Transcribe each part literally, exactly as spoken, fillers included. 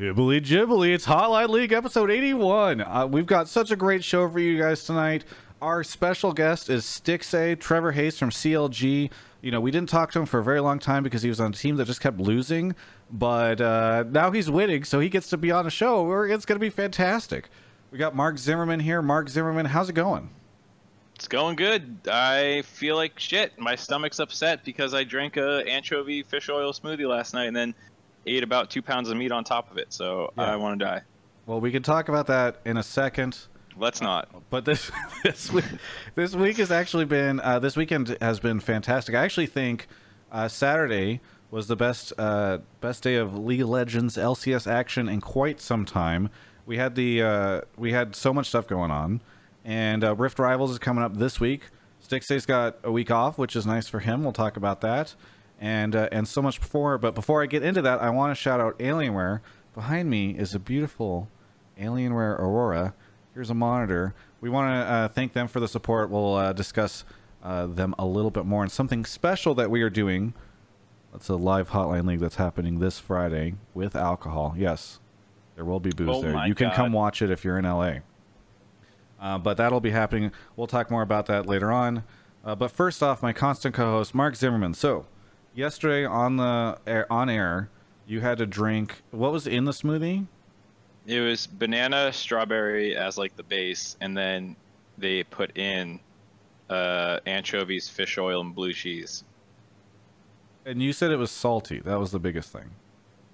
Jibbly jibbly, it's Hotline League episode eighty-one. Uh, we've got such a great show for you guys tonight. Our special guest is Stixxay, Trevor Hayes from C L G. You know, we didn't talk to him for a very long time because he was on a team that just kept losing. But uh, now he's winning, so he gets to be on a show where it's going to be fantastic. We got Mark Zimmerman here. Mark Zimmerman, how's it going? It's going good. I feel like shit. My stomach's upset because I drank a anchovy fish oil smoothie last night and then ate about two pounds of meat on top of it, so yeah. I want to die. Well, we can talk about that in a second. Let's not. But this this week, this week has actually been uh, this weekend has been fantastic. I actually think uh, Saturday was the best uh, best day of League of Legends L C S action in quite some time. We had the uh, we had so much stuff going on, and uh, Rift Rivals is coming up this week. Stixxay's got a week off, which is nice for him. We'll talk about that. And, uh, and so much before, but before I get into that, I want to shout out Alienware. Behind me is a beautiful Alienware Aurora. Here's a monitor. We want to uh, thank them for the support. We'll uh, discuss uh, them a little bit more. And something special that we are doing. That's a live Hotline League that's happening this Friday with alcohol. Yes, there will be booze oh there. You God. Can come watch it if you're in L A. Uh, but that'll be happening. We'll talk more about that later on. Uh, but first off, my constant co-host, Mark Zimmerman. So, yesterday on the air, on air, you had to drink. What was in the smoothie? It was banana, strawberry as like the base, and then they put in uh, anchovies, fish oil, and blue cheese. And you said it was salty. That was the biggest thing.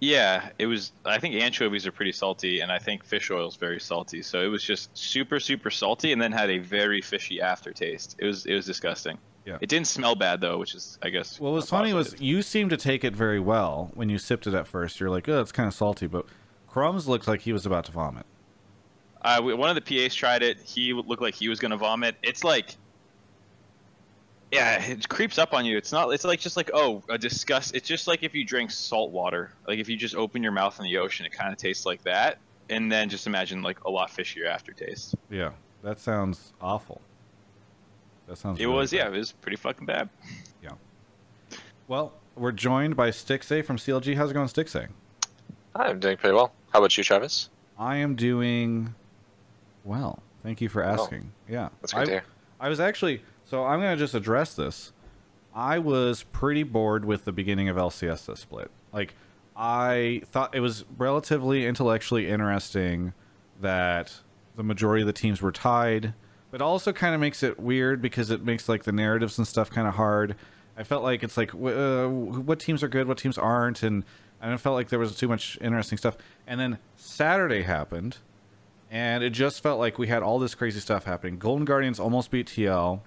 Yeah, it was. I think anchovies are pretty salty, and I think fish oil is very salty. So it was just super, super salty, and then had a very fishy aftertaste. It was, it was disgusting. Yeah. It didn't smell bad though, which is, I guess. Well, what was funny was you seemed to take it very well when you sipped it at first. You're like, oh, it's kind of salty, but Crumbs looked like he was about to vomit. Uh, we, one of the P As tried it. He looked like he was going to vomit. It's like, yeah, it creeps up on you. It's not. It's like just like oh, a disgust. It's just like if you drink salt water. Like if you just open your mouth in the ocean, it kind of tastes like that. And then just imagine like a lot fishier aftertaste. Yeah, that sounds awful. That sounds it really was, bad. Yeah, it was pretty fucking bad. Yeah. Well, we're joined by Stixxay from C L G. How's it going, Stixxay? I'm doing pretty well. How about you, Travis? I am doing well. Thank you for asking. Oh, yeah. That's good I, to hear. I was actually, so I'm going to just address this. I was pretty bored with the beginning of L C S this split. Like, I thought it was relatively intellectually interesting that the majority of the teams were tied. But also kind of makes it weird because it makes like the narratives and stuff kind of hard. I felt like it's like uh, what teams are good, what teams aren't, and and I felt like there was too much interesting stuff. And then Saturday happened, and it just felt like we had all this crazy stuff happening. Golden Guardians almost beat T L.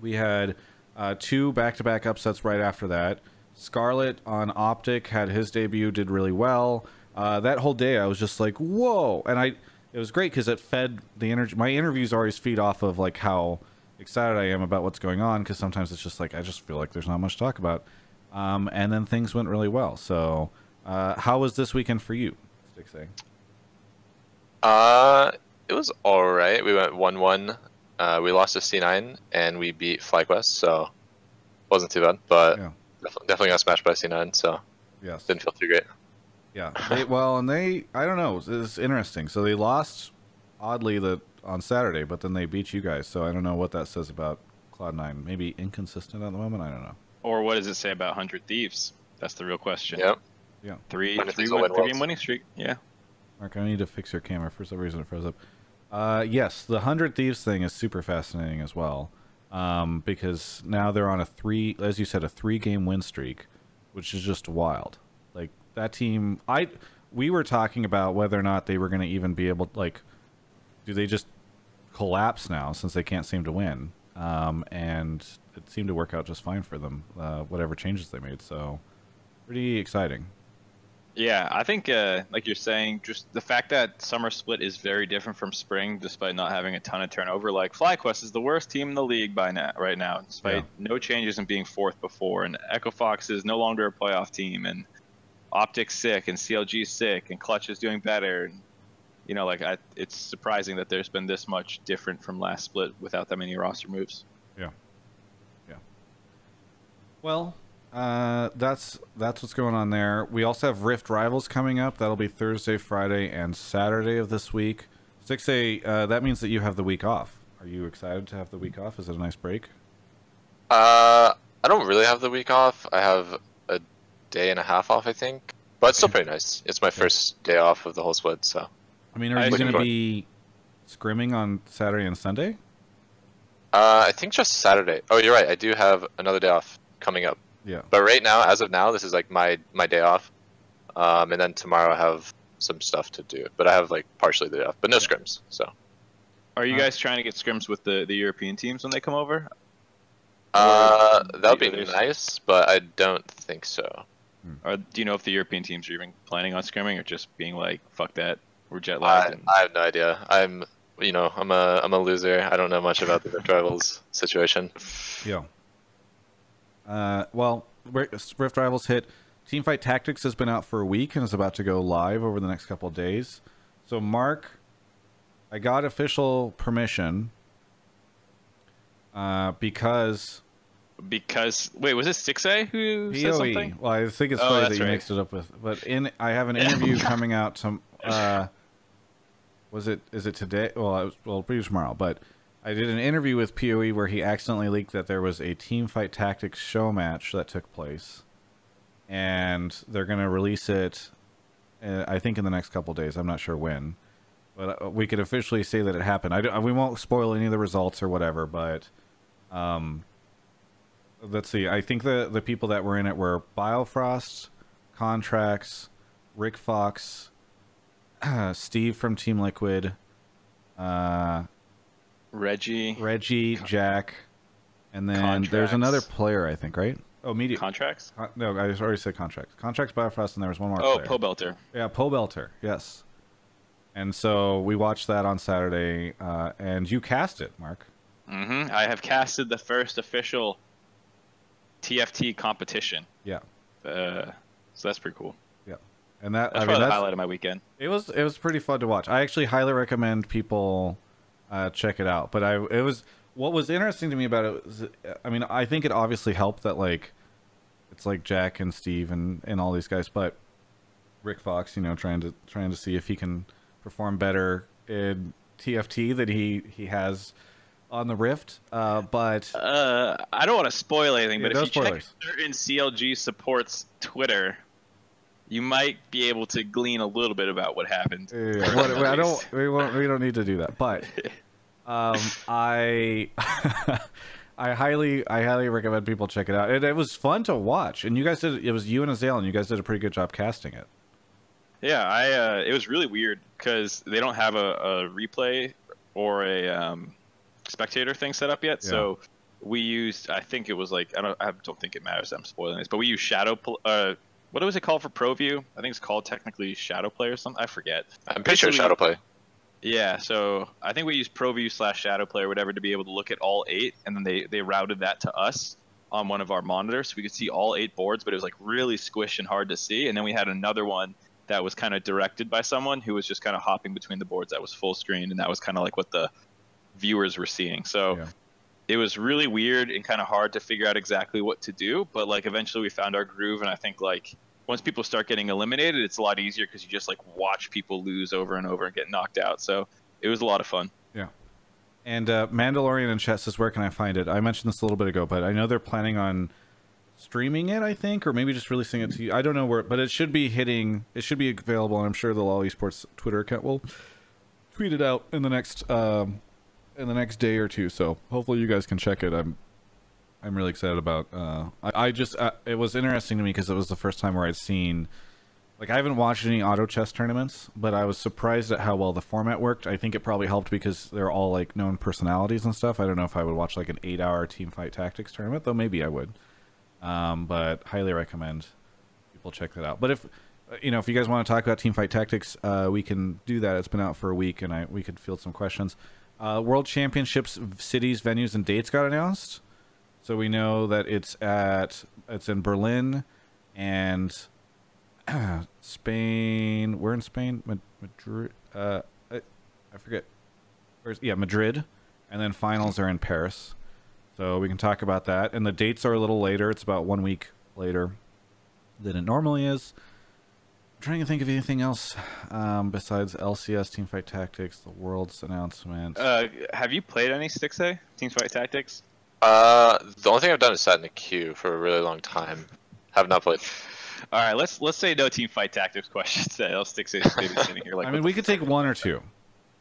We had uh, two back-to-back upsets right after that. Scarlet on Optic had his debut, did really well. Uh, that whole day, I was just like, whoa, and I. It was great because it fed the energy. My interviews always feed off of like how excited I am about what's going on, because sometimes it's just like I just feel like there's not much to talk about. Um, and then things went really well. So uh, how was this weekend for you, Stixxay? Uh, it was all right. We went one one. Uh, we lost to C nine, and we beat FlyQuest, so it wasn't too bad. But yeah. def definitely got smashed by C nine, so yes. Didn't feel too great. Yeah, they, well, and they, I don't know, it's interesting. So they lost, oddly, the, on Saturday, but then they beat you guys. So I don't know what that says about Cloud nine. Maybe inconsistent at the moment, I don't know. Or what does it say about one hundred Thieves? That's the real question. Yep. Yeah. Three, three, win, three game winning streak, yeah. Mark, I need to fix your camera. For some reason it froze up. Uh, yes, the one hundred Thieves thing is super fascinating as well. Um, because now they're on a three, as you said, a three game win streak, which is just wild. Like, that team, I, we were talking about whether or not they were going to even be able to, like, do they just collapse now since they can't seem to win? Um, and it seemed to work out just fine for them, uh, whatever changes they made. So, pretty exciting. Yeah, I think, uh, like you're saying, just the fact that summer split is very different from spring, despite not having a ton of turnover. Like, FlyQuest is the worst team in the league by now, right now, despite yeah. no changes and being fourth before. And Echo Fox is no longer a playoff team, and Optic's sick, and C L G's sick, and Clutch is doing better. And, you know, like, I, it's surprising that there's been this much different from last split without that many roster moves. Yeah. Yeah. Well, Uh, that's that's what's going on there. We also have Rift Rivals coming up. That'll be Thursday, Friday, and Saturday of this week. Stixxay, uh, that means that you have the week off. Are you excited to have the week off? Is it a nice break? Uh, I don't really have the week off. I have a day and a half off, I think. But it's still pretty nice. It's my first day off of the whole split, so. I mean, are you going to be scrimming on Saturday and Sunday? Uh, I think just Saturday. Oh, you're right. I do have another day off coming up. Yeah. But right now, as of now, this is like my my day off. Um, and then tomorrow I have some stuff to do. But I have like partially the day off, but no scrims, so. Are you guys trying to get scrims with the, the European teams when they come over? Uh, that would be nice, but I don't think so. Hmm. Or do you know if the European teams are even planning on scrimming or just being like, fuck that, we're jet lagged? I, and... I have no idea. I'm, you know, I'm a, I'm a loser. I don't know much about the Rift Rivals situation. Yeah. Uh, well, Rift Rivals hit. Teamfight Tactics has been out for a week and is about to go live over the next couple of days. So, Mark... I got official permission uh, because... Because... Wait, was it Stixxay who P O E said something? Well, I think it's oh, funny that you right. mixed it up with... But in, I have an interview coming out to... Uh, was it... Is it today? Well, I was, well, it'll be tomorrow, but I did an interview with P O E where he accidentally leaked that there was a Teamfight Tactics show match that took place. And they're going to release it, uh, I think, in the next couple days. I'm not sure when. But we could officially say that it happened. I don't, we won't spoil any of the results or whatever, but um, let's see. I think the, the people that were in it were Biofrost, Contractz, Rick Fox, Steve from Team Liquid, uh, Reggie, Reggie, Con Jack, and then Contractz. There's another player, I think, right? Oh, media. Contractz? Con no, I already said Contractz. Contractz, Biofrost, and there was one more oh, player. Oh, Pobelter. Yeah, Pobelter, yes. And so we watched that on Saturday, uh, and you cast it, Mark. Mm-hmm. I have casted the first official T F T competition. Yeah. Uh, so that's pretty cool. Yeah. And that that's I mean, probably that's, the highlight of my weekend. It was it was pretty fun to watch. I actually highly recommend people uh, check it out. But I it was what was interesting to me about it was, I mean, I think it obviously helped that like it's like Jack and Steve and and all these guys, but Rick Fox, you know, trying to trying to see if he can perform better in T F T than he he has on the Rift, uh, but uh, I don't want to spoil anything. But if you spoilers. check certain C L G supports Twitter, you might be able to glean a little bit about what happened. Yeah, what, I don't. We won't. We don't need to do that. But um, I I highly I highly recommend people check it out. It, it was fun to watch, and you guys did. It was you and Azale, and you guys did a pretty good job casting it. Yeah, I uh, it was really weird because they don't have a, a replay or a um, spectator thing set up yet. Yeah. So we used, I think it was like, I don't, I don't think it matters. I'm spoiling this, but we used shadow. Uh, what was it called for ProView? I think it's called technically shadow play or something. I forget. I'm pretty sure shadow play. Yeah, so I think we used ProView slash shadow play or whatever to be able to look at all eight, and then they they routed that to us on one of our monitors, so we could see all eight boards, but it was like really squished and hard to see. And then we had another one that was kind of directed by someone who was just kind of hopping between the boards. That was full screen, and that was kind of like what the viewers were seeing. So yeah, it was really weird and kind of hard to figure out exactly what to do. But like eventually we found our groove, and I think like once people start getting eliminated, it's a lot easier because you just like watch people lose over and over and get knocked out. So it was a lot of fun. Yeah. And uh, Mandalorian in chat says, where can I find it? I mentioned this a little bit ago, but I know they're planning on streaming it, I think, or maybe just releasing it to you. I don't know where, but it should be hitting. It should be available, and I'm sure the L O L Esports Twitter account will tweet it out in the next um, in the next day or two. So hopefully you guys can check it. I'm I'm really excited about. Uh, I, I just uh, it was interesting to me because it was the first time where I'd seen, like, I haven't watched any auto chess tournaments, but I was surprised at how well the format worked. I think it probably helped because they're all like known personalities and stuff. I don't know if I would watch like an eight-hour Teamfight Tactics tournament, though. Maybe I would. Um, but highly recommend people check that out. But if, you know, if you guys want to talk about Teamfight Tactics, uh, we can do that. It's been out for a week, and I, we could field some questions. Uh, World Championships cities, venues, and dates got announced. So we know that it's at, it's in Berlin and Spain. We're in Spain, Madrid. Uh, I, I forget. Where's, yeah, Madrid. And then finals are in Paris. So we can talk about that. And the dates are a little later. It's about one week later than it normally is. I'm trying to think of anything else um, besides L C S, Teamfight Tactics, the World's announcement. Uh, have you played any Stixxay, Teamfight Tactics? Uh, the only thing I've done is sat in a queue for a really long time. Have not played. All right, let's let's say no Teamfight Tactics questions. I'll stick to sitting here. Like, I mean, we could take one or two,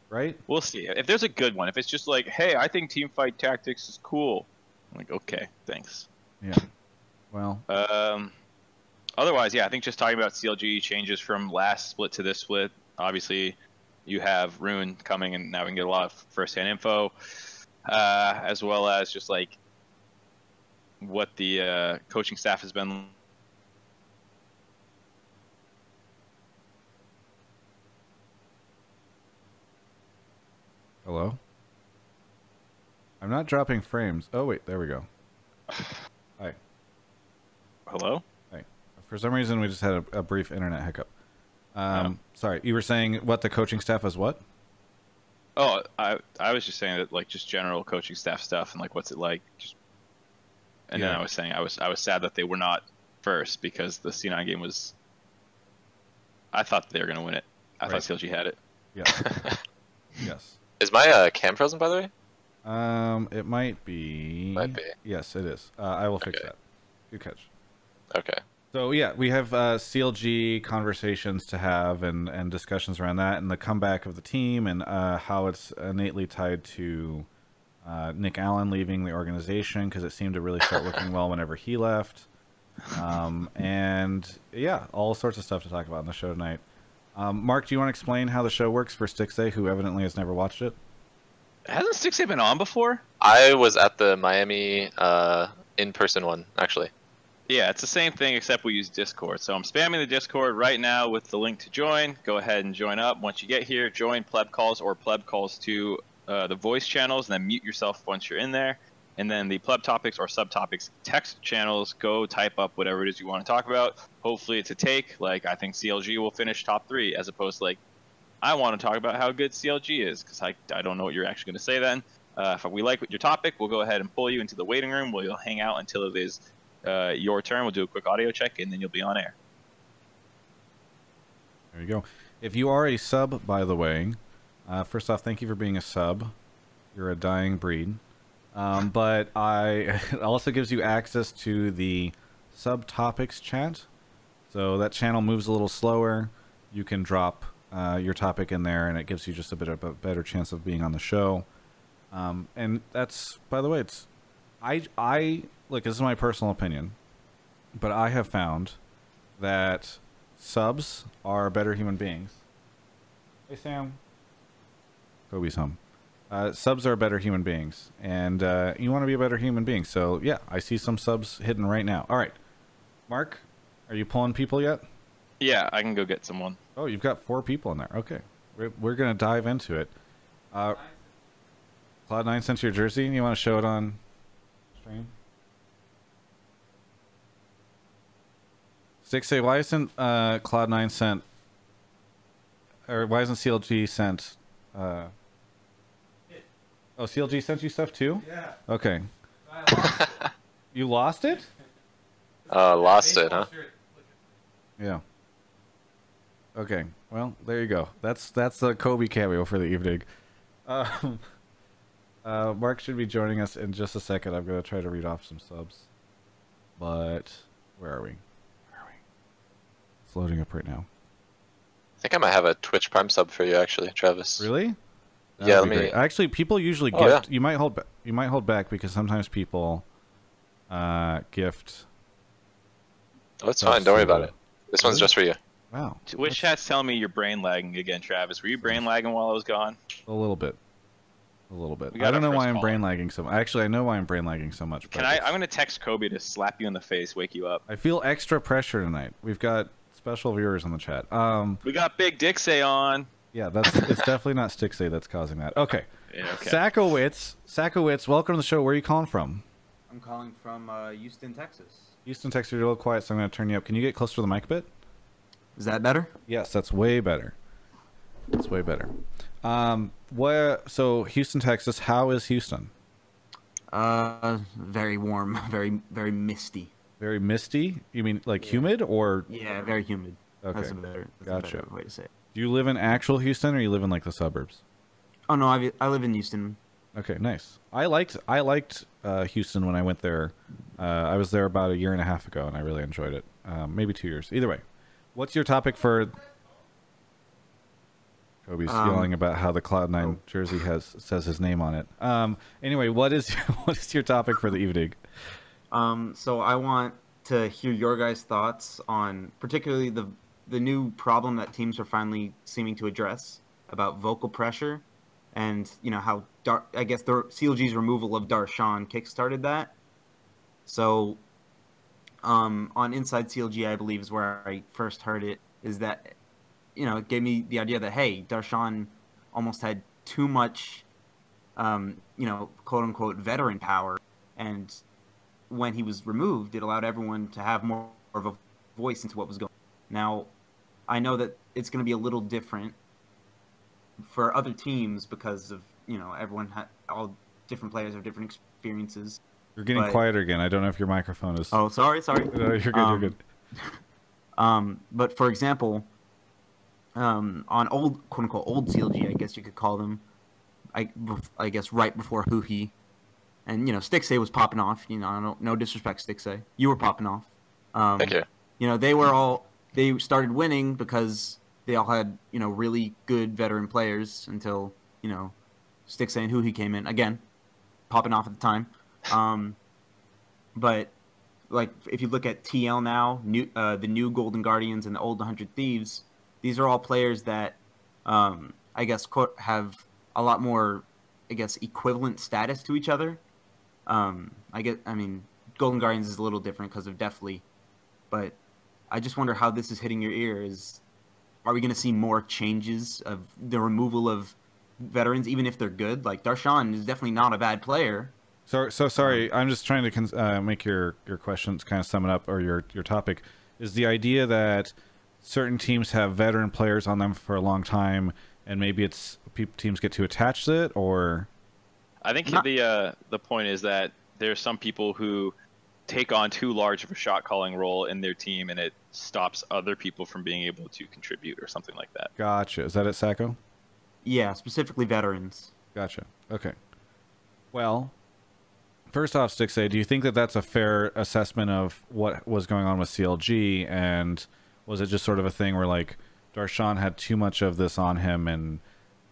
right? We'll see. If there's a good one, if it's just like, hey, I think Teamfight Tactics is cool, I'm like, okay, thanks. Yeah. Well. Um. Otherwise, yeah, I think just talking about C L G changes from last split to this split. Obviously, you have Rune coming, and now we can get a lot of first-hand info, uh, as well as just like what the uh, coaching staff has been. Hello? I'm not dropping frames. Oh, wait. There we go. Hi. Hello? Hi. For some reason, we just had a, a brief internet hiccup. Um, oh. Sorry. You were saying what the coaching staff is what? Oh, I I was just saying that, like, just general coaching staff stuff and, like, what's it like? Just... And yeah. then I was saying I was, I was sad that they were not first because the C nine game was... I thought they were going to win it. I right. thought C L G had it. Yeah. Yes. Is my uh, cam frozen, by the way? Um, it might be. Might be. Yes, it is. Uh, I will fix okay. that. Good catch. Okay. So yeah, we have uh, C L G conversations to have and and discussions around that, and the comeback of the team, and uh, how it's innately tied to uh, Nick Allen leaving the organization because it seemed to really start looking well whenever he left. Um, and yeah, all sorts of stuff to talk about on the show tonight. Um, Mark, do you want to explain how the show works for Stixxay, who evidently has never watched it? Hasn't Stixxay been on before? I was at the Miami uh, in-person one, actually. Yeah, it's the same thing, except we use Discord. So I'm spamming the Discord right now with the link to join. Go ahead and join up. Once you get here, join Pleb Calls or Pleb Calls to uh, the voice channels, and then mute yourself once you're in there. And then the Pleb Topics or Subtopics text channels, go type up whatever it is you want to talk about. Hopefully it's a take, like I think C L G will finish top three, as opposed to like, I want to talk about how good C L G is, because I, I don't know what you're actually going to say then. Uh, if we like your topic, we'll go ahead and pull you into the waiting room, where you'll hang out until it is uh, your turn. We'll do a quick audio check, and then you'll be on air. There you go. If you are a sub, by the way, uh, first off, thank you for being a sub. You're a dying breed. Um, but I it also gives you access to the subtopics chat, so that channel moves a little slower. You can drop uh, your topic in there, and it gives you just a bit of a better chance of being on the show. Um, and that's, by the way, it's I I look. This is my personal opinion, but I have found that subs are better human beings. Hey Sam, Kobbe's home. Uh, subs are better human beings, and uh, you want to be a better human being. So yeah, I see some subs hidden right now. All right, Mark, are you pulling people yet? Yeah, I can go get someone. Oh, you've got four people in there. Okay, we're, we're gonna dive into it. Uh, Cloud nine sent your jersey, and you want to show it on stream? Stixxay, why isn't uh, Cloud nine sent, or why isn't C L G sent? Uh, Oh, C L G sent you stuff too? Yeah. Okay. Lost you lost it? Uh, lost it, huh? Yeah. Okay. Well, there you go. That's that's the Kobbe cameo for the evening. Um, uh, Mark should be joining us in just a second. I'm gonna try to read off some subs, but where are we? Where are we? It's loading up right now. I think I might have a Twitch Prime sub for you, actually, Travis. Really? That yeah, let me... Actually, people usually oh, gift. Yeah. You might hold. You might hold back because sometimes people uh, gift. Oh, that's fine. Don't worry about it. This one's just for you. Wow. Twitch chat's telling me you're brain lagging again, Travis. Were you brain lagging while I was gone? A little bit. A little bit. I don't know why I'm brain lagging so much. Actually, I know why I'm brain lagging so much. Can I? I'm gonna text Kobbe to slap you in the face, wake you up. I feel extra pressure tonight. We've got special viewers on the chat. Um. We got Big Dixxay on. Yeah, that's it's definitely not Stixxay that's causing that. Okay. Yeah, okay. Sackowitz, Sackowitz, welcome to the show. Where are you calling from? I'm calling from uh, Houston, Texas. Houston, Texas, you're a little quiet, so I'm going to turn you up. Can you get closer to the mic a bit? Is that better? Yes, that's way better. That's way better. Um, where, so, Houston, Texas, how is Houston? Uh, very warm, very, very misty. Very misty? You mean like yeah. humid or? Yeah, very humid. Okay. That's a better, that's gotcha. a better way to say it. Do you live in actual Houston or you live in like the suburbs? Oh, no, I, I live in Houston. Okay, nice. I liked I liked uh, Houston when I went there. Uh, I was there about a year and a half ago, and I really enjoyed it. Um, maybe two years. Either way, what's your topic for? Kobe's um, yelling about how the Cloud nine oh. jersey has says his name on it. Um, anyway, what is what is your topic for the evening? Um, so I want to hear your guys' thoughts on particularly the the new problem that teams are finally seeming to address about vocal pressure. And, you know, how, Dar I guess, the C L G's removal of Darshan kickstarted that. So, um, on Inside C L G, I believe, is where I first heard it, is that, you know, it gave me the idea that, hey, Darshan almost had too much, um, you know, quote-unquote veteran power. And when he was removed, it allowed everyone to have more of a voice into what was going on. Now, I know that it's going to be a little different for other teams because of, you know, everyone ha all different players have different experiences. You're getting but... quieter again. I don't know if your microphone is. Oh, sorry, sorry. No, you're good. Um, you're good. Um, but for example, um, on old quote unquote old C L G, I guess you could call them. I I guess right before Huhi, and you know Stixxay was popping off. You know, I don't, no disrespect, Stixxay. You were popping off. Um, Thank you. You know, they were all they started winning because they all had, you know, really good veteran players until, you know, Stixxay and Huhi came in. Again, popping off at the time. Um, but, like, if you look at T L now, new, uh, the new Golden Guardians and the old one hundred Thieves, these are all players that, um, I guess, quote, have a lot more, I guess, equivalent status to each other. Um, I get, I mean, Golden Guardians is a little different because of Deathly. But I just wonder how this is hitting your ear is... Are we going to see more changes of the removal of veterans, even if they're good? Like, Darshan is definitely not a bad player. So, so sorry, I'm just trying to uh, make your, your questions kind of sum it up, or your, your topic, is the idea that certain teams have veteran players on them for a long time, and maybe it's teams get too attached to it, or? I think not the, uh, the point is that there's some people who take on too large of a shot-calling role in their team, and it stops other people from being able to contribute or something like that. Gotcha. Is that it, Sacco? Yeah, specifically veterans. Gotcha. Okay. Well, first off, Stixxay, do you think that that's a fair assessment of what was going on with C L G, and was it just sort of a thing where, like, Darshan had too much of this on him, and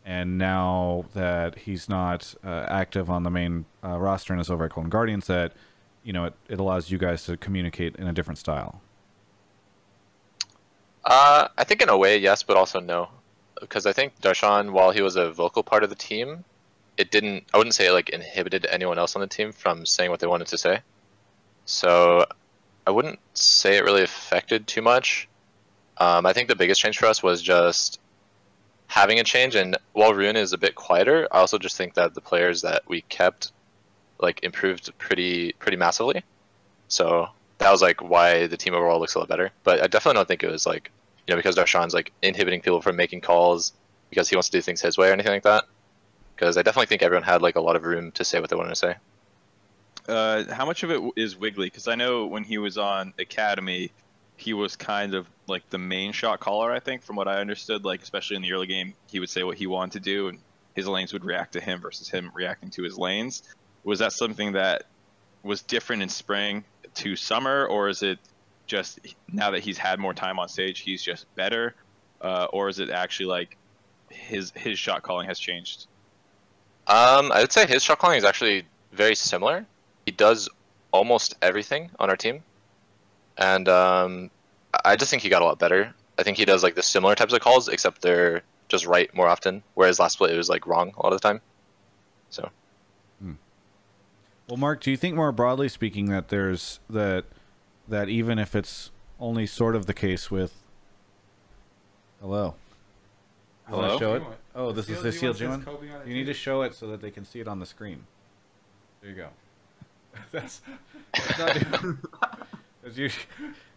and now that he's not uh, active on the main uh, roster and is over at Golden Guardians, that you know, it, it allows you guys to communicate in a different style? Uh, I think in a way, yes, but also no. Because I think Darshan, while he was a vocal part of the team, it didn't, I wouldn't say it like inhibited anyone else on the team from saying what they wanted to say. So I wouldn't say it really affected too much. Um, I think the biggest change for us was just having a change. And while Rune is a bit quieter, I also just think that the players that we kept like improved pretty pretty massively, so that was like why the team overall looks a lot better. But I definitely don't think it was like, you know, because Darshan's like inhibiting people from making calls because he wants to do things his way or anything like that, because I definitely think everyone had like a lot of room to say what they wanted to say. Uh, how much of it is Wiggly? Because I know when he was on Academy, he was kind of like the main shot caller, I think, from what I understood, like especially in the early game, he would say what he wanted to do and his lanes would react to him versus him reacting to his lanes. Was that something that was different in spring to summer, or is it just now that he's had more time on stage, he's just better? Uh, or is it actually like his his shot calling has changed? Um, I would say his shot calling is actually very similar. He does almost everything on our team. And um, I just think he got a lot better. I think he does like the similar types of calls, except they're just right more often, whereas last split it was like wrong a lot of the time. So. Hmm. Well, Mark, do you think more broadly speaking that there's that that even if it's only sort of the case with hello, hello, hello? Show it. Oh, this is the C L G one. You need to show it so that they can see it on the screen. There you go. That's, that's not, you're,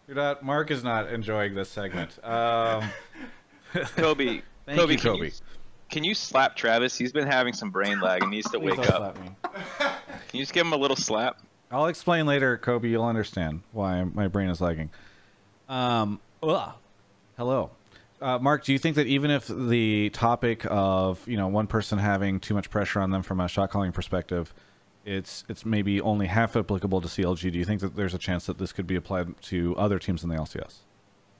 you're not. Mark is not enjoying this segment. Um, Kobbe, thank Kobbe, you, Kobbe. Can you, can you slap Travis? He's been having some brain lag and needs to wake up. Slap me. Can you just give him a little slap? I'll explain later, Kobbe. You'll understand why my brain is lagging. Um, ugh. Hello. Uh, Mark, do you think that even if the topic of, you know, one person having too much pressure on them from a shot calling perspective, it's it's maybe only half applicable to C L G, do you think that there's a chance that this could be applied to other teams in the L C S?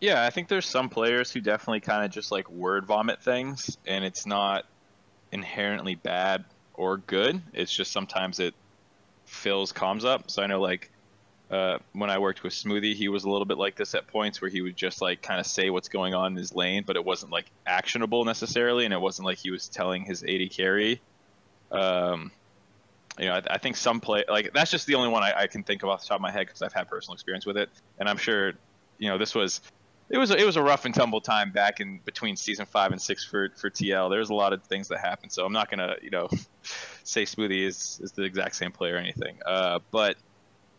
Yeah, I think there's some players who definitely kind of just like word vomit things, and it's not inherently bad or good. It's just sometimes it fills comms up. So I know like uh, when I worked with Smoothie, he was a little bit like this at points where he would just like kind of say what's going on in his lane, but it wasn't like actionable necessarily, and it wasn't like he was telling his A D carry. Um, you know, I, I think some play like that's just the only one I, I can think of off the top of my head because I've had personal experience with it, and I'm sure you know this was. It was, it was a rough and tumble time back in between season five and six for, for T L. There's a lot of things that happened, so I'm not going to, you know, say Smoothie is, is the exact same player or anything. Uh, but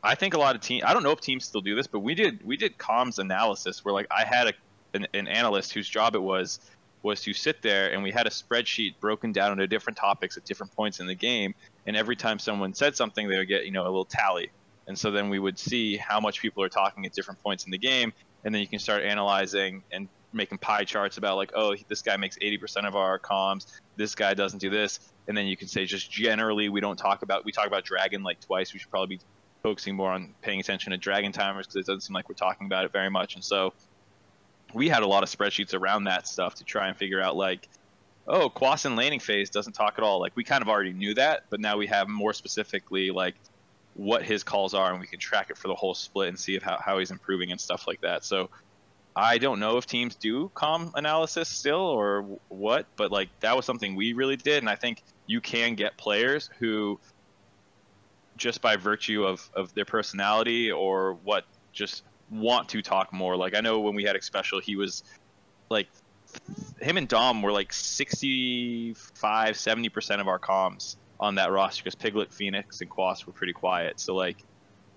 I think a lot of teams, I don't know if teams still do this, but we did we did comms analysis where, like, I had a, an, an analyst whose job it was was to sit there, and we had a spreadsheet broken down into different topics at different points in the game, and every time someone said something, they would get, you know, a little tally. And so then we would see how much people are talking at different points in the game, and then you can start analyzing and making pie charts about like, oh, this guy makes eighty percent of our comms, this guy doesn't do this. And then you can say just generally we don't talk about, we talk about Dragon like twice. We should probably be focusing more on paying attention to Dragon timers because it doesn't seem like we're talking about it very much. And so we had a lot of spreadsheets around that stuff to try and figure out like, oh, Quas in laning phase doesn't talk at all. Like we kind of already knew that, but now we have more specifically like, what his calls are, and we can track it for the whole split and see if how, how he's improving and stuff like that. So I don't know if teams do comm analysis still or what, but like that was something we really did. And I think you can get players who just by virtue of, of their personality or what just want to talk more. Like I know when we had Xpecial, he was like, him and Dom were like sixty-five, seventy percent of our comms on that roster because Piglet, Phoenix, and Quas were pretty quiet. So like,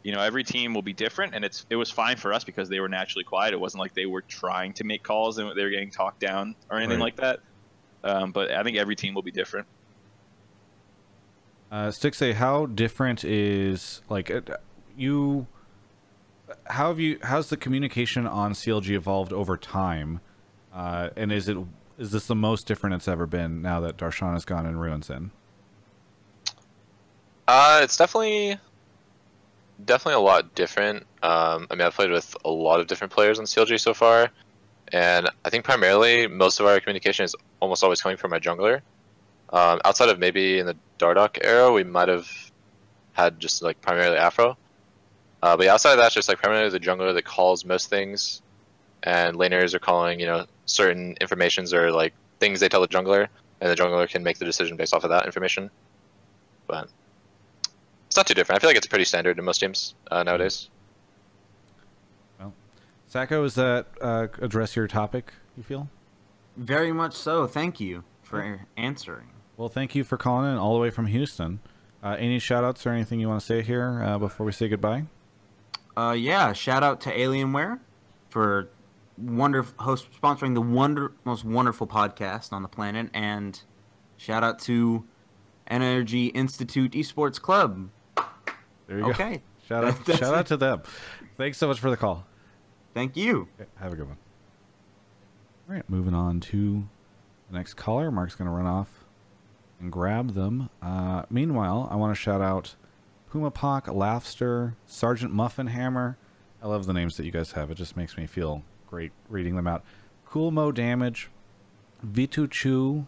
you know, every team will be different, and it's it was fine for us because they were naturally quiet. It wasn't like they were trying to make calls and they were getting talked down or anything right. like that. Um, but I think every team will be different. Uh, Stixxay, how different is like you? How have you? How's the communication on C L G evolved over time? Uh, and is it is this the most different it's ever been now that Darshan has gone and Rune's in? Uh, it's definitely, definitely a lot different. Um, I mean, I've played with a lot of different players on C L G so far, and I think primarily most of our communication is almost always coming from my jungler. Um, outside of maybe in the Dardock era, we might have had just like primarily Aphro. Uh, but yeah, outside of that, it's just like primarily the jungler that calls most things, and laners are calling, you know, certain informations or like things they tell the jungler, and the jungler can make the decision based off of that information. But it's not too different. I feel like it's pretty standard in most teams uh, nowadays. Well, Sacco, does that uh, address your topic, you feel? Very much so. Thank you for yeah. answering. Well, thank you for calling in all the way from Houston. Uh, any shout-outs or anything you want to say here uh, before we say goodbye? Uh, yeah, shout-out to Alienware for wonderful host sponsoring the wonder most wonderful podcast on the planet, and shout-out to Energy Institute Esports Club. There you okay. go. Shout out, shout out to them. Thanks so much for the call. Thank you. Okay, have a good one. All right, moving on to the next caller. Mark's going to run off and grab them. Uh, meanwhile, I want to shout out Pumapock, Laughster, Sergeant Muffinhammer. I love the names that you guys have. It just makes me feel great reading them out. Cool Mo Damage, Vitochu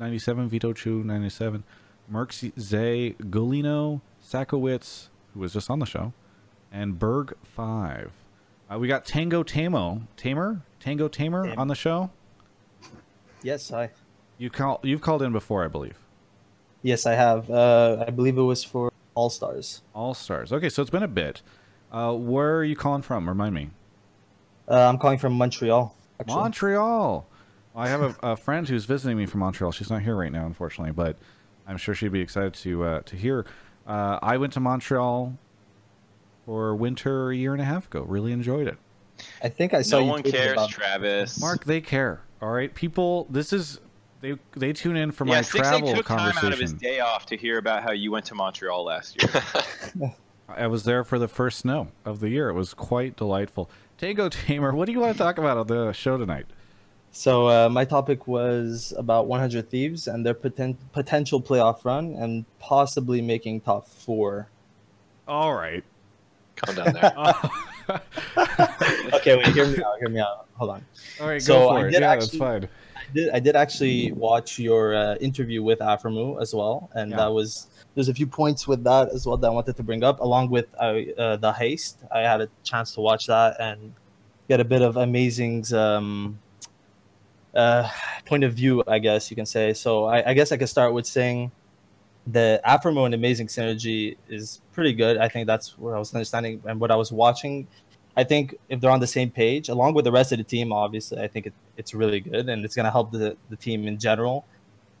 ninety-seven, Vitochu ninety-seven, Mark Zay, Golino, Sakowitz, who was just on the show, and Berg five. Uh, we got Tango Tamo, Tamer, Tango Tamer Tam on the show. Yes, hi. You call, you've called in before, I believe. Yes, I have. Uh, I believe it was for All Stars. All Stars. Okay, so it's been a bit. Uh, where are you calling from? Remind me. Uh, I'm calling from Montreal. Actually. Montreal. Well, I have a, a friend who's visiting me from Montreal. She's not here right now, unfortunately, but I'm sure she'd be excited to uh, to hear. Uh, I went to Montreal for winter a year and a half ago. Really enjoyed it. I think I saw. No one cares, Travis. Mark, they care. All right, people. This is they they tune in for yeah, my Stixxay travel took conversation. Time out of his day off to hear about how you went to Montreal last year. I was there for the first snow of the year. It was quite delightful. Tango Tamer, what do you want to talk about on the show tonight? So uh, my topic was about one hundred Thieves and their poten potential playoff run and possibly making top four. All right. Calm down there. Okay, wait, hear me out, hear me out. Hold on. All right, so go for I it. Did yeah, actually, that's fine. I did, I did actually watch your uh, interview with Aphromoo as well, and yeah. that was... There's a few points with that as well that I wanted to bring up, along with uh, uh, the heist. I had a chance to watch that and get a bit of Amazing's um, uh, point of view, I guess you can say. So I, I guess I could start with saying the Aphromoo and Amazing synergy is pretty good. I think that's what I was understanding and what I was watching. I think if they're on the same page, along with the rest of the team, obviously, I think it, it's really good and it's going to help the, the team in general.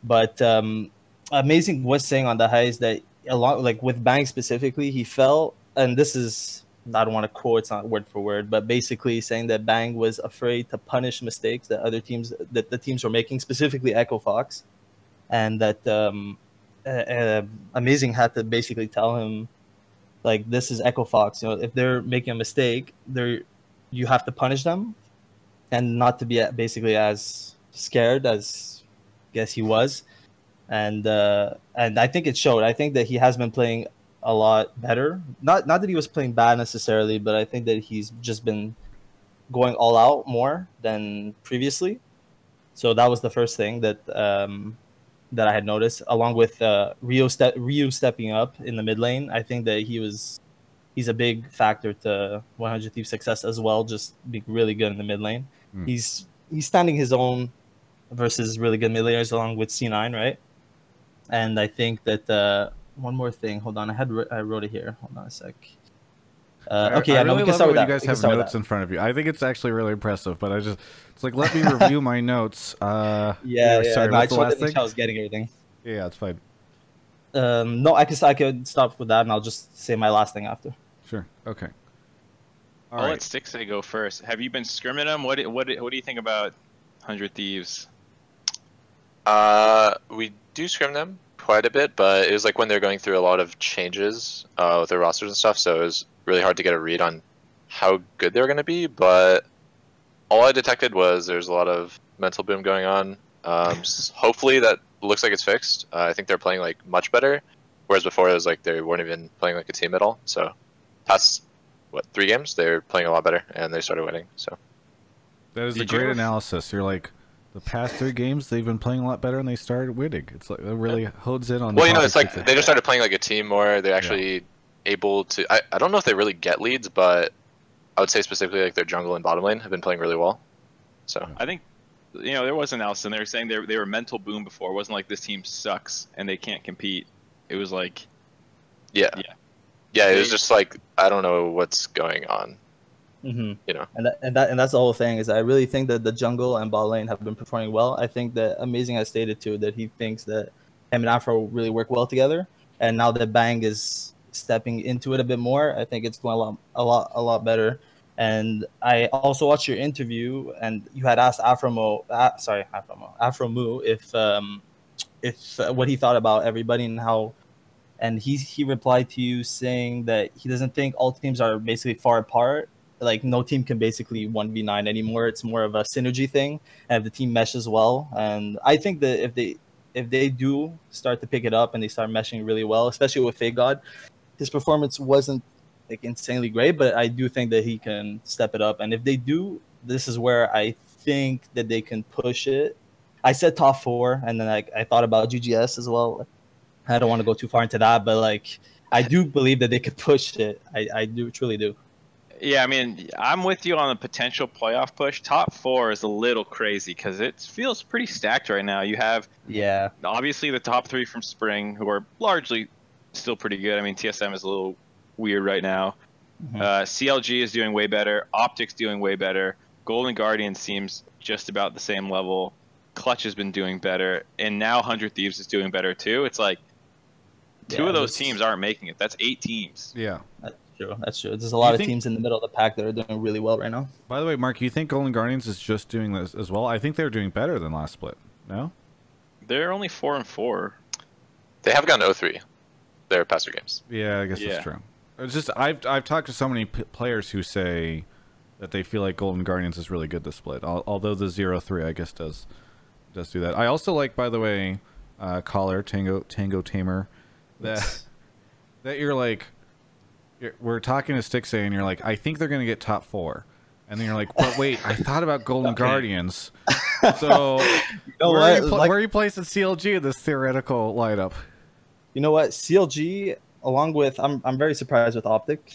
But... Um, Amazing was saying on the heist that a lot, like with Bang specifically, he felt, and this is, I don't want to quote, it's not word for word, but basically saying that Bang was afraid to punish mistakes that other teams, that the teams were making, specifically Echo Fox, and that um, uh, uh, Amazing had to basically tell him, like, this is Echo Fox, you know, if they're making a mistake, they're, you have to punish them, and not to be basically as scared as, I guess he was. And uh, and I think it showed. I think that he has been playing a lot better. Not not that he was playing bad necessarily, but I think that he's just been going all out more than previously. So that was the first thing that um, that I had noticed. Along with uh, Ryu, ste Ryu stepping up in the mid lane, I think that he was he's a big factor to one hundred Thieves' success as well. Just being really good in the mid lane. Mm. He's he's standing his own versus really good mid laners, along with C nine, right? And I think that uh, one more thing. Hold on, I had I wrote it here. Hold on a sec. Uh, okay, I, I yeah, really no, we can love start when with you guys have notes in front of you. I think it's actually really impressive. But I just it's like let me review my notes. Uh, yeah, yeah. Sorry, no, I, the last thing? I was getting everything. Yeah, it's fine. Um, no, I could I could stop with that, and I'll just say my last thing after. Sure. Okay. All I'll right. Let Stixxay go first. Have you been scrimming them? What what what do you think about one hundred Thieves? Uh, we do scrim them quite a bit, but it was like when they're going through a lot of changes uh, with their rosters and stuff, so it was really hard to get a read on how good they were going to be, but all I detected was there's a lot of mental boom going on. Um, hopefully that looks like it's fixed. Uh, I think they're playing like much better, whereas before it was like they weren't even playing like a team at all, so past, what, three games, they're playing a lot better, and they started winning, so. That is a great analysis. You're like... The past three games, they've been playing a lot better, and they started winning. It's like that really hones in on. Well, the you know, it's like they just started playing like a team more. They're actually yeah. able to. I, I don't know if they really get leads, but I would say specifically like their jungle and bottom lane have been playing really well. So I think, you know, there was an analysis. They were saying they they were mental boom before. It wasn't like this team sucks and they can't compete. It was like, yeah, yeah, yeah. It was just like I don't know what's going on. Mm-hmm. You know, and that, and that and that's the whole thing is I really think that the jungle and bot lane have been performing well. I think that Amazing has stated too that he thinks that him and Afro really work well together. And now that Bang is stepping into it a bit more, I think it's going a lot, a lot, a lot better. And I also watched your interview, and you had asked Aphromoo, uh, sorry, Aphromoo, Aphromoo, if um, if uh, what he thought about everybody and how. And he he replied to you saying that he doesn't think all teams are basically far apart. Like, no team can basically one v nine anymore. It's more of a synergy thing, and the team meshes well. And I think that if they if they do start to pick it up and they start meshing really well, especially with Fake God, his performance wasn't, like, insanely great, but I do think that he can step it up. And if they do, this is where I think that they can push it. I said top four, and then I, I thought about G G S as well. I don't want to go too far into that, but, like, I do believe that they could push it. I, I do truly do. Yeah, I mean, I'm with you on the potential playoff push. Top four is a little crazy because it feels pretty stacked right now. You have, yeah, obviously the top three from spring who are largely still pretty good. I mean, T S M is a little weird right now. Mm-hmm. uh, C L G is doing way better. Optic's doing way better. Golden Guardians seems just about the same level. Clutch has been doing better. And now one hundred Thieves is doing better too. It's like two yeah, of those teams aren't making it. That's eight teams. Yeah. Uh, True. That's true. There's a lot you of think, teams in the middle of the pack that are doing really well right now. By the way, Mark, you think Golden Guardians is just doing this as well? I think they're doing better than last split. No? They're only four and four. They have gone oh three. They're past their games. Yeah, I guess yeah. that's true. It's just I've I've talked to so many p players who say that they feel like Golden Guardians is really good to split. Al although the zero three I guess does does do that. I also like, by the way, uh, Collar Tango Tango Tamer, that that you're like, you're, we're talking to Stixxay and you're like, I think they're gonna get top four, and then you're like, but wait, I thought about Golden okay. Guardians. So you know where, are you like where are you placing C L G in this theoretical lineup? You know what, C L G. Along with, I'm I'm very surprised with Optic.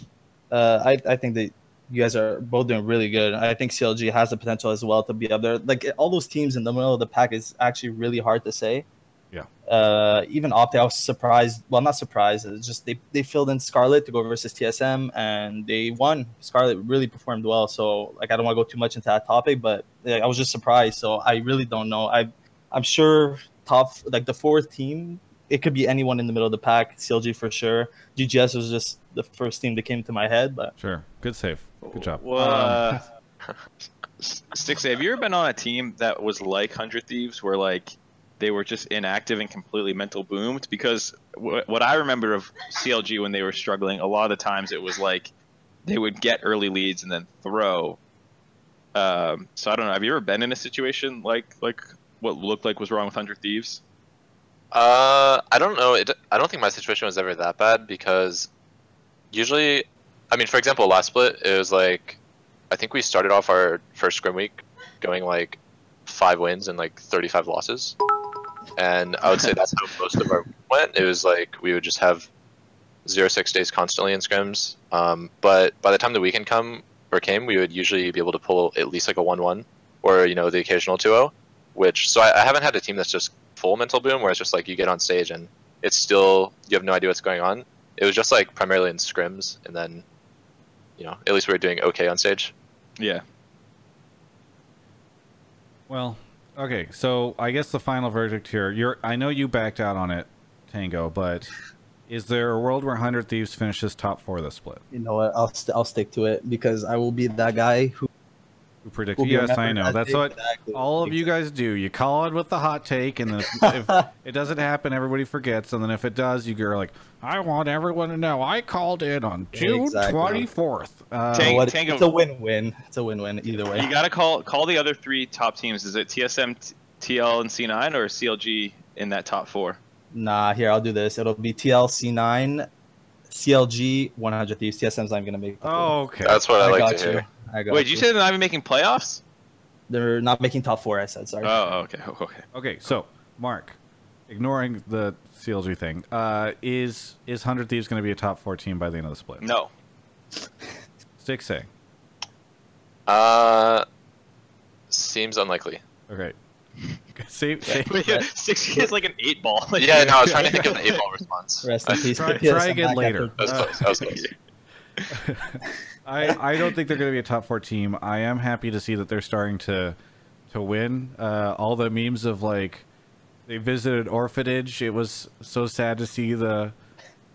Uh, I I think that you guys are both doing really good. I think C L G has the potential as well to be up there. Like all those teams in the middle of the pack is actually really hard to say. Yeah. Uh, even Optic, I was surprised. Well, not surprised. It's just they they filled in Scarlet to go versus T S M, and they won. Scarlet really performed well. So like I don't want to go too much into that topic, but like, I was just surprised. So I really don't know. I I'm sure top like the fourth team. It could be anyone in the middle of the pack. C L G for sure. G G S was just the first team that came to my head, but sure. Good save. Good job. Well, um, uh, Stixxay, have you ever been on a team that was like one hundred Thieves, where like they were just inactive and completely mental boomed? Because w what I remember of C L G when they were struggling, a lot of the times it was like they would get early leads and then throw. Um, so I don't know. Have you ever been in a situation like like what looked like was wrong with one hundred Thieves? Uh, I don't know. It, I don't think my situation was ever that bad, because usually, I mean, for example, last split, it was like, I think we started off our first scrim week going like five wins and like thirty-five losses. And I would say that's how most of our week went. It was like, we would just have zero, six days constantly in scrims. Um, but by the time the weekend come or came, we would usually be able to pull at least like a one one or, you know, the occasional two oh, which, so I, I haven't had a team that's just full mental boom where it's just like you get on stage and it's still you have no idea what's going on. It was just like primarily in scrims, and then, you know, at least we were doing okay on stage. Yeah. Well, okay, so I guess the final verdict here, you're I know you backed out on it, Tango, but is there a world where one hundred Thieves finishes top four this split? You know what, I'll, st I'll stick to it, because I will be that guy who Who predicted? We'll yes, I know. That That's day. what exactly. all of exactly. you guys do. You call it with the hot take, and then if, if it doesn't happen, everybody forgets. And then if it does, you're like, I want everyone to know I called in on June twenty-fourth. Uh, Tango, Tango, it's a win-win. It's a win-win either way. You got to call call the other three top teams. Is it T S M, T L, and C nine, or C L G in that top four? Nah, here, I'll do this. It'll be T L, C nine, C L G, one hundred Thieves. T S M's not going to make it. Oh, okay. That's what I, I like to you. hear. I got Wait, you. you said they're not even making playoffs? They're not making top four, I said. Sorry. Oh, okay. Okay. Okay, so, Mark, ignoring the C L G thing, uh, is is one hundred Thieves going to be a top four team by the end of the split? No. Stixxay. Uh, seems unlikely. Okay. Save, save. Stixxay is like an eight ball. Yeah, no, I was trying to think of an eight ball response. Rest in peace. Try, try again later. That was close. That was close. I, I don't think they're going to be a top four team. I am happy to see that they're starting to to win. Uh, all the memes of like they visited orphanage. It was so sad to see the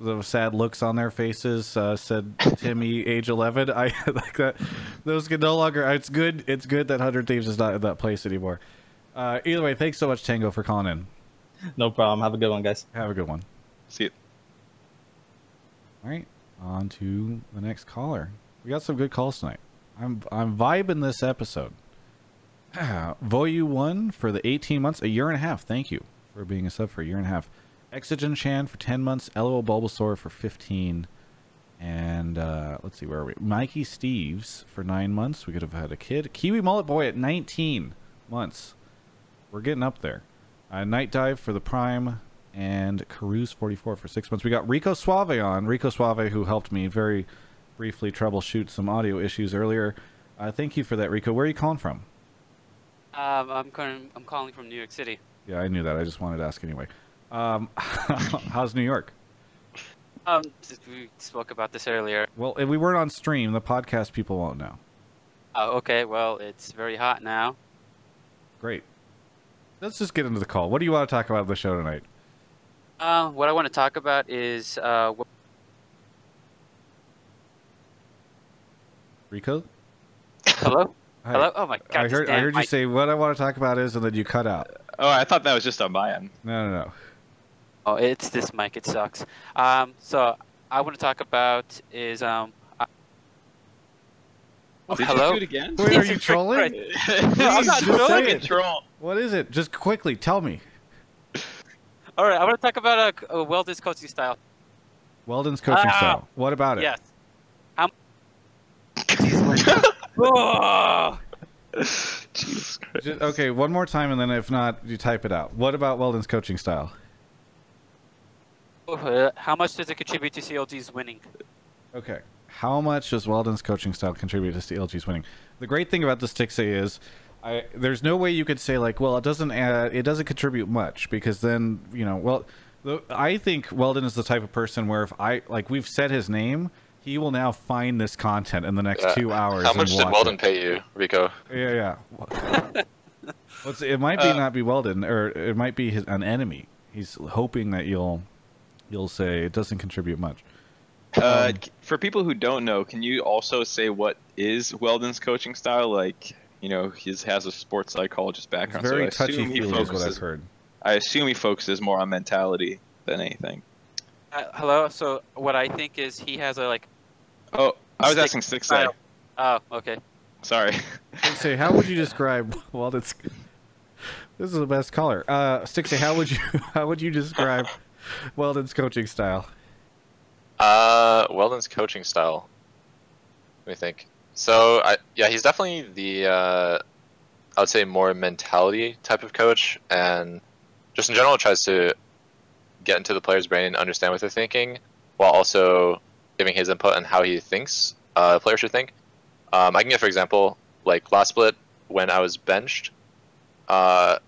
the sad looks on their faces. Uh, said Timmy, age eleven. I like that. Those can no longer. It's good. It's good that one hundred Thieves is not in that place anymore. Uh, either way, thanks so much, Tango, for calling in. No problem. Have a good one, guys. Have a good one. See you. All right. On to the next caller. We got some good calls tonight. I'm I'm vibing this episode. Voyu one for the eighteen months, a year and a half. Thank you for being a sub for a year and a half. Exogen Chan for ten months. L O L Bulbasaur for fifteen. And uh, let's see, where are we? Mikey Steves for nine months. We could have had a kid. Kiwi Mullet Boy at nineteen months. We're getting up there. Uh, Night Dive for the Prime. And Carouse forty-four for six months. We got Rico Suave on. Rico Suave, who helped me very briefly troubleshoot some audio issues earlier. Uh, thank you for that, Rico. Where are you calling from? Uh, I'm, calling, I'm calling from New York City. Yeah, I knew that. I just wanted to ask anyway. Um, how's New York? Um, we spoke about this earlier. Well, if we weren't on stream, the podcast people won't know. Uh, okay, well, it's very hot now. Great. Let's just get into the call. What do you want to talk about on the show tonight? Uh, what I want to talk about is uh, what Rico. Hello. Hi. Hello. Oh my God! I heard. I heard you I... say what I want to talk about is, and then you cut out. Oh, I thought that was just on my end. No, no, no. Oh, it's this mic. It sucks. Um, so I want to talk about is um. Oh, did hello? You do it again? Wait, are you trolling? No, I'm not trolling. A troll. What is it? Just quickly tell me. All right, I want to talk about a, a Weldon's coaching style. Weldon's coaching uh, style. What about it? Yes. I'm... oh! Jesus Christ. Just, okay, one more time, and then if not, you type it out. What about Weldon's coaching style? Uh, how much does it contribute to C L G's winning? Okay. How much does Weldon's coaching style contribute to C L G's winning? The great thing about this Stixxay is, I, there's no way you could say like, well, it doesn't add, it doesn't contribute much, because then you know, well, the, I think Weldon is the type of person where if I like we've said his name, he will now find this content in the next yeah. two hours. How much did Weldon it. pay you, Rico? Yeah, yeah. well, it might be uh, not be Weldon, or it might be his, an enemy. He's hoping that you'll you'll say it doesn't contribute much. Uh, um, for people who don't know, can you also say what is Weldon's coaching style? Like, you know, he has a sports psychologist background, very so I assume he focuses. What I've heard. I assume he focuses more on mentality than anything. Uh, hello. So what I think is he has a like. Oh, I was asking Stixxay. Oh, okay. Sorry. Stixxay, how would you describe Weldon's? This is the best caller. Uh, Stixxay, how would you how would you describe Weldon's coaching style? Uh, Weldon's coaching style. Let me think. So, I, yeah, he's definitely the, uh, I would say, more mentality type of coach, and just in general tries to get into the player's brain and understand what they're thinking, while also giving his input on how he thinks uh, the player should think. Um, I can give, for example, like last split, when I was benched, uh,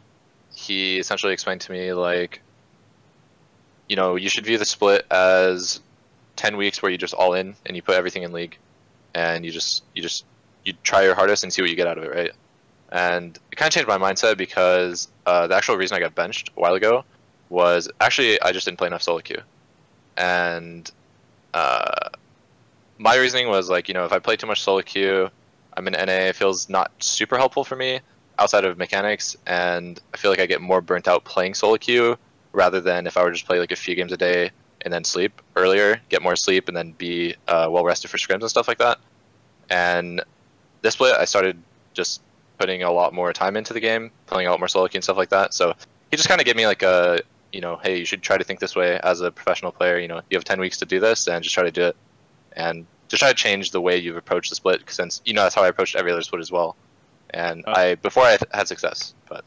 he essentially explained to me, like, you know, you should view the split as ten weeks where you just all in and you put everything in League. And you just you just you try your hardest and see what you get out of it, right? And it kind of changed my mindset, because uh, the actual reason I got benched a while ago was actually I just didn't play enough solo queue. And uh, my reasoning was like, you know, if I play too much solo queue, I'm in N A, it feels not super helpful for me outside of mechanics, and I feel like I get more burnt out playing solo queue rather than if I were just play like a few games a day and then sleep earlier, get more sleep, and then be uh, well rested for scrims and stuff like that. And this split, I started just putting a lot more time into the game, playing a lot more solo queue and stuff like that. So he just kind of gave me like a, you know, hey, you should try to think this way as a professional player. You know, you have ten weeks to do this, and just try to do it, and just try to change the way you've approached the split. Because since you know that's how I approached every other split as well. And uh, I before I had success, but.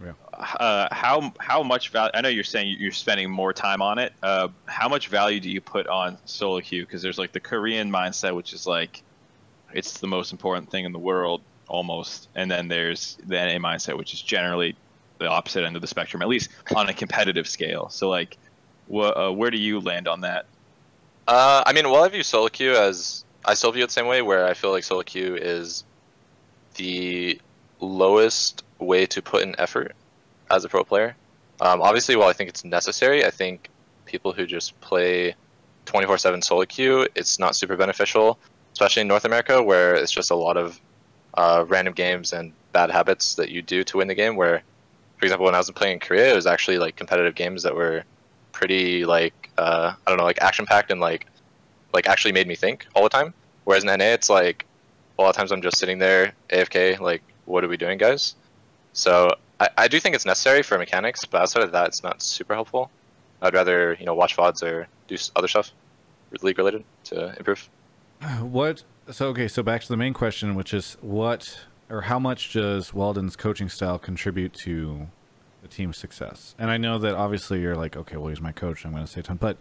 Yeah. Uh, how how much value? I know you're saying you're spending more time on it. Uh, how much value do you put on solo queue? Because there's like the Korean mindset, which is like, it's the most important thing in the world almost, and then there's the N A mindset, which is generally the opposite end of the spectrum, at least on a competitive scale. So like, wh uh, where do you land on that? Uh, I mean, well, I view solo queue as I still view it the same way, where I feel like solo queue is the lowest way to put in effort as a pro player. Um, obviously, while I think it's necessary, I think people who just play twenty-four seven solo queue, it's not super beneficial, especially in North America, where it's just a lot of uh, random games and bad habits that you do to win the game. Where, for example, when I was playing in Korea, it was actually like competitive games that were pretty like uh, I don't know, like action packed and like like actually made me think all the time. Whereas in N A, it's like a lot of times I'm just sitting there A F K, like, what are we doing, guys? So I, I do think it's necessary for mechanics, but outside of that, it's not super helpful. I'd rather, you know, watch V O Ds or do other stuff, League related, to improve. What? So okay. So back to the main question, which is what or how much does Weldon's coaching style contribute to the team's success? And I know that obviously you're like, okay, well, he's my coach, I'm going to say a ton, but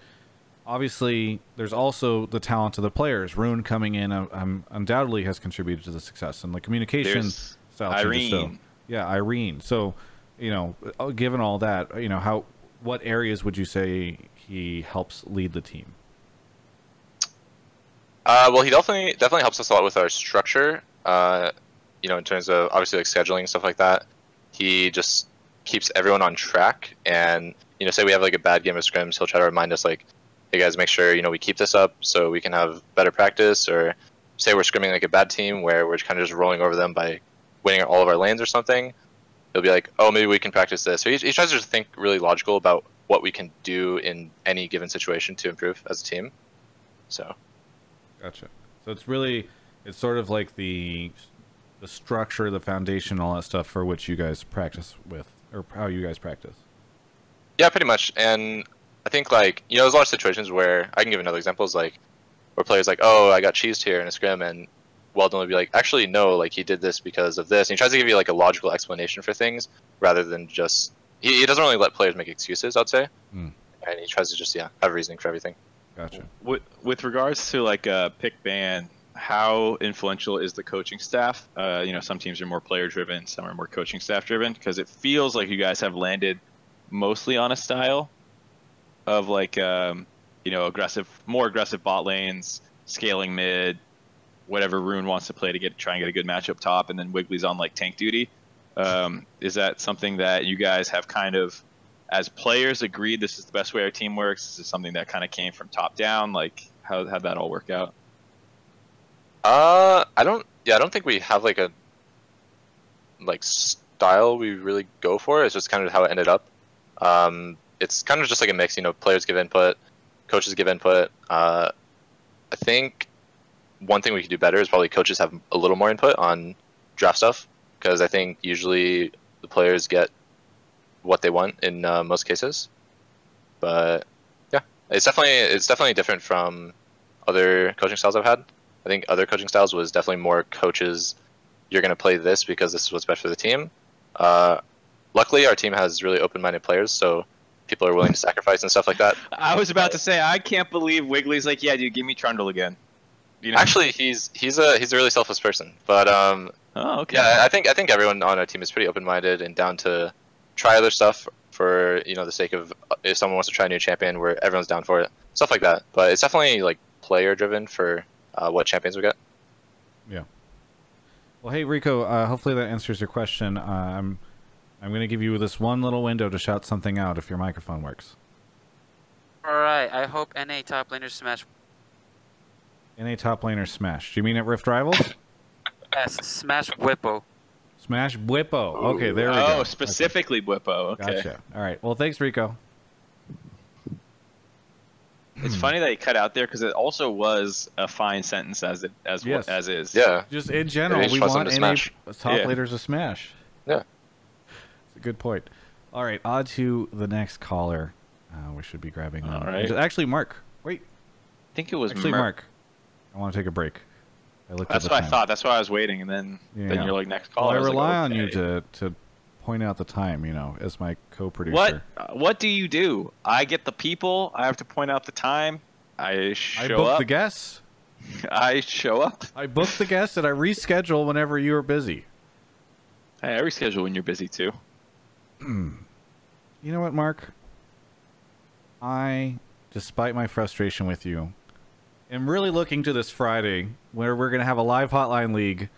obviously there's also the talent of the players. Rune coming in, um, undoubtedly has contributed to the success and the communication there's style. Irene. Too, so. Yeah, Irene. So, you know, given all that, you know, how, what areas would you say he helps lead the team? Uh, well, he definitely definitely helps us a lot with our structure. Uh, you know, in terms of obviously like scheduling and stuff like that. He just keeps everyone on track. And you know, say we have like a bad game of scrims, he'll try to remind us like, hey guys, make sure you know we keep this up so we can have better practice. Or say we're scrimming like a bad team where we're kind of just rolling over them by winning all of our lanes or something, it'll be like, oh, maybe we can practice this. So he, he tries to think really logical about what we can do in any given situation to improve as a team. So. Gotcha. So it's really, it's sort of like the, the structure, the foundation, all that stuff for which you guys practice with, or how you guys practice. Yeah, pretty much. And I think, like, you know, there's a lot of situations where, I can give another example, is like, where players like, oh, I got cheesed here in a scrim, and Weldon would be like, actually, no, like, he did this because of this. And he tries to give you, like, a logical explanation for things, rather than just, he, he doesn't really let players make excuses, I'd say. Mm. And he tries to just, yeah, have reasoning for everything. Gotcha. With, with regards to, like, uh, pick ban, how influential is the coaching staff? Uh, you know, some teams are more player-driven, some are more coaching staff-driven, because it feels like you guys have landed mostly on a style of, like, um, you know, aggressive, more aggressive bot lanes, scaling mid, whatever Rune wants to play to get try and get a good match up top, and then Wiggly's on, like, tank duty. Um, is that something that you guys have kind of, as players, agreed this is the best way our team works? This is something that kind of came from top down. Like, how how'd that all work out? Uh, I don't. Yeah, I don't think we have like a like style we really go for. It's just kind of how it ended up. Um, it's kind of just like a mix. You know, players give input, coaches give input. Uh, I think one thing we could do better is probably coaches have a little more input on draft stuff, because I think usually the players get what they want in uh, most cases. But yeah, it's definitely it's definitely different from other coaching styles I've had. I think other coaching styles was definitely more coaches, you're going to play this because this is what's best for the team. Uh, luckily, our team has really open-minded players, so people are willing to sacrifice and stuff like that. I was about to say, I can't believe Wiggly's like, yeah, dude, give me Trundle again. You know? Actually, he's he's a he's a really selfless person, but um, oh, okay. Yeah, I think I think everyone on our team is pretty open-minded and down to try other stuff for, you know, the sake of if someone wants to try a new champion where everyone's down for it, stuff like that. But it's definitely like player driven for uh, what champions we got. Yeah. Well, hey Rico, uh, hopefully that answers your question. Um, I'm going to give you this one little window to shout something out if your microphone works. All right. I hope N A top laner smash. N A top laner smash. Do you mean at Rift Rivals? Yes, smash Bwipo. Smash Bwipo. Okay, there we oh, go. Oh, specifically okay. Bwipo. Okay. Gotcha. All right. Well, thanks, Rico. It's funny that he cut out there because it also was a fine sentence as it as yes. as is. Yeah. Just in general, yeah, we want N A top leaders to smash. Yeah. It's a good point. All right, on to the next caller. Uh, we should be grabbing. All one. right. Actually, Mark. Wait. I think it was actually Mark. Mark. I want to take a break. I That's what time. I thought. That's why I was waiting, and then yeah. then you're like next caller. Well, I, I rely like, okay. on you to to point out the time, you know, as my co-producer. What uh, what do you do? I get the people. I have to point out the time. I show I book up. the guests. I show up. I book the guests, and I reschedule whenever you are busy. Hey, I reschedule when you're busy too. Mm. You know what, Mark? I, despite my frustration with you, I'm really looking to this Friday where we're going to have a live Hotline League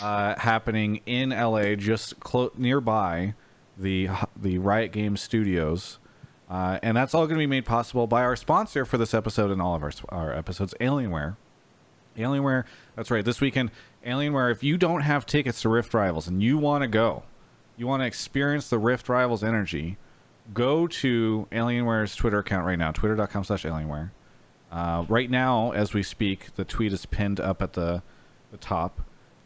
uh, happening in L A just clo nearby the the Riot Games studios. Uh, and that's all going to be made possible by our sponsor for this episode and all of our, our episodes, Alienware. Alienware, that's right, this weekend, Alienware, if you don't have tickets to Rift Rivals and you want to go, you want to experience the Rift Rivals energy, go to Alienware's Twitter account right now, twitter.com slash Alienware. Uh, right now, as we speak, the tweet is pinned up at the, the top,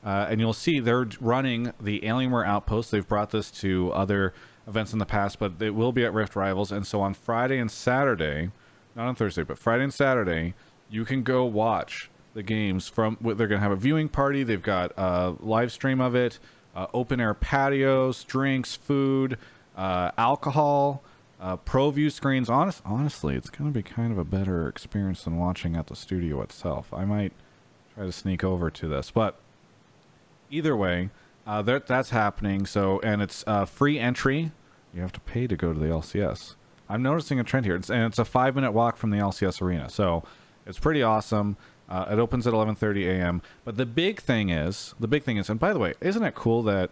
uh, and you'll see they're running the Alienware Outpost. They've brought this to other events in the past, but it will be at Rift Rivals. And so on Friday and Saturday, not on Thursday, but Friday and Saturday, you can go watch the games from. They're going to have a viewing party. They've got a live stream of it, uh, open air patios, drinks, food, uh, alcohol. Uh, ProView screens. Honest, honestly, it's going to be kind of a better experience than watching at the studio itself. I might try to sneak over to this, but either way, uh, that that's happening. So, and it's uh, free entry. You have to pay to go to the L C S. I'm noticing a trend here, it's, and it's a five-minute walk from the L C S arena, so it's pretty awesome. Uh, it opens at eleven thirty A M But the big thing is, the big thing is, and by the way, isn't it cool that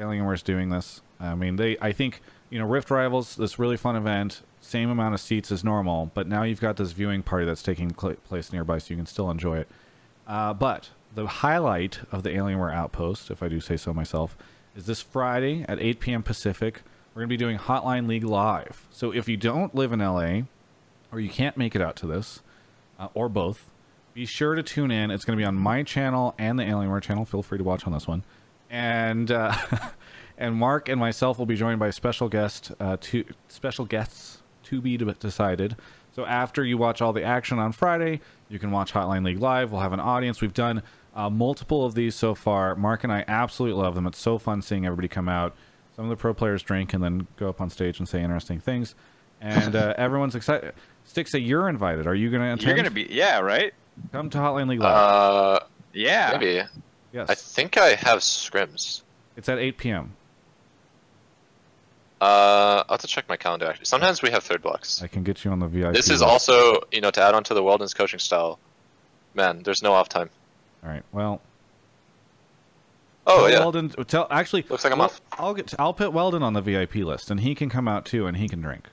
Alienware is doing this? I mean, they, I think. You know, Rift Rivals, this really fun event, same amount of seats as normal, but now you've got this viewing party that's taking place nearby, so you can still enjoy it. Uh, but the highlight of the Alienware Outpost, if I do say so myself, is this Friday at eight P M Pacific. We're going to be doing Hotline League Live. So if you don't live in L A, or you can't make it out to this, uh, or both, be sure to tune in. It's going to be on my channel and the Alienware channel. Feel free to watch on this one. And uh, and Mark and myself will be joined by special guest, uh, to special guests to be decided. So after you watch all the action on Friday, you can watch Hotline League live. We'll have an audience. We've done uh, multiple of these so far. Mark and I absolutely love them. It's so fun seeing everybody come out. Some of the pro players drink and then go up on stage and say interesting things, and uh, everyone's excited. Stixxay, you're invited. Are you going to attend? You're going to be, yeah, right? Come to Hotline League Live. Uh, yeah. Maybe. Yes. I think I have scrims. It's at eight p m Uh, I'll have to check my calendar, actually. Sometimes we have third blocks. I can get you on the V I P. This is block. Also, you know, to add on to the Weldon's coaching style, man, there's no off time. All right, well... Oh, put yeah. Weldon, tell, actually, looks like I'm I'll, off. I'll, get, I'll put Weldon on the V I P list, and he can come out, too, and he can drink.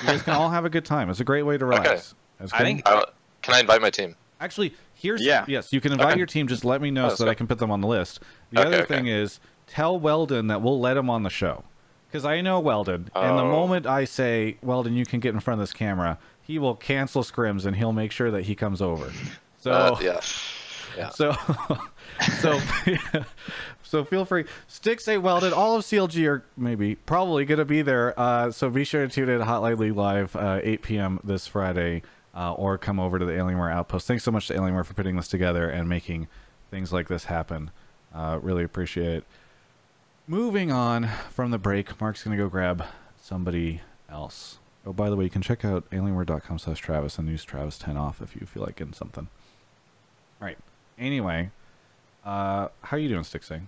You guys can all have a good time. It's a great way to relax. Okay. I think, uh, can I invite my team? Actually, here's... Yeah. Yes, you can invite okay. your team. Just let me know oh, so that good. I can put them on the list. The okay, other okay. thing is, tell Weldon that we'll let him on the show. Because I know Weldon, oh. and the moment I say, Weldon, you can get in front of this camera, he will cancel scrims and he'll make sure that he comes over. So, uh, yeah. yeah. So, so, so feel free. Stixxay, Weldon, all of C L G are maybe, probably going to be there. Uh, so be sure to tune in Hotline League Live, uh, eight p m this Friday, uh, or come over to the Alienware Outpost. Thanks so much to Alienware for putting this together and making things like this happen. Uh, really appreciate it. Moving on from the break, Mark's going to go grab somebody else. Oh, by the way, you can check out alienware dot com slash Travis and use Travis ten off if you feel like getting something. All right. Anyway, uh, how are you doing, Stixxay?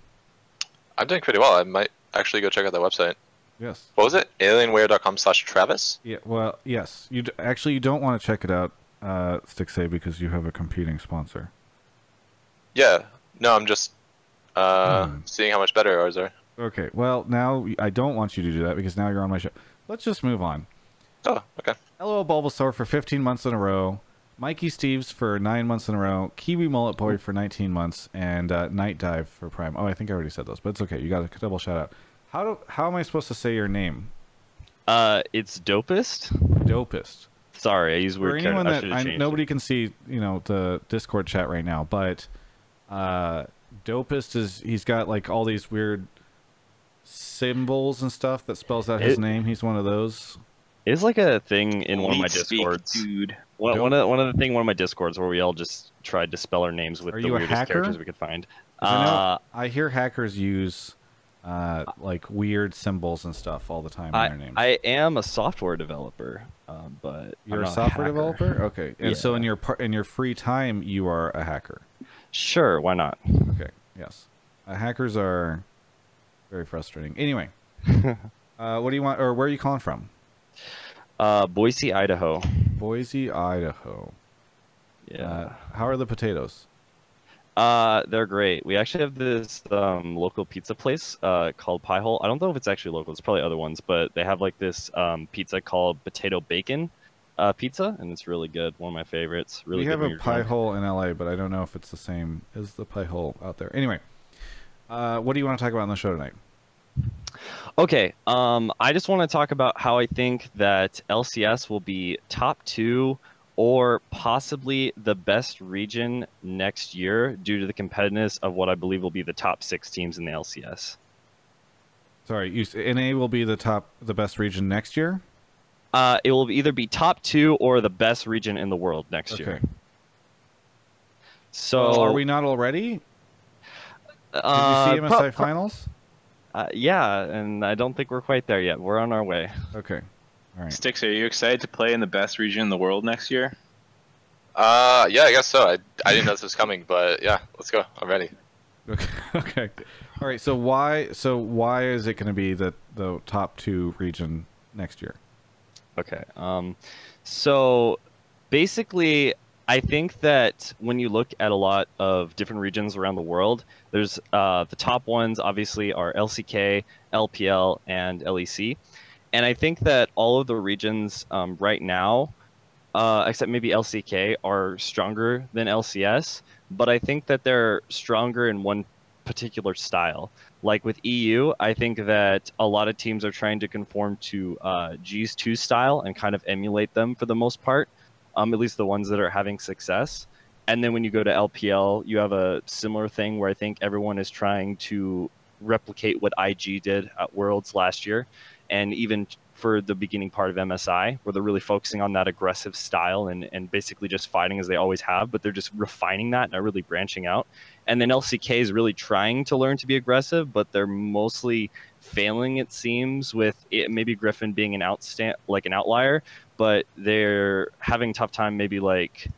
I'm doing pretty well. I might actually go check out that website. Yes. What was it? alienware dot com slash Travis? Yeah, well, yes. You d actually, you don't want to check it out, uh, Stixxay, because you have a competing sponsor. Yeah. No, I'm just uh, hmm. seeing how much better ours are. Okay, well, now I don't want you to do that because now you're on my show. Let's just move on. Oh, okay. L O L Bulbasaur for fifteen months in a row. Mikey Steves for nine months in a row. Kiwi Mullet Boy for nineteen months. And uh, Night Dive for Prime. Oh, I think I already said those, but it's okay. You got a double shout out. How do, how am I supposed to say your name? Uh, It's Dopest. Dopest. Sorry, I use weird characters. For anyone that I, nobody can see, you know, the Discord chat right now, but uh, Dopest is, he's got like all these weird symbols and stuff that spells out his it, name. He's one of those. It's like a thing in Holy one of my discords, speak, dude. One, one of one of the thing one of my discords where we all just tried to spell our names with Are the weirdest hacker? Characters we could find. Uh, I, I hear hackers use uh, like weird symbols and stuff all the time in I, their names. I am a software developer, uh, but you're a software a developer. Okay, and yeah. so in your in your free time, you are a hacker. Sure, why not? Okay, yes, uh, hackers are. Very frustrating. Anyway, uh, what do you want, or where are you calling from? Uh, Boise, Idaho. Boise, Idaho. Yeah. Uh, how are the potatoes? Uh, they're great. We actually have this um, local pizza place uh, called Pie Hole. I don't know if it's actually local. It's probably other ones, but they have like this um, pizza called potato bacon uh, pizza, and it's really good. One of my favorites. Really. We have a Pie Hole in L A, but I don't know if it's the same as the Pie Hole out there. Anyway. Uh, what do you want to talk about on the show tonight? Okay, um, I just want to talk about how I think that L C S will be top two or possibly the best region next year due to the competitiveness of what I believe will be the top six teams in the L C S. Sorry, you, N A will be the top, the best region next year? Uh, it will either be top two or the best region in the world next okay. year. So, so are we not already? Did you see M S I uh, finals? Uh, yeah, and I don't think we're quite there yet. We're on our way. Okay. All right. Stixxay, are you excited to play in the best region in the world next year? Uh, yeah, I guess so. I, I didn't know this was coming, but yeah, let's go. I'm ready. Okay. okay. All right. So why? So why is it going to be the the top two region next year? Okay. Um. So basically. I think that when you look at a lot of different regions around the world, there's uh, the top ones obviously are L C K, L P L, and L E C. And I think that all of the regions um, right now, uh, except maybe L C K, are stronger than L C S. But I think that they're stronger in one particular style. Like with E U, I think that a lot of teams are trying to conform to uh, G's two style and kind of emulate them for the most part. um, at least the ones that are having success. And then when you go to L P L, you have a similar thing where I think everyone is trying to replicate what I G did at Worlds last year, and even for the beginning part of M S I, where they're really focusing on that aggressive style and, and basically just fighting as they always have, but they're just refining that and are really branching out. And then L C K is really trying to learn to be aggressive, but they're mostly failing, it seems, with it, maybe Griffin being an outsta- like an outlier, but they're having a tough time maybe like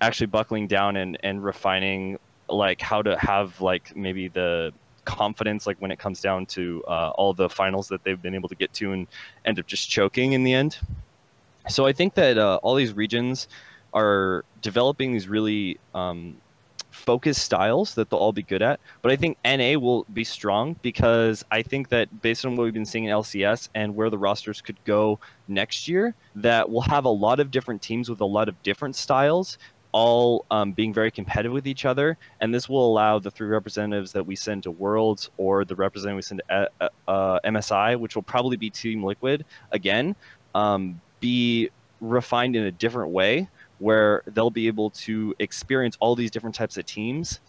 actually buckling down and, and refining like how to have like maybe the confidence like when it comes down to uh, all the finals that they've been able to get to and end up just choking in the end. So I think that uh, all these regions are developing these really um, focused styles that they'll all be good at. But I think N A will be strong because I think that based on what we've been seeing in L C S and where the rosters could go next year, that we'll have a lot of different teams with a lot of different styles, all um, being very competitive with each other, and this will allow the three representatives that we send to Worlds or the representative we send to uh, uh, M S I, which will probably be Team Liquid again, um, be refined in a different way where they'll be able to experience all these different types of teams,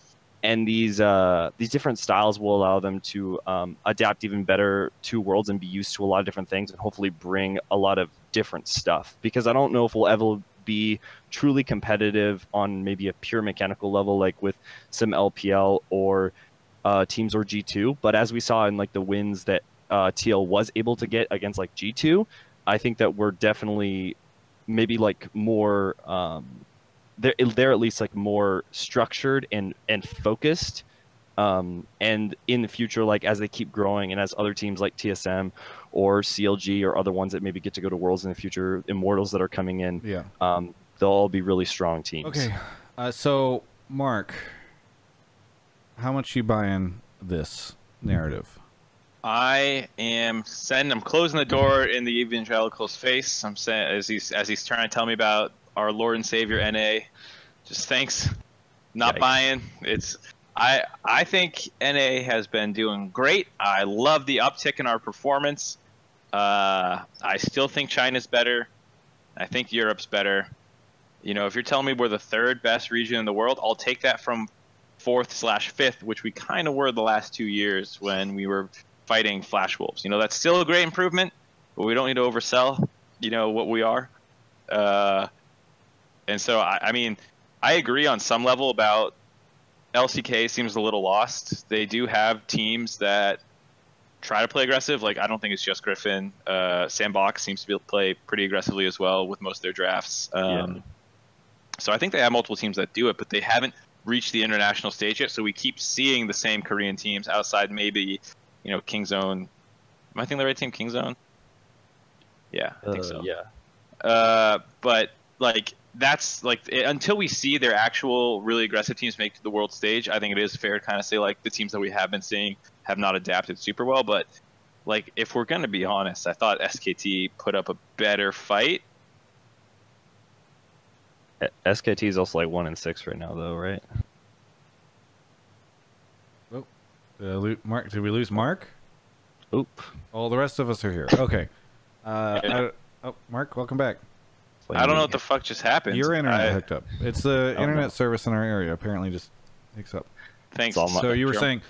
and these uh, these different styles will allow them to um, adapt even better to Worlds and be used to a lot of different things and hopefully bring a lot of different stuff, because I don't know if we'll ever be truly competitive on maybe a pure mechanical level like with some L P L or uh, teams or G two, but as we saw in like the wins that uh, T L was able to get against like G two, I think that we're definitely maybe like more um, they're they're at least like more structured and and focused, um, and in the future, like as they keep growing and as other teams like T S M or C L G or other ones that maybe get to go to Worlds in the future, Immortals that are coming in, yeah, um, they'll all be really strong teams. Okay, uh, so Mark, how much you buying this narrative? I am sending. I'm closing the door in the evangelical's face. I'm saying as he's as he's trying to tell me about our Lord and Savior N A. Just thanks, not Yikes. buying. It's. I, I think N A has been doing great. I love the uptick in our performance. Uh, I still think China's better. I think Europe's better. You know, if you're telling me we're the third best region in the world, I'll take that from fourth slash fifth, which we kind of were the last two years when we were fighting Flash Wolves. You know, that's still a great improvement, but we don't need to oversell, you know, what we are. Uh, and so, I, I mean, I agree on some level about L C K seems a little lost. They do have teams that try to play aggressive. Like, I don't think it's just Griffin. Uh, Sandbox seems to be able to play pretty aggressively as well with most of their drafts. Um, yeah. So I think they have multiple teams that do it, but they haven't reached the international stage yet. So we keep seeing the same Korean teams outside maybe, you know, Kingzone. Am I thinking the right team, Kingzone? Yeah, I think uh, so. Yeah. Uh, but, like... that's like until we see their actual really aggressive teams make it to the world stage, I think it is fair to kind of say like the teams that we have been seeing have not adapted super well. But like if we're going to be honest, I thought S K T put up a better fight. S K T is also like one and six right now, though, right? Oh, uh, Mark, did we lose Mark? Oop! All the rest of us are here. Okay. Uh, I, oh, Mark, welcome back. Like I don't know what the fuck just happened. Your internet I, hooked up. It's the internet know. service in our area apparently just hicks up. Thanks. So you were saying,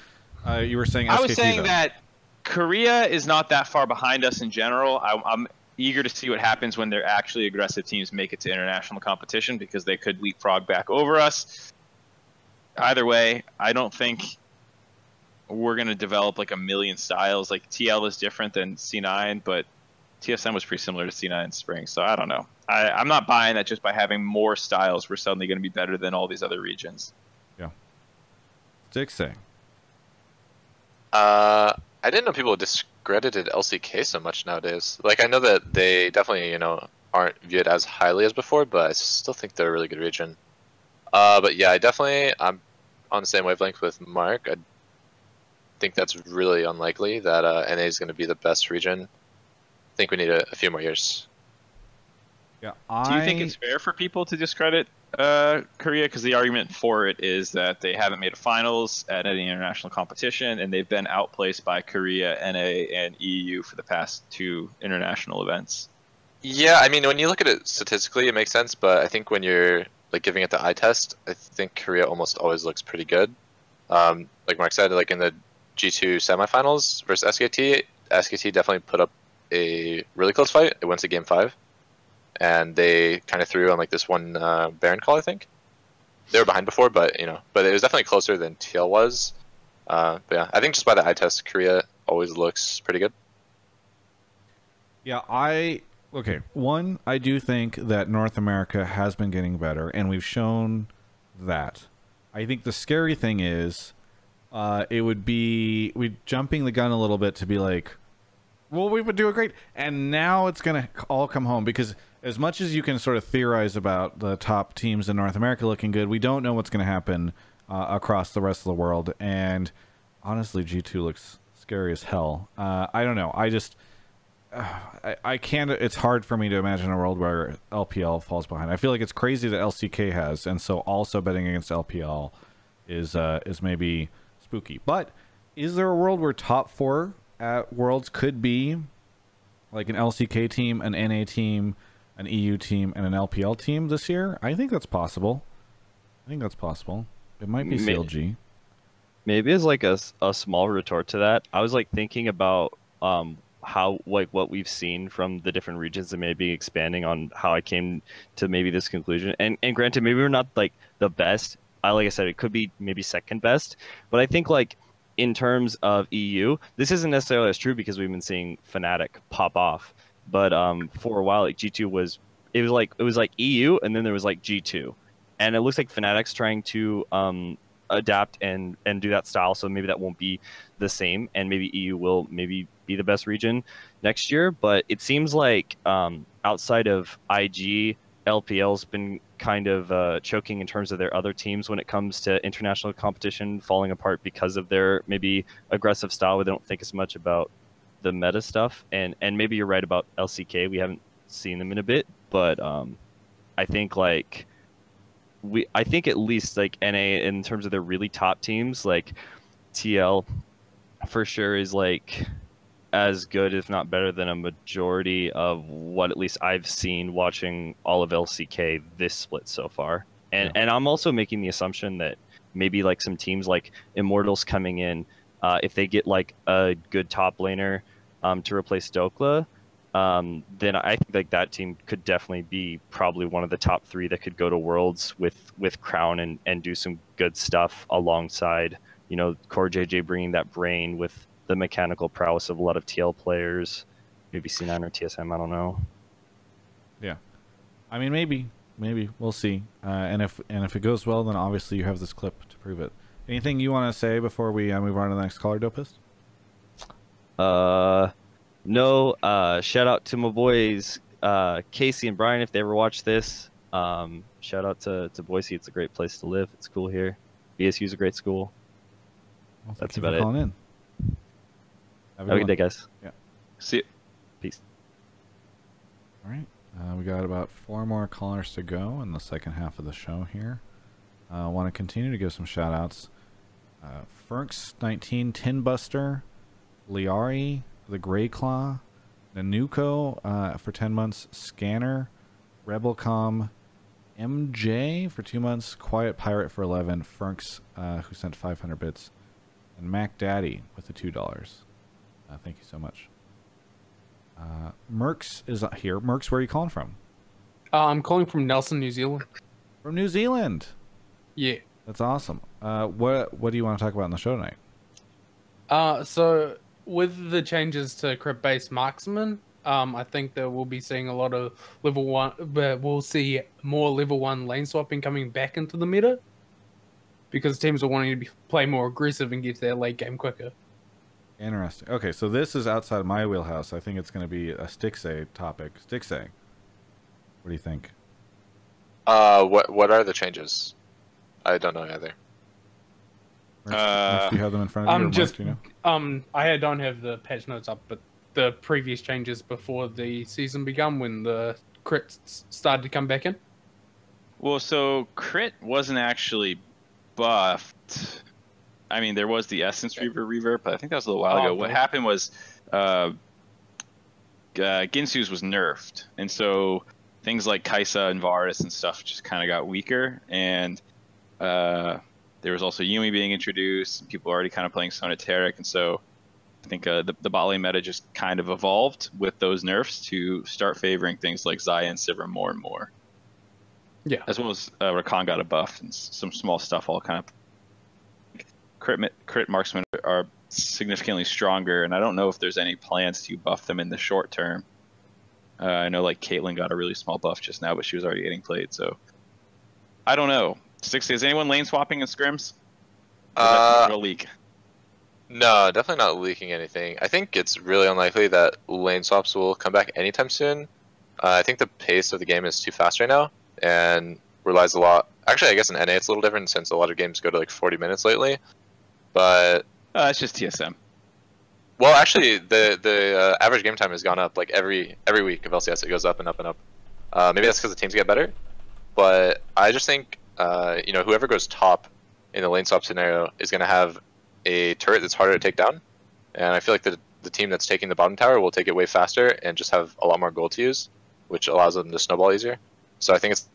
uh, you were saying. I was saying though. that Korea is not that far behind us in general. I, I'm eager to see what happens when their actually aggressive teams make it to international competition because they could leapfrog back over us. Either way, I don't think we're gonna develop like a million styles. Like T L is different than C nine, but T S M was pretty similar to C nine in spring, so I don't know. I, I'm not buying that just by having more styles, we're suddenly going to be better than all these other regions. Yeah. Stixxay. Uh, I didn't know people discredited L C K so much nowadays. Like, I know that they definitely, you know, aren't viewed as highly as before, but I still think they're a really good region. Uh, but yeah, I definitely, I'm on the same wavelength with Mark. I think that's really unlikely that uh, N A is going to be the best region. I think we need a, a few more years. Yeah, I... Do you think it's fair for people to discredit uh, Korea? Because the argument for it is that they haven't made a finals at any international competition, and they've been outplaced by Korea, N A, and E U for the past two international events. Yeah, I mean, when you look at it statistically, it makes sense, but I think when you're like giving it the eye test, I think Korea almost always looks pretty good. Um, like Mark said, like in the G two semifinals versus S K T, S K T definitely put up a really close fight. It went to game five, and they kind of threw on like this one uh, Baron call, I think. They were behind before, but you know, but it was definitely closer than T L was. Uh, but yeah, I think just by the eye test, Korea always looks pretty good. Yeah, I... Okay, one, I do think that North America has been getting better, and we've shown that. I think the scary thing is, uh, it would be we jumping the gun a little bit to be like, well, we would do it great, and now it's going to all come home, because as much as you can sort of theorize about the top teams in North America looking good, we don't know what's going to happen uh, across the rest of the world, and honestly, G two looks scary as hell. Uh, I don't know, I just... I, I can't, it's hard for me to imagine a world where L P L falls behind. I feel like it's crazy that L C K has, and so also betting against L P L is uh, is maybe spooky. But is there a world where top four at Worlds could be like an L C K team, an N A team, an E U team, and an L P L team this year? I think that's possible. I think that's possible. It might be C L G. Maybe as like a, a small retort to that, I was like thinking about um, how like what we've seen from the different regions, and maybe expanding on how I came to maybe this conclusion, and and granted, maybe we're not like the best, I like I said, it could be maybe second best, but I think like in terms of E U, this isn't necessarily as true because we've been seeing Fnatic pop off, but um for a while like G two was, it was like it was like E U, and then there was like G two, and it looks like Fnatic's trying to um adapt and and do that style, so maybe that won't be the same, and maybe E U will maybe be the best region next year. But it seems like um outside of I G, L P L's been kind of uh choking in terms of their other teams when it comes to international competition, falling apart because of their maybe aggressive style where they don't think as much about the meta stuff, and and maybe you're right about L C K, we haven't seen them in a bit, but um I think like we I think at least like N A in terms of their really top teams, like T L for sure is like as good, if not better, than a majority of what at least I've seen watching all of L C K this split so far. And yeah. and I'm also making the assumption that maybe like some teams like Immortals coming in, uh, if they get like a good top laner um, to replace Dokla, um, then I think like that team could definitely be probably one of the top three that could go to Worlds with with Crown and and do some good stuff alongside, you know, Core J J bringing that brain with the mechanical prowess of a lot of T L players, maybe C nine or T S M, I don't know. Yeah, I mean, maybe, maybe we'll see. Uh, and if and if it goes well, then obviously you have this clip to prove it. Anything you want to say before we uh, move on to the next caller, Dopist? Uh, no. Uh, shout out to my boys, uh, Casey and Brian, if they ever watch this. Um, shout out to to Boise. It's a great place to live. It's cool here. B S U's a great school. Well, that's about it. Calling in. Have a good day, guys. Yeah. See you. Peace. All right. Uh, we got about four more callers to go in the second half of the show here. I uh, want to continue to give some shout-outs. Uh, Ferks nineteen, Tinbuster, Liari, The Grey Claw, Nanuko uh, for ten months, Scanner, Rebelcom, M J for two months, Quiet Pirate for eleven, Ferks, uh, who sent five hundred bits, and Mac Daddy with the two dollars. Uh, thank you so much. Uh, Merks is here. Merks, where are you calling from? Uh, I'm calling from Nelson, New Zealand. From New Zealand? Yeah. That's awesome. Uh, what What do you want to talk about in the show tonight? Uh, so, with the changes to crit-based marksman, um, I think that we'll be seeing a lot of level one... Uh, we'll see more level one lane swapping coming back into the meta, because teams are wanting to be, play more aggressive and get to their late game quicker. Interesting. Okay, so this is outside of my wheelhouse. I think it's going to be a Stixxay topic. Stixxay, what do you think? Uh, what what are the changes? I don't know either. Merks, uh, Merks, do you have them in front of um, you? Just, Merks, you know? Um, I don't have the patch notes up, but the previous changes before the season began, when the crits started to come back in. Well, so crit wasn't actually buffed. I mean, there was the Essence Reaver reverb, but I think that was a little while ago. What happened was uh, uh, Ginsu's was nerfed, and so things like Kai'Sa and Varus and stuff just kind of got weaker. And uh, there was also Yumi being introduced, and people were already kind of playing Sonateric, and so I think uh, the, the bot lane meta just kind of evolved with those nerfs to start favoring things like Zaya and Sivir more and more. Yeah. As well as uh, Rakan got a buff, and some small stuff all kind of... Crit, crit marksmen are significantly stronger, and I don't know if there's any plans to buff them in the short term. Uh, I know like Caitlyn got a really small buff just now, but she was already getting played, so... I don't know. Stixxay, is anyone lane swapping in scrims? Uh... Or leak? No, definitely not leaking anything. I think it's really unlikely that lane swaps will come back anytime soon. Uh, I think the pace of the game is too fast right now, and relies a lot. Actually, I guess in N A it's a little different since a lot of games go to like forty minutes lately. But uh, it's just T S M. Well, actually, the the uh, average game time has gone up like every every week of L C S. It goes up and up and up. Uh, maybe that's because the teams get better. But I just think uh, you know, whoever goes top in the lane swap scenario is going to have a turret that's harder to take down, and I feel like the the team that's taking the bottom tower will take it way faster and just have a lot more gold to use, which allows them to snowball easier. So I think it's,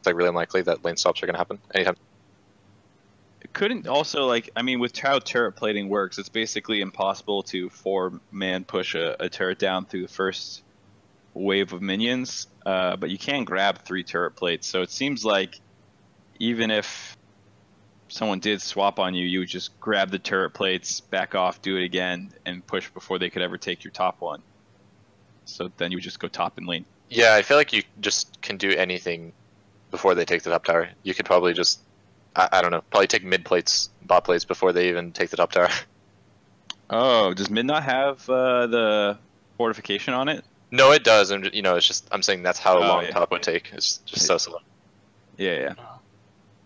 it's like really unlikely that lane swaps are going to happen anytime. It couldn't also like I mean with how turret plating works, it's basically impossible to four man push a, a turret down through the first wave of minions, uh, but you can grab three turret plates. So it seems like even if someone did swap on you, you would just grab the turret plates, back off, do it again, and push before they could ever take your top one. So then you would just go top and lane. Yeah, I feel like you just can do anything before they take the top tower. You could probably just, I, I don't know, probably take mid plates, bot plates, before they even take the top tower. Oh, does mid not have uh, the fortification on it? No, it does. I'm just, you know, it's just, I'm saying that's how oh, long yeah. top would take. It's just so slow. Yeah,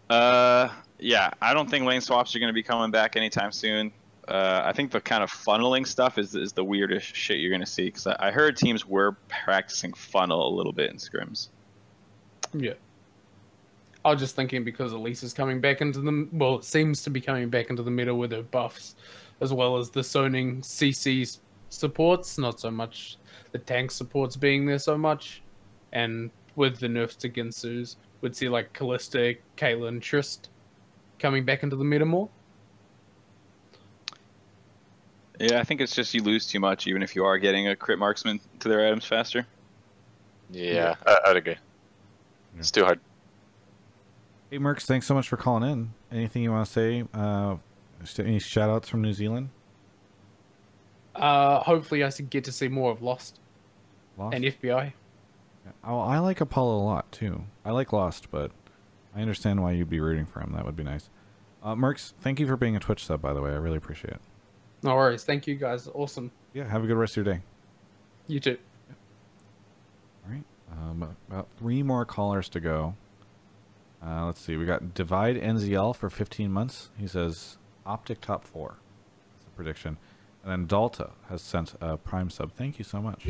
yeah. Uh... Yeah, I don't think lane swaps are going to be coming back anytime soon. Uh, I think the kind of funneling stuff is, is the weirdest shit you're going to see. Because I, I heard teams were practicing funnel a little bit in scrims. Yeah. I was just thinking because Elise is coming back into the... Well, it seems to be coming back into the meta with her buffs. As well as the zoning C C supports. Not so much the tank supports being there so much. And with the nerfs to Ginsu's, we'd see like Callista, Caitlyn, Trist coming back into the meta more. Yeah, I think it's just you lose too much, even if you are getting a crit marksman to their items faster. Yeah, yeah. I, I'd agree. Yeah. It's too hard. Hey, Mercs, thanks so much for calling in. Anything you want to say? Uh, any shout-outs from New Zealand? Uh, hopefully I should get to see more of Lost. Lost? And F B I. Oh, I like Apollo a lot, too. I like Lost, but... I understand why you'd be rooting for him. That would be nice. Uh, Mercs, thank you for being a Twitch sub, by the way. I really appreciate it. No worries. Thank you, guys. Awesome. Yeah, have a good rest of your day. You too. Yeah. All right. Um, about three more callers to go. Uh, let's see. We got Divide N Z L for fifteen months. He says, Optic top four. That's the prediction. And then Dalta has sent a Prime sub. Thank you so much.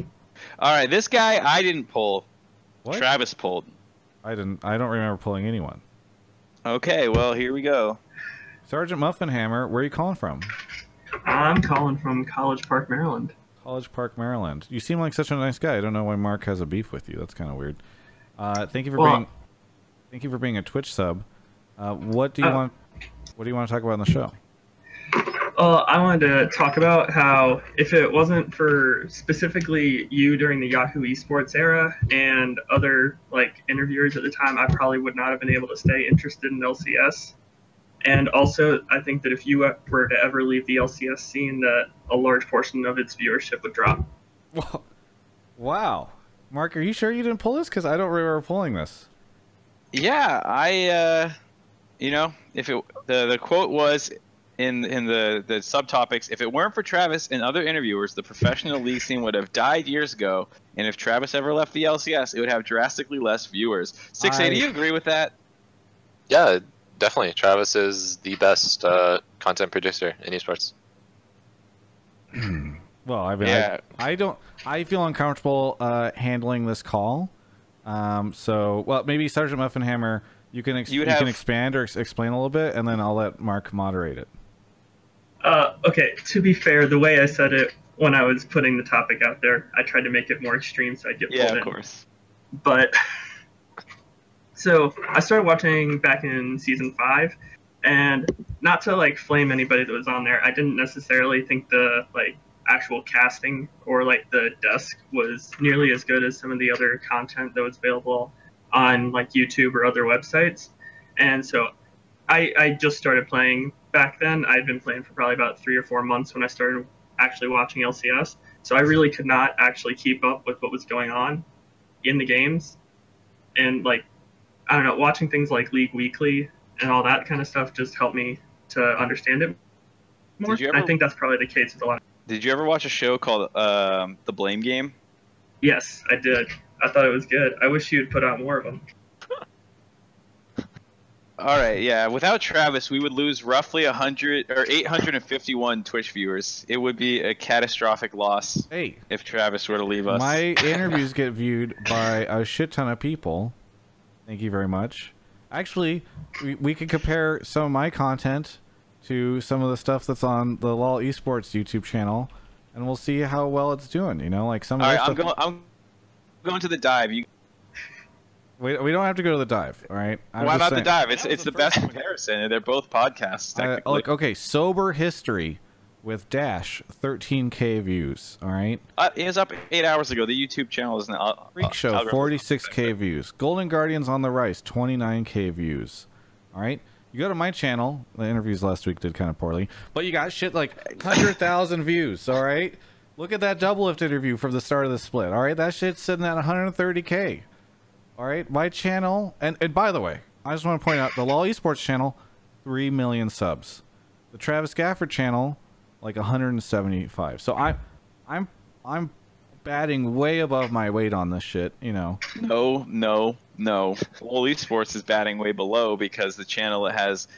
All right. This guy I didn't pull. What? Travis pulled. I didn't. I don't remember pulling anyone. Okay, well here we go. Sergeant Muffinhammer, where are you calling from? I'm calling from College Park, Maryland. College Park, Maryland. You seem like such a nice guy. I don't know why Mark has a beef with you. That's kind of weird. Uh, thank you for well, being. Thank you for being a Twitch sub. Uh, what do you uh, want? What do you want to talk about in the show? Well, I wanted to talk about how if it wasn't for specifically you during the Yahoo esports era and other like interviewers at the time, I probably would not have been able to stay interested in L C S. And also, I think that if you were to ever leave the L C S scene, that a large portion of its viewership would drop. Well, wow. Mark, are you sure you didn't pull this? Because I don't remember pulling this. Yeah, I, uh, you know, if it, the, the quote was... In, in the, the subtopics, if it weren't for Travis and other interviewers, the professional league scene would have died years ago, and if Travis ever left the L C S, it would have drastically less viewers. Stixxay, I... do you agree with that? Yeah, definitely. Travis is the best uh, content producer in esports. Well, I mean, yeah. I, I don't. I feel uncomfortable uh, handling this call. Um, so, well, maybe Sergeant Muffinhammer, you can ex you, you have... can expand or ex explain a little bit, and then I'll let Mark moderate it. Uh, okay, to be fair, the way I said it when I was putting the topic out there, I tried to make it more extreme so I'd get pulled in. Yeah, of course. But, so I started watching back in season five, and not to, like, flame anybody that was on there, I didn't necessarily think the, like, actual casting or, like, the desk was nearly as good as some of the other content that was available on, like, YouTube or other websites. And so I, I just started playing back then. I'd been playing for probably about three or four months when I started actually watching L C S. So I really could not actually keep up with what was going on in the games. And, like, I don't know, watching things like League Weekly and all that kind of stuff just helped me to understand it more. Did you ever, I think that's probably the case with a lot. Did you ever watch a show called um, The Blame Game? Yes, I did. I thought it was good. I wish you would put out more of them. All right, yeah. Without Travis, we would lose roughly one hundred or eight hundred fifty-one Twitch viewers. It would be a catastrophic loss hey, if Travis were to leave us. My interviews get viewed by a shit ton of people. Thank you very much. Actually, we, we could compare some of my content to some of the stuff that's on the LOL Esports YouTube channel, and we'll see how well it's doing. You know, like some of All right, I'm going, I'm going to the dive. You We, we don't have to go to the dive, all right? I'm Why not saying. the dive? It's it's the, the best comparison. They're both podcasts, technically. Uh, like, okay, Sober History with Dash, thirteen K views, all right? Uh, it was up eight hours ago. The YouTube channel is now... Freak uh, Show, forty-six K views. Golden Guardians on the Rice, twenty-nine K views, all right? You go to my channel. The interviews last week did kind of poorly, but you got shit like one hundred thousand views, all right? Look at that Doublelift interview from the start of the split, all right? That shit's sitting at one hundred thirty K. All right, my channel, and, and by the way, I just want to point out, the LOL Esports channel, three million subs. The Travis Gafford channel, like one hundred seventy-five. So I, I'm I'm batting way above my weight on this shit, you know. No, no, no. LOL Esports is batting way below because the channel has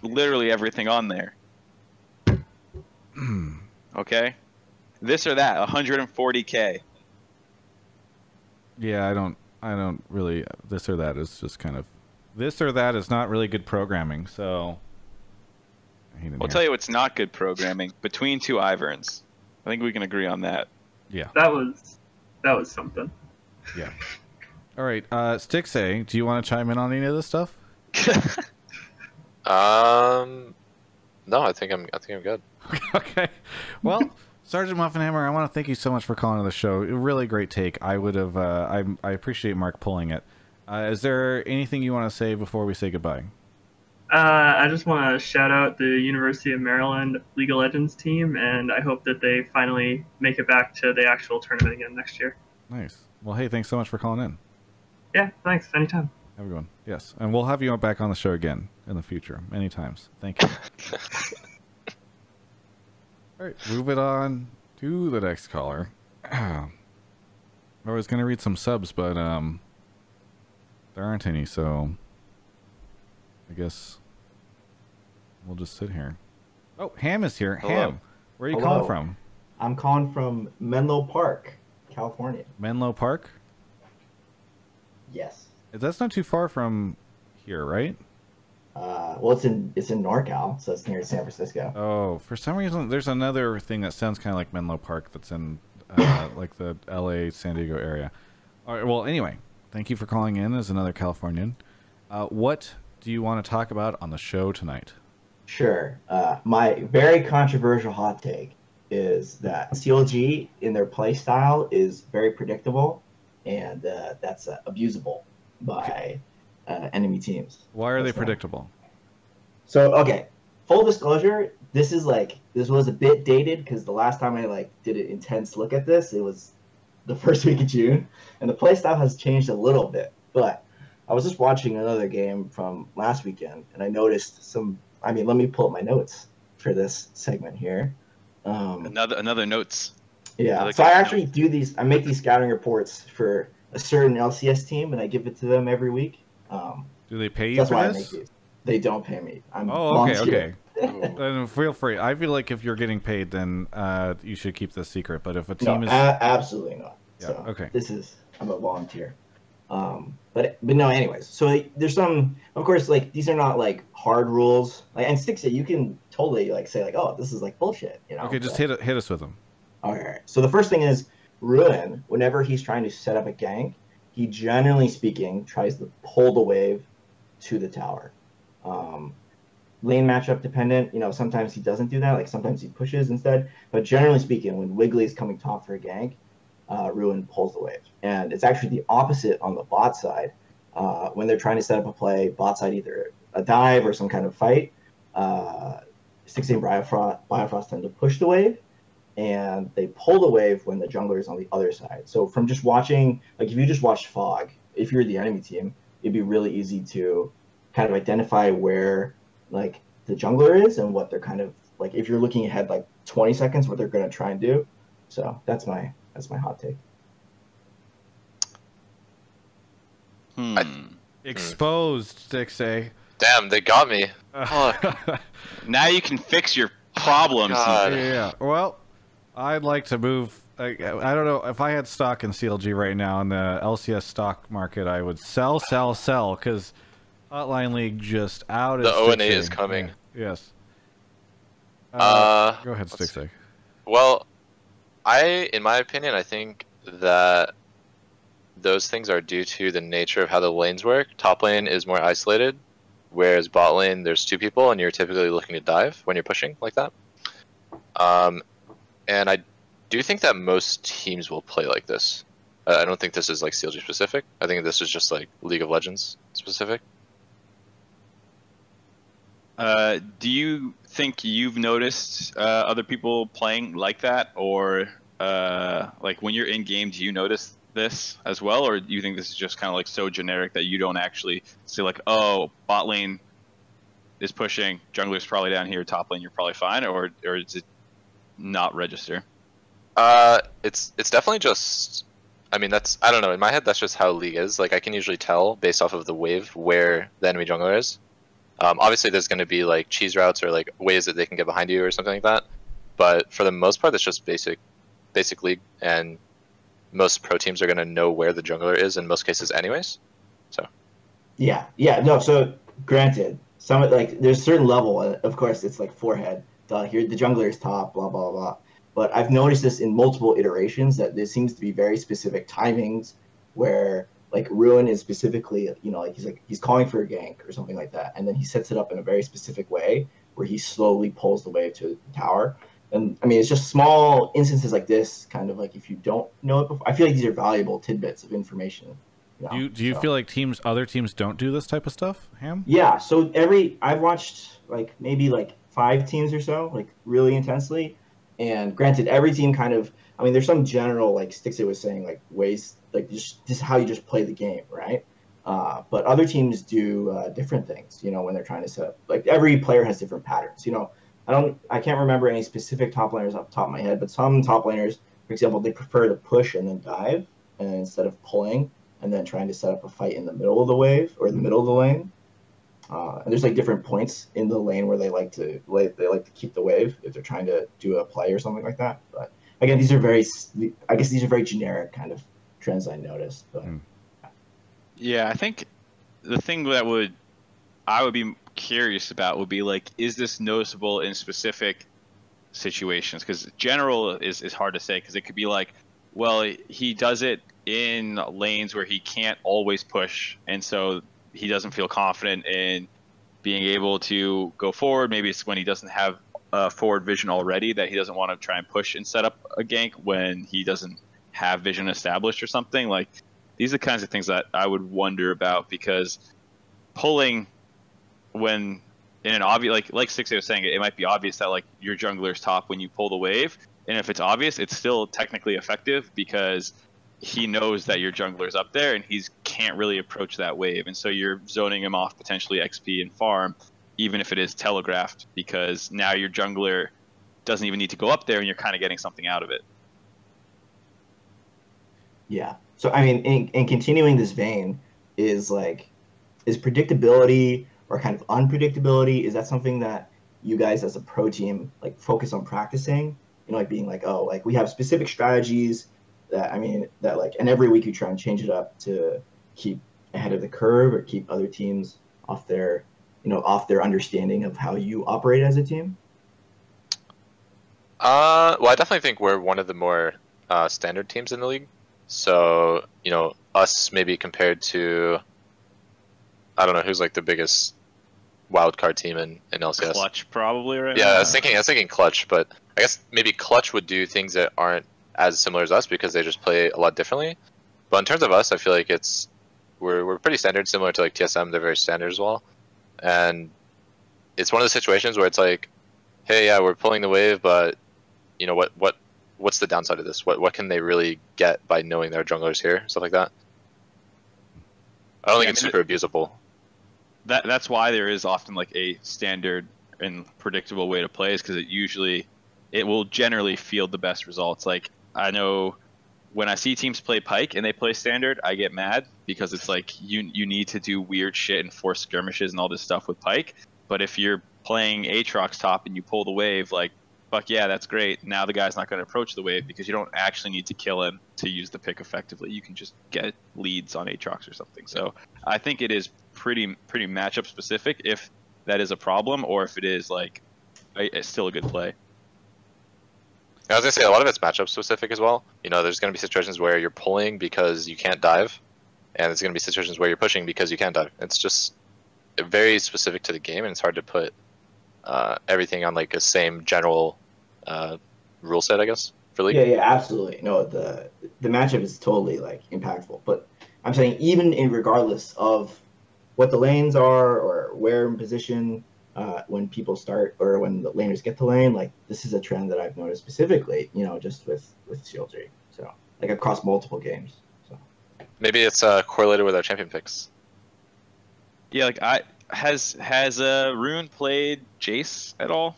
literally everything on there. Okay? This or that, one hundred forty K. Yeah, I don't... I don't really, this or that is just kind of, this or that is not really good programming, so. I'll tell you what's not good programming, Between Two Wyverns. I think we can agree on that. Yeah. That was, that was something. Yeah. All right, uh, Stixxay, do you want to chime in on any of this stuff? um, no, I think I'm, I think I'm good. Okay, well. Sergeant Muffinhammer, I want to thank you so much for calling to the show. A really great take. I would have. Uh, I I appreciate Mark pulling it. Uh, is there anything you want to say before we say goodbye? Uh, I just want to shout out the University of Maryland League of Legends team, and I hope that they finally make it back to the actual tournament again next year. Nice. Well, hey, thanks so much for calling in. Yeah, thanks. Anytime. Have a good one. Yes, and we'll have you back on the show again in the future, many times. Thank you. Alright, move it on to the next caller. I was going to read some subs, but um, there aren't any, so I guess we'll just sit here. Oh, Ham is here. Hello. Ham, where are you Hello. calling from? I'm calling from Menlo Park, California. Menlo Park? Yes. That's not too far from here, right? Uh, well, it's in it's in NorCal, so it's near San Francisco. Oh, for some reason, there's another thing that sounds kind of like Menlo Park that's in uh, like the L A, San Diego area. All right. Well, anyway, thank you for calling in as another Californian. Uh, what do you want to talk about on the show tonight? Sure. Uh, my very controversial hot take is that C L G in their play style is very predictable, and uh, that's uh, abusable by. Okay. Uh, enemy teams. Why are they predictable? So, okay, full disclosure, this is like this was a bit dated because the last time I like did an intense look at this, it was the first week of June, and the playstyle has changed a little bit. But I was just watching another game from last weekend, and I noticed some. I mean, let me pull up my notes for this segment here. Um, another another notes. Yeah. Another so I actually notes. do these. I make these scouting reports for a certain L C S team, and I give it to them every week. Um, Do they pay you that's for why this? I make they don't pay me. I'm oh, okay, okay. Then feel free. I feel like if you're getting paid, then uh, you should keep this secret. But if a team no, is a absolutely not. Yeah. So okay. This is I'm a volunteer. Um, but but no, anyways. So like, there's some, of course, like these are not like hard rules. Like and Stixxay, you can totally like say like, oh, this is like bullshit. You know. Okay, just but, hit hit us with them. All right. So the first thing is Rune, whenever he's trying to set up a gank, he generally speaking tries to pull the wave to the tower. Um, lane matchup dependent, you know, sometimes he doesn't do that. Like sometimes he pushes instead. But generally speaking, when Wiggly is coming top for a gank, uh, Rune pulls the wave. And it's actually the opposite on the bot side. Uh, when they're trying to set up a play, bot side either a dive or some kind of fight, uh, Stixxay and Biofrost, Biofrost tend to push the wave, and they pull the wave when the jungler is on the other side. So from just watching, like if you just watched Fog, if you're the enemy team, it'd be really easy to kind of identify where like the jungler is and what they're kind of like, if you're looking ahead like twenty seconds, what they're going to try and do. So that's my, that's my hot take. Hmm. I, Exposed, Stixxay. Damn, they got me. Fuck. Now you can fix your problems. God. Yeah. Well, I'd like to move. I, I don't know if I had stock in C L G right now in the L C S stock market, I would sell, sell, sell because Hotline League just out. The O N A is coming. Yeah. Yes. Uh, uh, go ahead, Stixxay. Well, I, in my opinion, I think that those things are due to the nature of how the lanes work. Top lane is more isolated, whereas bot lane, there's two people, and you're typically looking to dive when you're pushing like that. Um, and I do think that most teams will play like this. Uh, I don't think this is like C L G specific. I think this is just like League of Legends specific. Uh, do you think you've noticed uh, other people playing like that? Or uh, like when you're in game, do you notice this as well, or do you think this is just kind of like so generic that you don't actually see like, oh, bot lane is pushing, jungler's probably down here, top lane you're probably fine, or or does it not register? Uh, it's it's definitely just, I mean that's, I don't know, in my head that's just how League is. Like I can usually tell based off of the wave where the enemy jungler is. Um, obviously there's going to be like cheese routes or like ways that they can get behind you or something like that, but for the most part that's just basic, basic League, and most pro teams are going to know where the jungler is in most cases anyways. So yeah, yeah, no, so granted, some like there's a certain level, of course, it's like forehead, duh, here the jungler is top, blah blah blah, but I've noticed this in multiple iterations that there seems to be very specific timings where like Rune is specifically, you know, like he's like he's calling for a gank or something like that, and then he sets it up in a very specific way where he slowly pulls the wave to the tower. And I mean, it's just small instances like this, kind of like if you don't know it before. I feel like these are valuable tidbits of information. You know? Do you, do you so. feel like teams, other teams don't do this type of stuff, Ham? Yeah, so every, I've watched like maybe like five teams or so, like really intensely. And granted, every team kind of, I mean, there's some general, like Stixxay was saying, like ways, like just, this is how you just play the game, right? Uh, but other teams do uh, different things, you know, when they're trying to set up. Like every player has different patterns, you know. I don't. I can't remember any specific top laners off the top of my head, but some top laners, for example, they prefer to push and then dive, and instead of pulling and then trying to set up a fight in the middle of the wave or the middle of the lane. Uh, and there's like different points in the lane where they like to they like to keep the wave if they're trying to do a play or something like that. But again, these are very. I guess these are very generic kind of trends I noticed. But. Yeah, I think the thing that would I would be. curious about would be like, is this noticeable in specific situations? Because general is, is hard to say, because it could be like, well, he does it in lanes where he can't always push, and so he doesn't feel confident in being able to go forward. Maybe it's when he doesn't have uh, forward vision already that he doesn't want to try and push and set up a gank when he doesn't have vision established or something. Like, these are the kinds of things that I would wonder about, because pulling when in an obvious, like like Stixxay was saying, it, it might be obvious that like your jungler's top when you pull the wave, and if it's obvious, it's still technically effective because he knows that your jungler's up there and he can't really approach that wave, and so you're zoning him off potentially X P and farm, even if it is telegraphed, because now your jungler doesn't even need to go up there and you're kind of getting something out of it. Yeah. So I mean, in, in continuing this vein, is like, is predictability or kind of unpredictability, is that something that you guys as a pro team like focus on practicing? You know, like being like, oh, like we have specific strategies that, I mean, that like, and every week you try and change it up to keep ahead of the curve or keep other teams off their, you know, off their understanding of how you operate as a team? Uh, well, I definitely think we're one of the more uh, standard teams in the league. So, you know, us maybe compared to, I don't know, who's like the biggest wildcard team in, in L C S? Clutch, probably, right? Yeah, now. I was thinking, I was thinking Clutch, but I guess maybe Clutch would do things that aren't as similar as us because they just play a lot differently. But in terms of us, I feel like it's we're we're pretty standard, similar to like T S M. They're very standard as well, and it's one of those situations where it's like, hey, yeah, we're pulling the wave, but you know what? What what's the downside of this? What what can they really get by knowing their junglers here? Stuff like that. I don't yeah, think I it's mean, super it, abusable. That that's why there is often like a standard and predictable way to play, is because it usually it will generally field the best results. Like I know. When I see teams play Pike and they play Standard, I get mad because it's like you you need to do weird shit and force skirmishes and all this stuff with Pike. But if you're playing Aatrox top and you pull the wave, like, fuck yeah, that's great. Now the guy's not going to approach the wave because you don't actually need to kill him to use the pick effectively. You can just get leads on Aatrox or something. So I think it is pretty pretty matchup specific if that is a problem or if it is like it's still a good play. I was going to say, a lot of it's matchup specific as well. You know, there's going to be situations where you're pulling because you can't dive, and there's going to be situations where you're pushing because you can't dive. It's just very specific to the game, and it's hard to put uh, everything on, like, a same general uh, rule set, I guess, for League. Yeah, yeah, absolutely. No, the the matchup is totally, like, impactful. But I'm saying even in regardless of what the lanes are or where in position... Uh, when people start or when the laners get to lane, like this is a trend that I've noticed specifically, you know, just with with C L G. So like across multiple games. So maybe it's uh, correlated with our champion picks. Yeah, like I has has uh, Rune played Jace at all?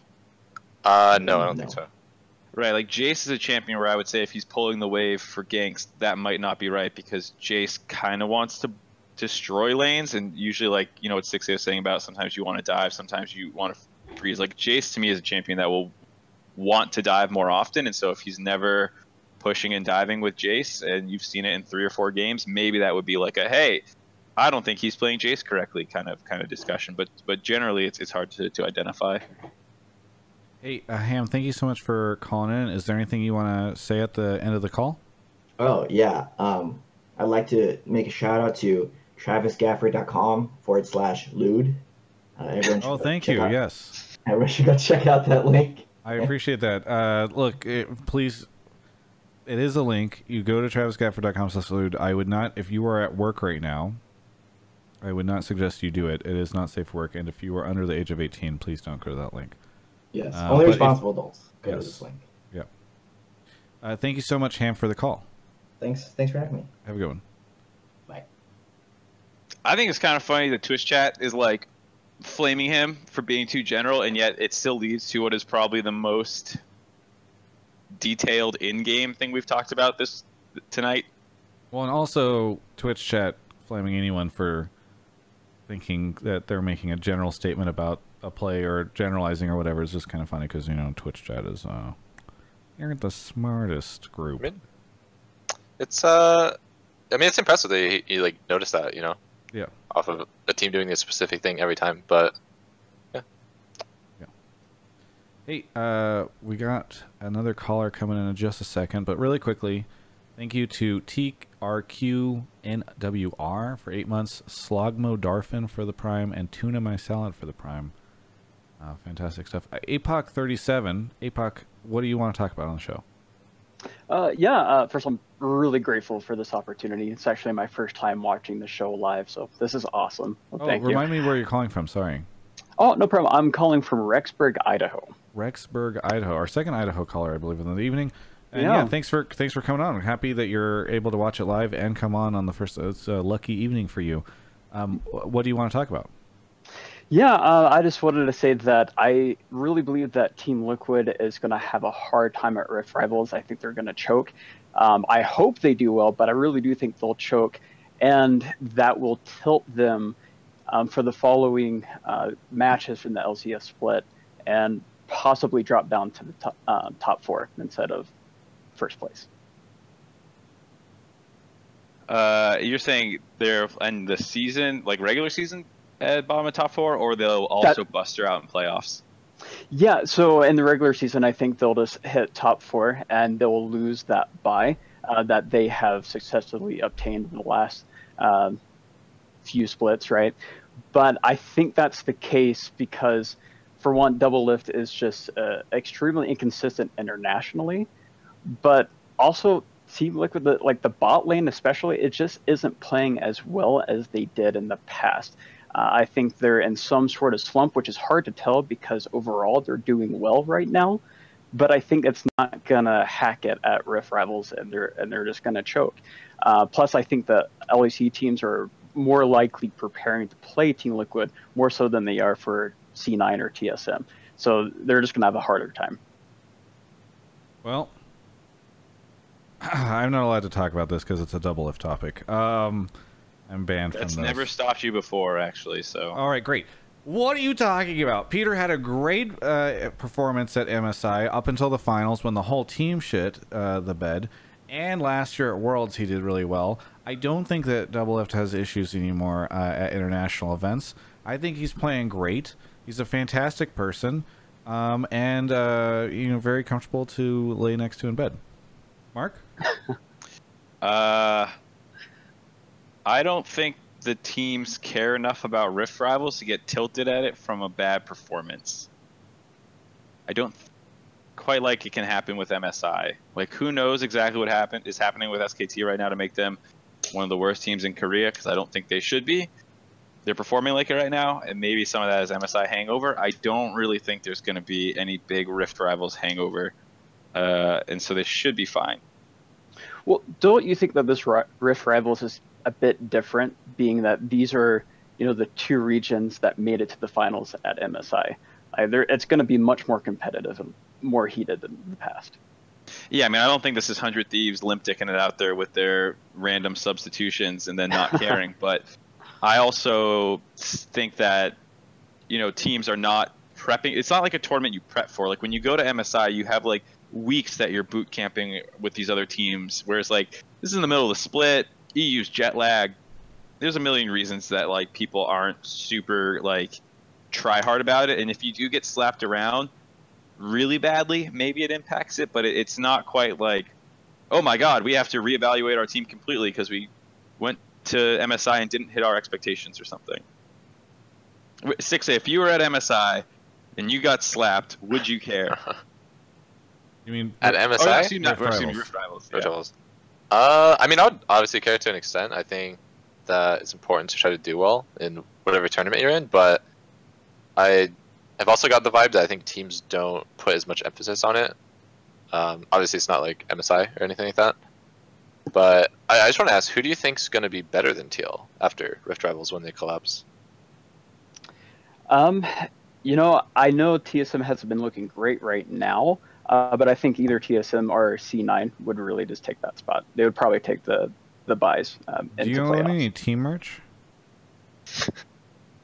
Uh, no, I don't no. think so. Right, like Jace is a champion where I would say if he's pulling the wave for ganks, that might not be right because Jace kind of wants to destroy lanes, and usually, like, you know what Stixxay was saying about sometimes you want to dive, sometimes you want to freeze. Like Jace to me is a champion that will want to dive more often, and so if he's never pushing and diving with Jace, and you've seen it in three or four games, maybe that would be like a hey, I don't think he's playing Jace correctly kind of kind of discussion. But but generally, it's it's hard to to identify. Hey uh, Ham, thank you so much for calling in. Is there anything you want to say at the end of the call? Oh yeah, um, I'd like to make a shout out to travis gafford dot com forward slash lewd. Uh, oh, thank you. Out. Yes. Everyone should go check out that link. I appreciate that. Uh, look, it, please, it is a link. You go to travis gafford dot com slash lewd. I would not, if you are at work right now, I would not suggest you do it. It is not safe work. And if you are under the age of eighteen, please don't go to that link. Yes. Uh, Only responsible if, adults go yes. to this link. Yeah. Uh, thank you so much, Ham, for the call. Thanks. Thanks for having me. Have a good one. I think it's kind of funny that Twitch chat is like flaming him for being too general, and yet it still leads to what is probably the most detailed in-game thing we've talked about this tonight. Well, and also Twitch chat flaming anyone for thinking that they're making a general statement about a play or generalizing or whatever is just kind of funny because, you know, Twitch chat is uh, aren't the smartest group. I mean, it's uh, I mean, it's impressive that you, you like notice that, you know. Yeah. Off of a team doing this specific thing every time, but yeah. Yeah. Hey, uh, we got another caller coming in in just a second, but really quickly, thank you to T R Q N W R for eight months, Slogmo Darfin for the prime, and Tuna My Salad for the prime. Uh, fantastic stuff. Uh, APOC thirty-seven, APOC, what do you want to talk about on the show? Uh, yeah, uh, first I'm really grateful for this opportunity. It's actually my first time watching the show live, so this is awesome. Well, oh, thank remind you. me where you're calling from, sorry. Oh, no problem. I'm calling from Rexburg, Idaho. Rexburg, Idaho. Our second Idaho caller, I believe, in the evening. And yeah, yeah thanks for thanks for coming on. I'm happy that you're able to watch it live and come on on the first. It's a lucky evening for you. Um, what do you want to talk about? Yeah, uh, I just wanted to say that I really believe that Team Liquid is going to have a hard time at Rift Rivals. I think they're going to choke. Um, I hope they do well, but I really do think they'll choke, and that will tilt them um, for the following uh, matches from the L C S split and possibly drop down to the top, uh, top four instead of first place. Uh, you're saying they're in the season, like regular season? At bottom of top four, or they'll also that, bust her out in playoffs? Yeah, so in the regular season, I think they'll just hit top four and they'll lose that bye uh, that they have successfully obtained in the last um, few splits, right? But I think that's the case because, for one, Doublelift is just uh, extremely inconsistent internationally, but also Team Liquid, like the bot lane especially, it just isn't playing as well as they did in the past. Uh, I think they're in some sort of slump, which is hard to tell because overall they're doing well right now, but I think it's not going to hack it at Rift Rivals, and they're, and they're just going to choke. Uh, plus, I think the L E C teams are more likely preparing to play Team Liquid more so than they are for C nine or T S M. So they're just going to have a harder time. Well, I'm not allowed to talk about this because it's a Doublelift topic. Um, I'm banned from this. That's never stopped you before, actually. So all right, great. What are you talking about? Peter had a great uh, performance at M S I up until the finals when the whole team shit uh, the bed. And last year at Worlds, he did really well. I don't think that Doublelift has issues anymore uh, at international events. I think he's playing great. He's a fantastic person, um, and uh, you know, very comfortable to lay next to in bed. Mark? uh, I don't think the teams care enough about Rift Rivals to get tilted at it from a bad performance. I don't th quite like it can happen with M S I. Like, who knows exactly what happened is happening with S K T right now to make them one of the worst teams in Korea, because I don't think they should be. They're performing like it right now, and maybe some of that is M S I hangover. I don't really think there's going to be any big Rift Rivals hangover, uh, and so they should be fine. Well, don't you think that this Rift Rivals is a bit different, being that these are, you know, the two regions that made it to the finals at M S I? Either it's going to be much more competitive and more heated than the past. Yeah, I mean, I don't think this is one hundred Thieves limp-dicking it out there with their random substitutions and then not caring, but I also think that, you know, teams are not prepping. It's not like a tournament you prep for. Like, when you go to M S I, you have, like, weeks that you're boot camping with these other teams, whereas, like, this is in the middle of the split, E U's jet lag. There's a million reasons that, like, people aren't super, like, try hard about it, and if you do get slapped around really badly, maybe it impacts it, but it's not quite like, oh my god, we have to reevaluate our team completely because we went to M S I and didn't hit our expectations or something. Stixxay, if you were at M S I and you got slapped, would you care? You mean at M S I? Oh, I've seen, no, Rift Rivals. I've seen Rift Rivals, yeah. Rift Rivals. Uh, I mean, I would obviously care to an extent. I think that it's important to try to do well in whatever tournament you're in, but I have also got the vibe that I think teams don't put as much emphasis on it. Um, obviously, it's not like M S I or anything like that. But I, I just want to ask, who do you think's going to be better than T L after Rift Rivals when they collapse? Um, you know, I know T S M hasn't been looking great right now, uh, but I think either T S M or C nine would really just take that spot. They would probably take the the buys. Um, do you own any team merch?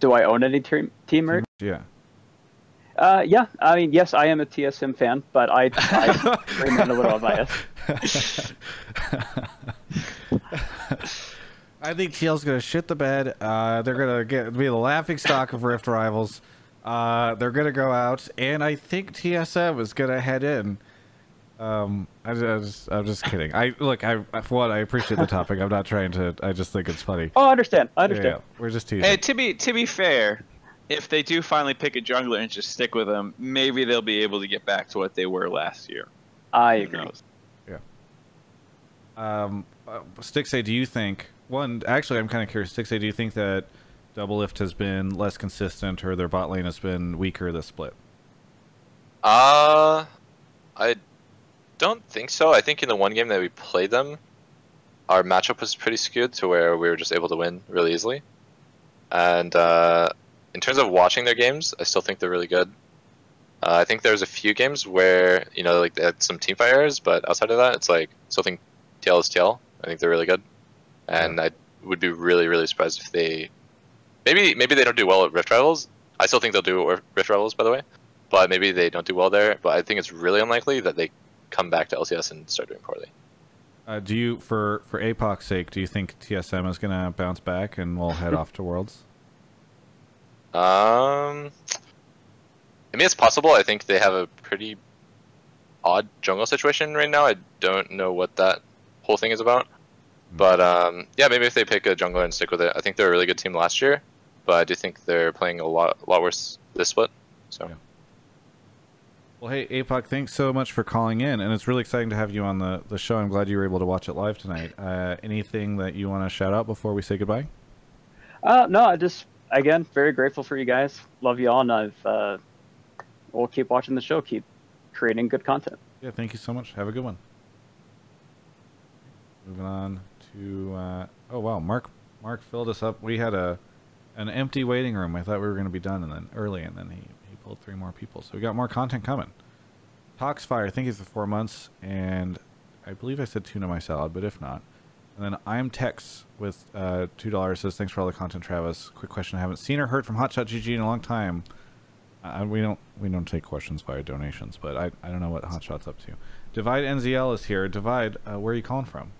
Do I own any team team merch? Yeah. Uh, yeah, I mean, yes, I am a T S M fan, but I, I remain a little biased. I think T L's gonna shit the bed. Uh, they're gonna get be the laughing stock of Rift Rivals. Uh, they're gonna go out, and I think T S M is gonna head in. Um, I, I just, I'm just kidding. I look, I for one, I appreciate the topic. I'm not trying to. I just think it's funny. Oh, I understand. I understand. Yeah, yeah. We're just teasing. Hey, to be to be fair. If they do finally pick a jungler and just stick with them, maybe they'll be able to get back to what they were last year. I agree. Yeah. Um, uh, Stixxay, do you think... One, actually, I'm kind of curious. Stixxay, do you think that Doublelift has been less consistent or their bot lane has been weaker this split? Uh, I don't think so. I think in the one game that we played them, our matchup was pretty skewed to where we were just able to win really easily. And, uh... in terms of watching their games, I still think they're really good. Uh, I think there's a few games where, you know, like they had some teamfight errors, but outside of that, it's like, I still think T L is T L. I think they're really good. And yeah. I would be really, really surprised if they... Maybe maybe they don't do well at Rift Rivals. I still think they'll do Rift Rivals, by the way. But maybe they don't do well there. But I think it's really unlikely that they come back to L C S and start doing poorly. Uh, do you, for, for A P O C's sake, do you think T S M is going to bounce back and we'll head off to Worlds? Um, I mean, it's possible. I think they have a pretty odd jungle situation right now. I don't know what that whole thing is about. But, um, yeah, maybe if they pick a jungler and stick with it. I think they're a really good team last year, but I do think they're playing a lot a lot worse this split. So. Yeah. Well, hey, Apoc, thanks so much for calling in, and it's really exciting to have you on the, the show. I'm glad you were able to watch it live tonight. Uh, anything that you want to shout out before we say goodbye? Uh, no, I just, again, very grateful for you guys. Love you all, and I've, uh, we'll keep watching the show, keep creating good content. Yeah, thank you so much. Have a good one. Moving on to, uh, oh wow, Mark Mark filled us up. We had a an empty waiting room. I thought we were going to be done and then early, and then he, he pulled three more people. So we got more content coming. Toxfire, I think he's for four months, and I believe I said tuna my salad, but if not. And then I'm Tex with uh, two dollars, says, thanks for all the content, Travis. Quick question, I haven't seen or heard from Hotshot G G in a long time. Uh, we don't we don't take questions via donations, but I, I don't know what Hotshot's up to. Divide N Z L is here. Divide, uh, where are you calling from?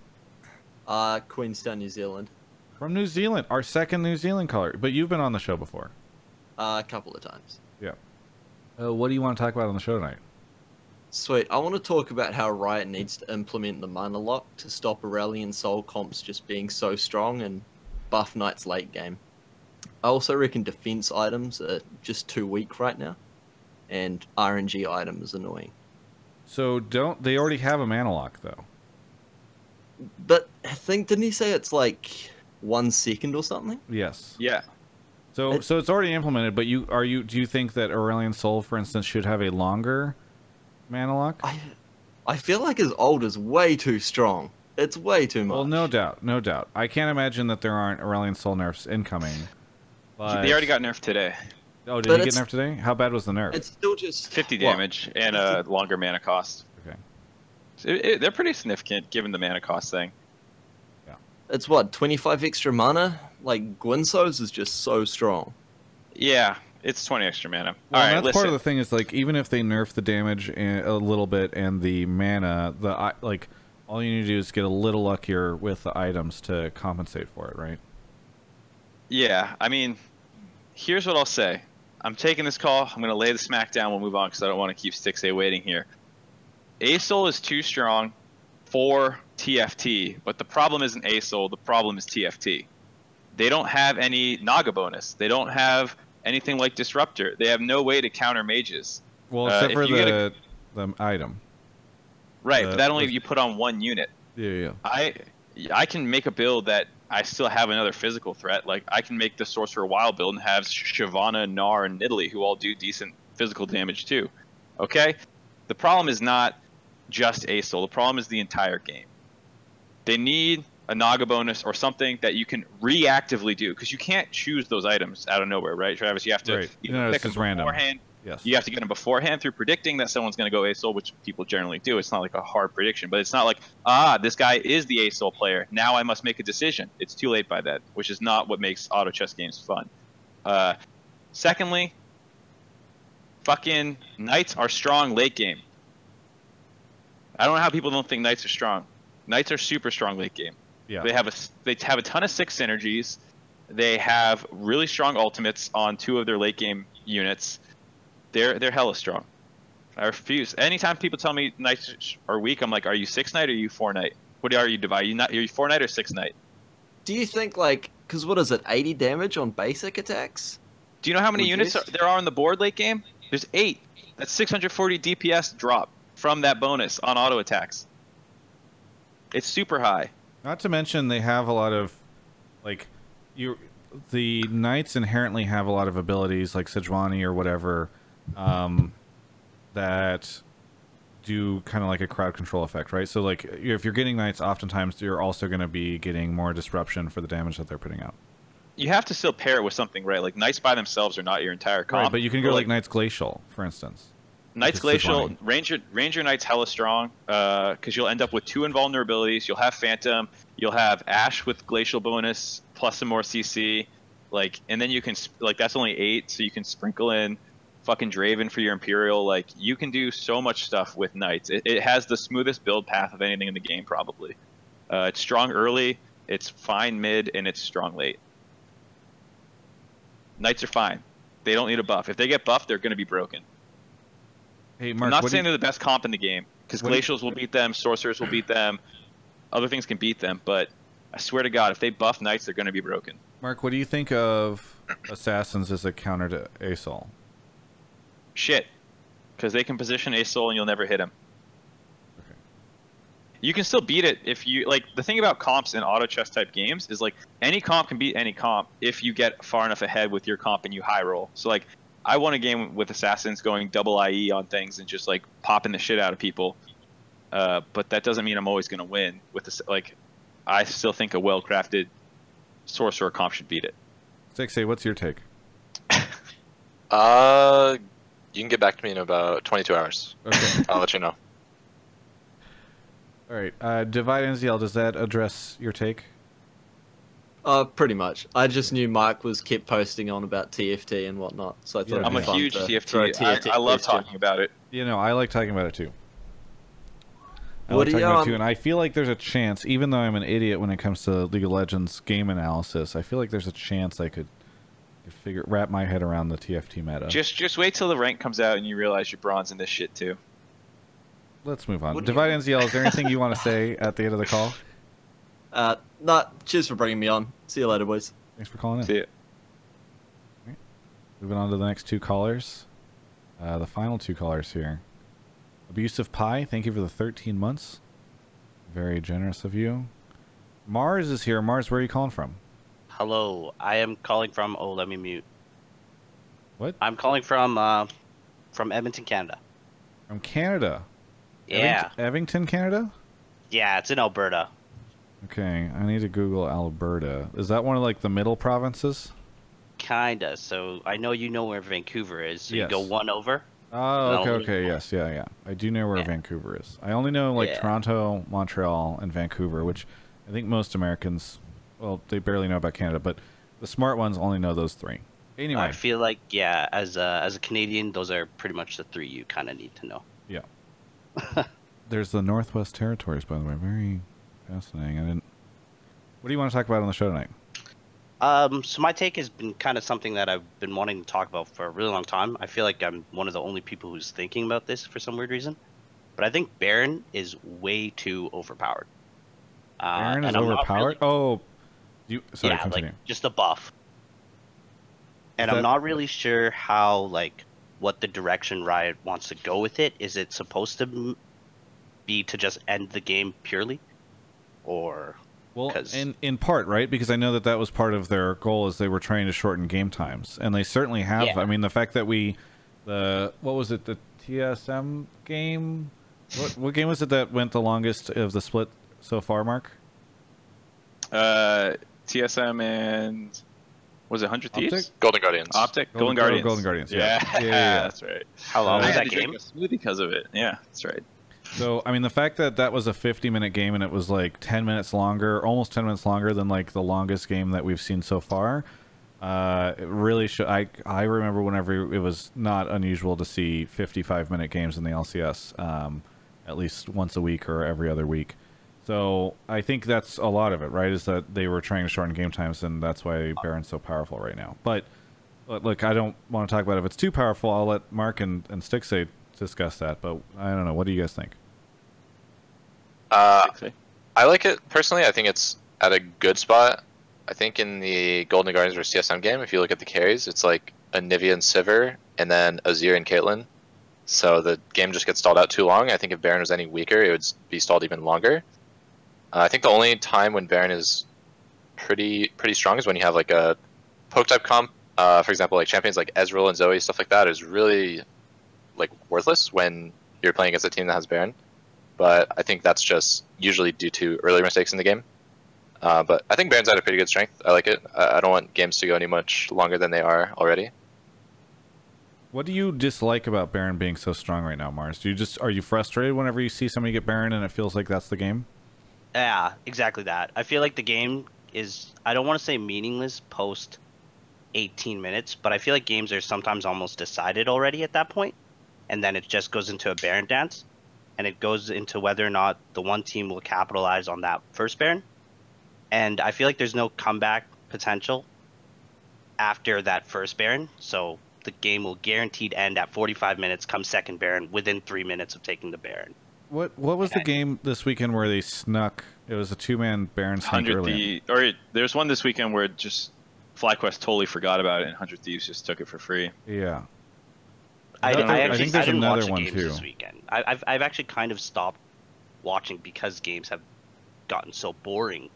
Uh, Queenstown, New Zealand. From New Zealand, our second New Zealand caller. But you've been on the show before. Uh, a couple of times. Yeah. Uh, what do you want to talk about on the show tonight? Sweet. I want to talk about how Riot needs to implement the mana lock to stop Aurelion Sol comps just being so strong and buff Knight's late game. I also reckon defense items are just too weak right now, and R N G item is annoying. So don't they already have a mana lock though? But I think didn't he say it's like one second or something? Yes. Yeah. So it's, so it's already implemented. But you are you do you think that Aurelion Sol, for instance, should have a longer mana lock? I I feel like his ult is way too strong. It's way too much. Well, no doubt, no doubt. I can't imagine that there aren't Aurelion Sol nerfs incoming. But they already got nerfed today. Oh, did but he get nerfed today? How bad was the nerf? It's still just fifty damage well, and a longer mana cost. Okay. It, it, they're pretty significant given the mana cost thing. Yeah. It's what, twenty-five extra mana? Like, Gwynso's is just so strong. Yeah, it's twenty extra mana. Well, all right, that's listen. Part of the thing is, like, even if they nerf the damage a little bit and the mana, the like, all you need to do is get a little luckier with the items to compensate for it, right? Yeah, I mean, here's what I'll say. I'm taking this call. I'm going to lay the smack down. We'll move on because I don't want to keep Stixxay waiting here. A S O L is too strong for T F T, but the problem isn't A S O L. The problem is T F T. They don't have any Naga bonus. They don't have anything like Disruptor. They have no way to counter mages. Well, except uh, for the, a... the item. Right, the, but that only the... you put on one unit. Yeah, yeah. I, I can make a build that I still have another physical threat. Like, I can make the Sorcerer Wild build and have Shyvana, Gnar, and Nidalee, who all do decent physical damage too. Okay? The problem is not just A S O L. The problem is the entire game. They need a Naga bonus or something that you can reactively do, because you can't choose those items out of nowhere, right, Travis? You have to right. you no, pick them random. beforehand. Yes. You have to get them beforehand through predicting that someone's going to go A S O L, which people generally do. It's not like a hard prediction, but it's not like, ah, this guy is the A S O L player. Now I must make a decision. It's too late by that, which is not what makes auto chess games fun. Uh, secondly, fucking Knights are strong late game. I don't know how people don't think Knights are strong. Knights are super strong late game. Yeah. They have a they have a ton of six synergies. They have really strong ultimates on two of their late game units. They're they're hella strong. I refuse. Anytime people tell me Knights are weak, I'm like, are you six knight or are you four knight? What are you divide? Are you not? Are you four knight or six knight? Do you think like because what is it? eighty damage on basic attacks. Do you know how many Reduced? units are, there are on the board late game? There's eight. That's six hundred forty D P S drop from that bonus on auto attacks. It's super high. Not to mention they have a lot of, like, you, the Knights inherently have a lot of abilities like Sejuani or whatever, um, that do kind of like a crowd control effect, right? So like if you're getting Knights, oftentimes you're also going to be getting more disruption for the damage that they're putting out. You have to still pair it with something, right? Like Knights by themselves are not your entire comp. Right, but you can go like, like Knights Glacial, for instance. Knights Glacial, divine. Ranger Ranger Knights hella strong, because uh, you'll end up with two invulnerabilities. You'll have Phantom, you'll have Ashe with Glacial bonus plus some more C C, like, and then you can like that's only eight, so you can sprinkle in fucking Draven for your Imperial. Like you can do so much stuff with Knights. It, it has the smoothest build path of anything in the game probably. Uh, it's strong early, it's fine mid, and it's strong late. Knights are fine. They don't need a buff. If they get buffed, they're going to be broken. Hey, Mark, I'm not saying you... they're the best comp in the game, because Glacials you... will beat them, Sorcerers will beat them, other things can beat them, but I swear to God, if they buff Knights, they're going to be broken. Mark, what do you think of Assassins as a counter to A S O L? Shit. Because they can position A S O L and you'll never hit him. Okay. You can still beat it if you... Like, the thing about comps in auto chess type games is, like, any comp can beat any comp if you get far enough ahead with your comp and you high roll. So, like, I won a game with Assassins going double I E on things and just, like, popping the shit out of people. Uh, but that doesn't mean I'm always going to win with this, like... I still think a well-crafted sorcerer comp should beat it. Stixxay, what's your take? uh, you can get back to me in about twenty-two hours. Okay. I'll let you know. All right. Uh, Divide N Z L, does that address your take? Uh, pretty much. I just knew Mike was kept posting on about T F T and whatnot, so I thought yeah, it'd I'm be a fun huge T F T. T F T I, I love question. talking about it. You know, I like talking about it too. I like talking about it too, and I feel like there's a chance, even though I'm an idiot when it comes to League of Legends game analysis, I feel like there's a chance I could figure wrap my head around the T F T meta. Just just wait till the rank comes out and you realize you're bronze in this shit too. Let's move on. Divide N Z L, is there anything you want to say at the end of the call? Uh, not. Cheers for bringing me on. See you later, boys. Thanks for calling in. See ya. Right. Moving on to the next two callers. Uh, the final two callers here. Abusive Pie, thank you for the thirteen months. Very generous of you. Mars is here. Mars, where are you calling from? Hello, I am calling from... Oh, let me mute. What? I'm calling from uh, from Edmonton, Canada. From Canada? Yeah. Evington, Evington, Canada? Yeah, it's in Alberta. Okay, I need to Google Alberta. Is that one of, like, the middle provinces? Kinda. So I know you know where Vancouver is. So yes. You go one over? Oh, okay, okay, yes, yeah, yeah. I do know where yeah. Vancouver is. I only know, like, yeah. Toronto, Montreal, and Vancouver, which I think most Americans, well, they barely know about Canada, but the smart ones only know those three. Anyway. I feel like, yeah, as a, as a Canadian, those are pretty much the three you kind of need to know. Yeah. There's the Northwest Territories, by the way. Very fascinating. I didn't... What do you want to talk about on the show tonight? Um, so my take has been kind of something that I've been wanting to talk about for a really long time. I feel like I'm one of the only people who's thinking about this for some weird reason. But I think Baron is way too overpowered. Uh, Baron is overpowered? Really... Oh, you... Sorry, yeah, continue. Like, just a buff. And that... I'm not really sure how, like, what the direction Riot wants to go with it. Is it supposed to be to just end the game purely? Or... Well, in, in part, right? Because I know that that was part of their goal is they were trying to shorten game times. And they certainly have. Yeah. I mean, the fact that we, the, what was it, the T S M game? What, what game was it that went the longest of the split so far, Mark? Uh, T S M and, was it one hundred Thieves? Optic? Golden Guardians. Optic? Golden, Golden Guardians. Golden Guardians, yeah. Yeah. Yeah, yeah, yeah. That's right. How long uh, was that game? Smoothie because of it. Yeah, that's right. So, I mean, the fact that that was a fifty minute game and it was like ten minutes longer, almost ten minutes longer than like the longest game that we've seen so far, uh, it really should. I, I remember whenever it was not unusual to see fifty-five minute games in the L C S, um, at least once a week or every other week. So, I think that's a lot of it, right? Is that they were trying to shorten game times and that's why Baron's so powerful right now. But, but look, I don't want to talk about it. If it's too powerful, I'll let Mark and, and Stixxay discuss that, but I don't know. What do you guys think? Uh, I like it personally. I think it's at a good spot. I think in the Golden Guardians or T S M game, if you look at the carries, it's like Anivia and Sivir, and then Azir and Caitlyn. So the game just gets stalled out too long. I think if Baron was any weaker, it would be stalled even longer. Uh, I think the only time when Baron is pretty pretty strong is when you have like a poke type comp. Uh, for example, like champions like Ezreal and Zoe, stuff like that is really like worthless when you're playing against a team that has Baron. But I think that's just usually due to earlier mistakes in the game. Uh, but I think Baron's had a pretty good strength. I like it. I don't want games to go any much longer than they are already. What do you dislike about Baron being so strong right now, Mars? Do you just are you frustrated whenever you see somebody get Baron and it feels like that's the game? Yeah, exactly that. I feel like the game is, I don't want to say meaningless post eighteen minutes, but I feel like games are sometimes almost decided already at that point, and then it just goes into a Baron dance. And it goes into whether or not the one team will capitalize on that first Baron. And I feel like there's no comeback potential after that first Baron. So the game will guaranteed end at forty-five minutes, come second Baron, within three minutes of taking the Baron. What what was and the game this weekend where they snuck? It was a two-man Baron snuck earlier. Or there's one this weekend where just FlyQuest totally forgot about it and one hundred Thieves just took it for free. Yeah. I, I, I, actually, I think there's I didn't another watch one games too. This weekend. I, I've, I've actually kind of stopped watching because games have gotten so boring.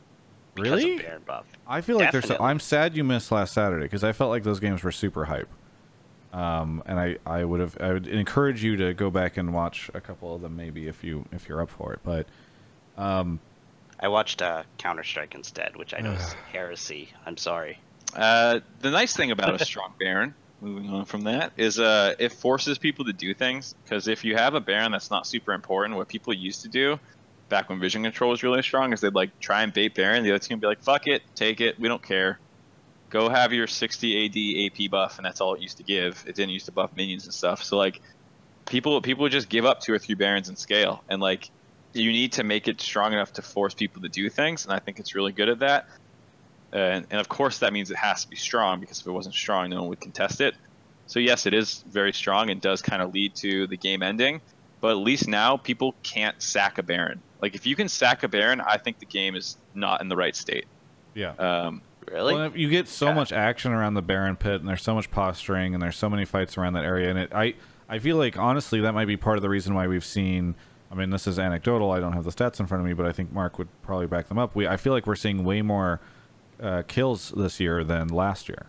Really? Of Baron buff. I feel like Definitely. there's. I'm sad you missed last Saturday because I felt like those games were super hype. Um, and I, I would have I would encourage you to go back and watch a couple of them maybe if you if you're up for it. But um, I watched uh, Counter-Strike instead, which I know is heresy. I'm sorry. Uh, the nice thing about a strong Baron, moving on from that, is uh, it forces people to do things, because if you have a Baron that's not super important, what people used to do back when vision control was really strong is they'd like try and bait Baron, the other team would be like, fuck it, take it, we don't care. Go have your sixty A D A P buff, and that's all it used to give. It didn't used to buff minions and stuff. So like, people people would just give up two or three Barons and scale, and like, you need to make it strong enough to force people to do things, and I think it's really good at that. And, and of course that means it has to be strong, because if it wasn't strong, no one would contest it. So yes, it is very strong and does kind of lead to the game ending, but at least now people can't sack a Baron. Like, if you can sack a Baron, I think the game is not in the right state. Yeah. Um, really? Well, you get so yeah. much action around the Baron pit, and there's so much posturing, and there's so many fights around that area, and it, I, I feel like, honestly, that might be part of the reason why we've seen... I mean, this is anecdotal, I don't have the stats in front of me, but I think Mark would probably back them up. We, I feel like we're seeing way more... Uh, kills this year than last year.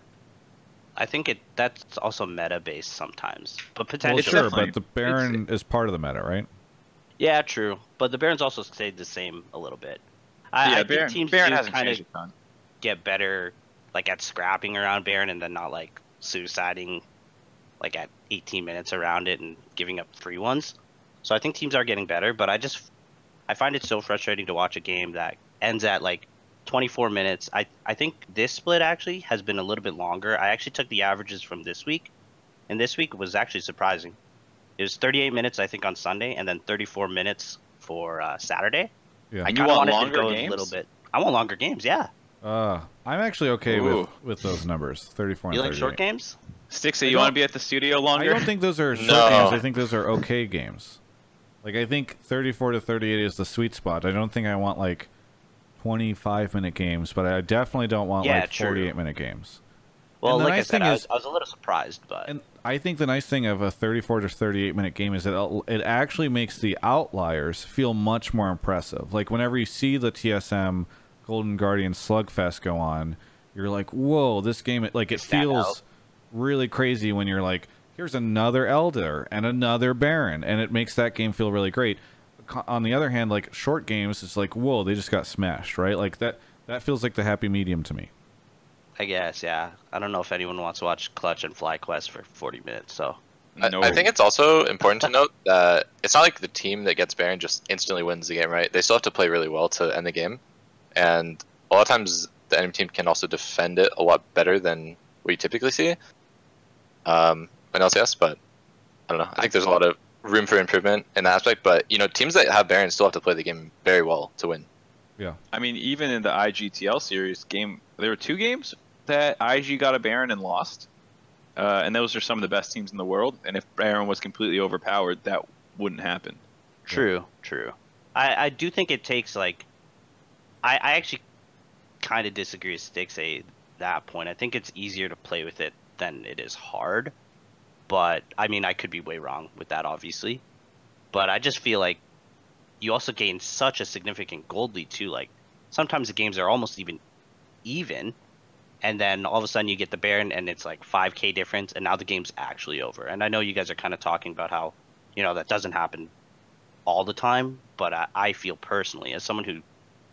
I think it that's also meta based sometimes, but potentially. Well, sure, but the Baron it's, is part of the meta, right? Yeah, true. But the Baron's also stayed the same a little bit. I, yeah, I Baron, think teams Baron do kind of get better, like at scrapping around Baron, and then not like suiciding, like at eighteen minutes around it and giving up free ones. So I think teams are getting better, but I just I find it so frustrating to watch a game that ends at like twenty-four minutes. I, I think this split actually has been a little bit longer. I actually took the averages from this week, and this week was actually surprising. It was thirty-eight minutes, I think, on Sunday, and then thirty-four minutes for uh, Saturday. Yeah. I kind of wanted to go games? a little bit. I want longer games, yeah. Uh, I'm actually okay with, with those numbers, thirty-four and thirty-eight. You like short games? Stixxay, you want to be at the studio longer? I don't think those are short no. games. I think those are okay games. Like, I think thirty-four to thirty-eight is the sweet spot. I don't think I want, like, twenty-five minute games, but I definitely don't want yeah, like forty-eight minute games. Well, like nice I said, I was, is, I was a little surprised, but and I think the nice thing of a thirty-four to thirty-eight minute game is that it actually makes the outliers feel much more impressive. Like, whenever you see the T S M Golden Guardian slugfest go on, you're like, whoa, this game, like, it feels out. really crazy when you're like, here's another Elder and another Baron, and it makes that game feel really great. On the other hand, like, short games, it's like, whoa, they just got smashed, right? Like, that that feels like the happy medium to me. I guess, yeah. I don't know if anyone wants to watch Clutch and FlyQuest for forty minutes, so... No. I, I think it's also important to note that it's not like the team that gets Baron just instantly wins the game, right? They still have to play really well to end the game, and a lot of times the enemy team can also defend it a lot better than we typically see um, in L C S, but I don't know. I think there's a lot of room for improvement in that aspect, but you know, teams that have Baron still have to play the game very well to win. Yeah, I mean, even in the I G T L series game, there were two games that I G got a Baron and lost, uh, and those are some of the best teams in the world. And if Baron was completely overpowered, that wouldn't happen. True, yeah. true. I I do think it takes like, I I actually kind of disagree with Stixxay at that point. I think it's easier to play with it than it is hard. But, I mean, I could be way wrong with that, obviously. But I just feel like you also gain such a significant gold lead, too. Like, sometimes the games are almost even even, and then all of a sudden you get the Baron, and it's like five K difference, and now the game's actually over. And I know you guys are kind of talking about how, you know, that doesn't happen all the time, but I, I feel personally, as someone who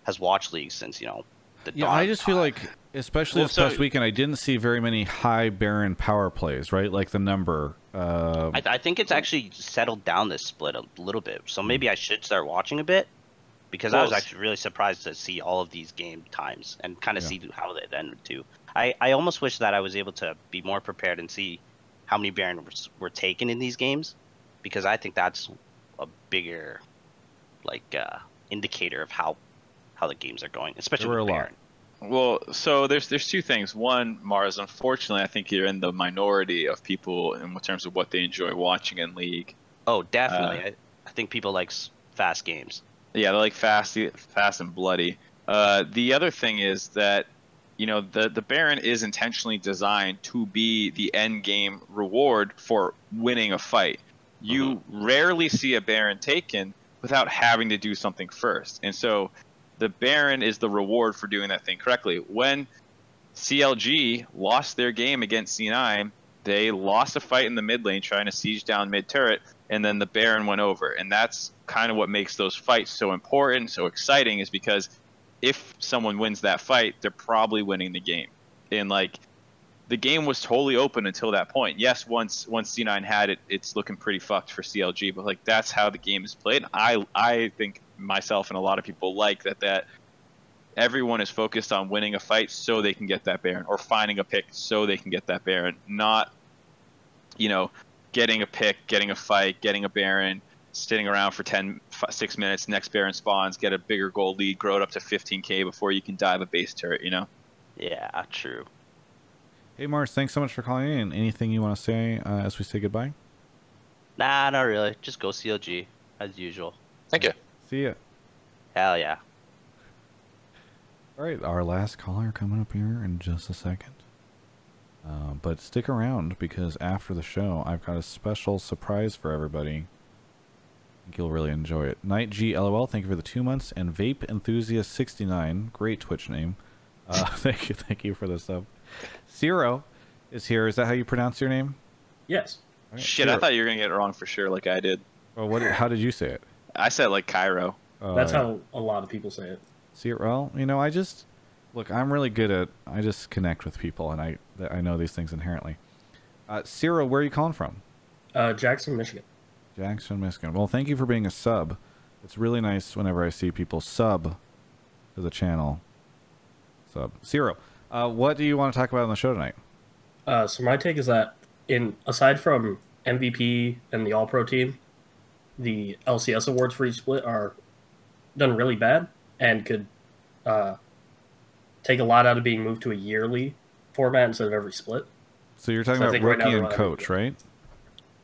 has watched leagues since, you know, the yeah, dawn I just feel like... Especially well, this so, past weekend, I didn't see very many high Baron power plays, right? Like the number. Uh... I, I think it's actually settled down this split a little bit, so maybe I should start watching a bit, because well, I was actually really surprised to see all of these game times and kind of yeah. see how they ended too. I, I almost wish that I was able to be more prepared and see how many Barons were taken in these games, because I think that's a bigger like uh, indicator of how how the games are going, especially with Baron. Well, so there's there's two things. One, Mars, unfortunately, I think you're in the minority of people in terms of what they enjoy watching in League. Oh, definitely. Uh, I, I think people like fast games. Yeah, they like fast, fast and bloody. Uh, the other thing is that, you know, the, the Baron is intentionally designed to be the end game reward for winning a fight. You mm-hmm. rarely see a Baron taken without having to do something first. And so the Baron is the reward for doing that thing correctly. When C L G lost their game against C nine, they lost a fight in the mid lane trying to siege down mid turret, and then the Baron went over. And that's kind of what makes those fights so important, so exciting, is because if someone wins that fight, they're probably winning the game. And like, the game was totally open until that point. Yes, once once C nine had it, it's looking pretty fucked for C L G, but like, that's how the game is played. I I think myself and a lot of people like that that everyone is focused on winning a fight so they can get that Baron, or finding a pick so they can get that Baron, not, you know, getting a pick, getting a fight, getting a Baron, sitting around for ten, six minutes, next Baron spawns, get a bigger gold lead, grow it up to fifteen K before you can dive a base turret, you know? Yeah, true. Hey, Mars, thanks so much for calling in. Anything you want to say uh, as we say goodbye? Nah, not really. Just go C L G, as usual. Thank you. See ya. Hell yeah. All right, our last caller coming up here in just a second. Uh, but stick around, because after the show, I've got a special surprise for everybody. I think you'll really enjoy it. Night G LOL, thank you for the two months. And Vape Enthusiast sixty-nine, great Twitch name. Uh, thank you, thank you for the sub. Zero is here. Is that how you pronounce your name? Yes. Right. Shit, Zero. I thought you were gonna get it wrong for sure, like I did. Well, what? How did you say it? I said like Cairo. Uh, That's how a lot of people say it. Zero. You know, I just look. I'm really good at. I just connect with people, and I I know these things inherently. Uh, Zero, where are you calling from? Uh, Jackson, Michigan. Jackson, Michigan. Well, thank you for being a sub. It's really nice whenever I see people sub to the channel. Sub. Zero, uh, what do you want to talk about on the show tonight? Uh, so my take is that, in aside from M V P and the All-Pro team, the L C S awards for each split are done really bad and could uh, take a lot out of being moved to a yearly format instead of every split. So you're talking so about rookie right and coach, right?